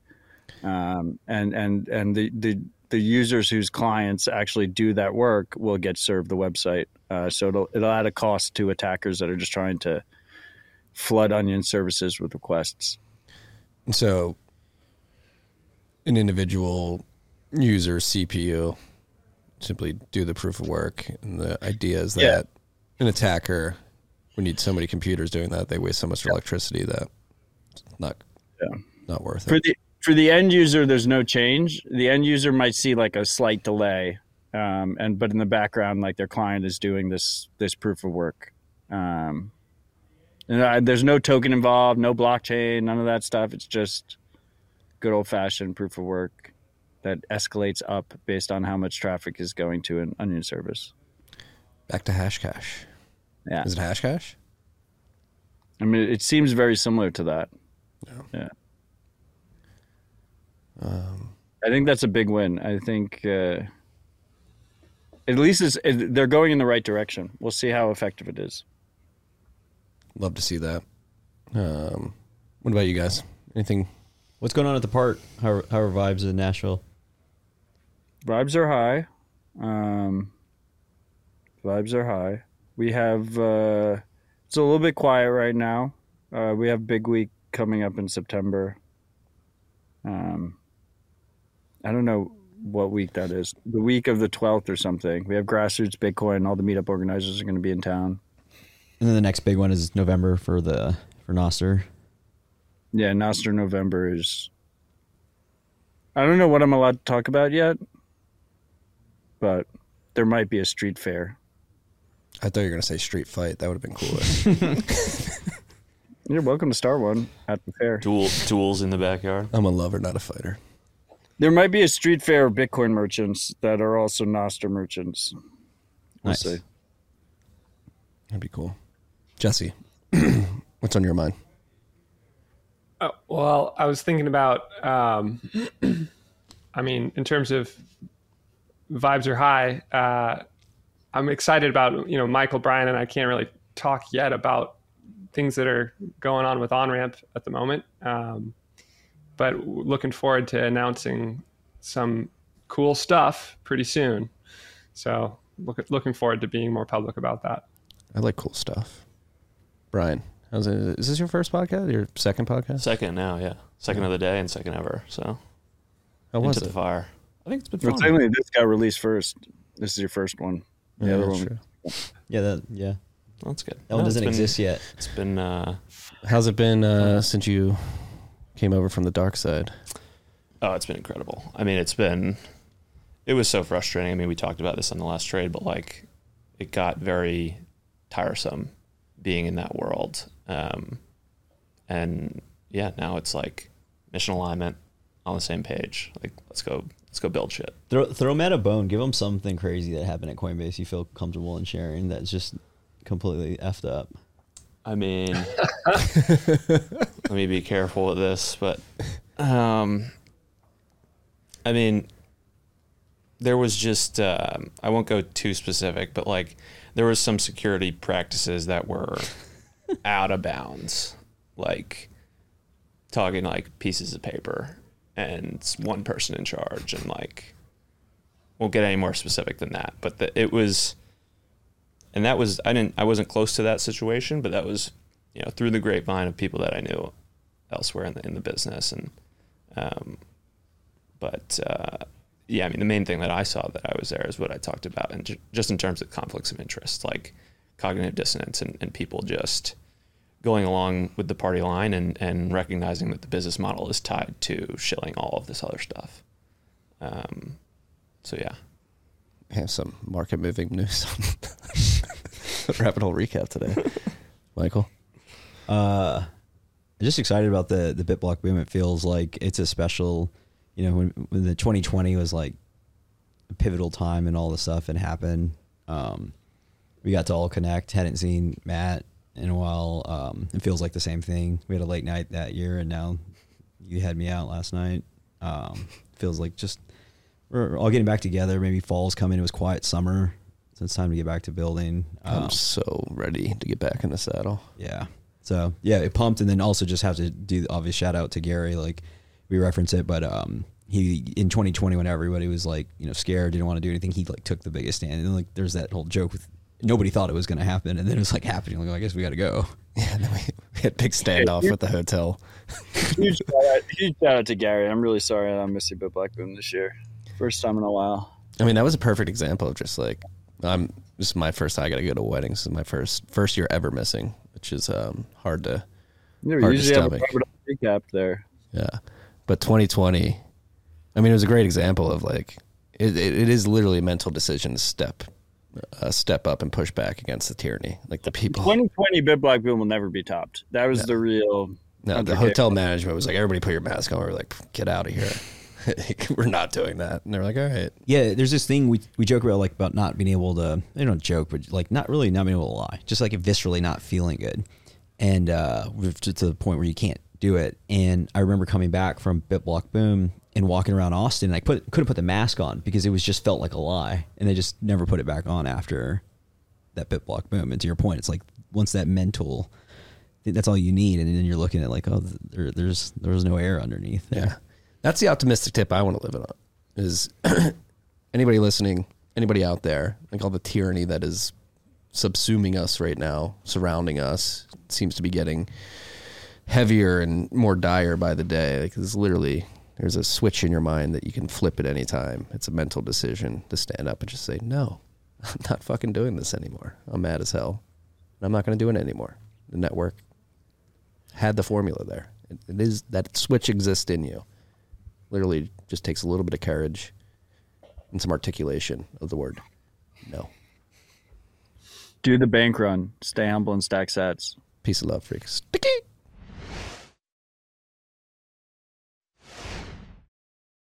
And the users whose clients actually do that work will get served the website. So it'll add a cost to attackers that are just trying to flood onion services with requests. So an individual user CPU simply do the proof of work. And the idea is that an attacker would need so many computers doing that. They waste so much electricity that it's not worth it. For the end user, there's no change. The end user might see like a slight delay, but in the background, like their client is doing this proof of work. There's no token involved, no blockchain, none of that stuff. It's just good old fashioned proof of work that escalates up based on how much traffic is going to an onion service. Back to Hashcash. Yeah. Is it Hashcash? I mean, it seems very similar to that. Yeah. I think that's a big win. I think at least they're going in the right direction. We'll see how effective it is. Love to see that. What about you guys? Anything? What's going on at the park? How are vibes in Nashville? Vibes are high. We have, it's a little bit quiet right now. We have big week coming up in September. I don't know what week that is. The week of the 12th or something. We have Grassroots Bitcoin. All the meetup organizers are going to be in town. And then the next big one is November for Nostr. Yeah, Nostr November is... I don't know what I'm allowed to talk about yet, but there might be a street fair. I thought you were going to say street fight. That would have been cooler. You're welcome to start one at the fair. Duels in the backyard. I'm a lover, not a fighter. There might be a street fair of Bitcoin merchants that are also Nostr merchants. We'll see. That'd be cool. Jesse, what's on your mind? Oh, well, I was thinking about, I mean, in terms of vibes are high, I'm excited about, you know, Michael, Brian, and I can't really talk yet about things that are going on with OnRamp at the moment. But looking forward to announcing some cool stuff pretty soon. So looking forward to being more public about that. I like cool stuff. Brian, is this your first podcast? Your second podcast? Second now, yeah. Second of the day and second ever. So how was it? Into the fire. I think it's been fun. Well, this got released first. This is your first one. The other one. True. Yeah. That's good. That one doesn't exist yet. It's been... How's it been since you came over from the dark side? Oh, it's been incredible. I mean, it was so frustrating. I mean, we talked about this on the last trade, but like it got very tiresome being in that world. And yeah, now it's like mission alignment on the same page. Like, let's go build shit. Throw Matt a bone, give him something crazy that happened at Coinbase you feel comfortable in sharing that's just completely effed up. I mean, let me be careful with this, but, I mean, there was just, I won't go too specific, but like there was some security practices that were out of bounds, like talking like pieces of paper and it's one person in charge and like, won't get any more specific than that, but it was... And that was, I wasn't close to that situation, but that was, you know, through the grapevine of people that I knew elsewhere in the business. And, yeah, I mean, the main thing that I saw that I was there is what I talked about. And just in terms of conflicts of interest, like cognitive dissonance and people just going along with the party line and recognizing that the business model is tied to shilling all of this other stuff. So, yeah. I have some market moving news on Rapid Hole recap today. Michael? I'm just excited about the BitBlock boom. It feels like it's a special, you know, when the 2020 was like a pivotal time and all the stuff had happened. We got to all connect. Hadn't seen Matt in a while. It feels like the same thing. We had a late night that year and now you had me out last night. Feels like just... We're all getting back together. Maybe fall's coming. It was quiet summer, so it's time to get back to building. I'm so ready to get back in the saddle. Yeah. So, yeah, it pumped. And then also just have to do the obvious shout out to Gary. Like, we reference it, but he, in 2020, when everybody was like, you know, scared, didn't want to do anything, he like took the biggest stand. And like, there's that whole joke with nobody thought it was going to happen. And then it was like happening. Like, well, I guess we got to go. Yeah. And then we had a big standoff at the hotel. Huge shout out to Gary. I'm really sorry I'm missing BitBlock Boom this year. First time in a while. I mean, that was a perfect example of just like, this is my first time I got to go to weddings. This is my first year ever missing, which is hard to stomach. You usually have a recap there. Yeah. But 2020, I mean, it was a great example of like, it is literally a mental decision to step up and push back against the tyranny. Like the people. 2020 BitBlock Boom will never be topped. That was the real. No, the hotel management was like, everybody put your mask on. We were like, get out of here. we're not doing that. And they're like, all right. Yeah, there's this thing we joke about, like, about not being able to, they don't joke, but like not being able to lie, just like viscerally not feeling good. And to the point where you can't do it. And I remember coming back from BitBlock Boom and walking around Austin, and I couldn't put the mask on because it was just felt like a lie. And I just never put it back on after that BitBlock Boom. And to your point, it's like once that mental, that's all you need. And then you're looking at like, oh, there was no air underneath there. Yeah. That's the optimistic tip I want to live it on is anybody listening, anybody out there, like all the tyranny that is subsuming us right now, surrounding us, seems to be getting heavier and more dire by the day. Like it's literally, there's a switch in your mind that you can flip at any time. It's a mental decision to stand up and just say, no, I'm not fucking doing this anymore. I'm mad as hell. I'm not going to do it anymore. The network had the formula there. It is that switch exists in you. Literally just takes a little bit of courage and some articulation of the word no. Do the bank run. Stay humble and stack sats. Peace of love, freaks. Sticky.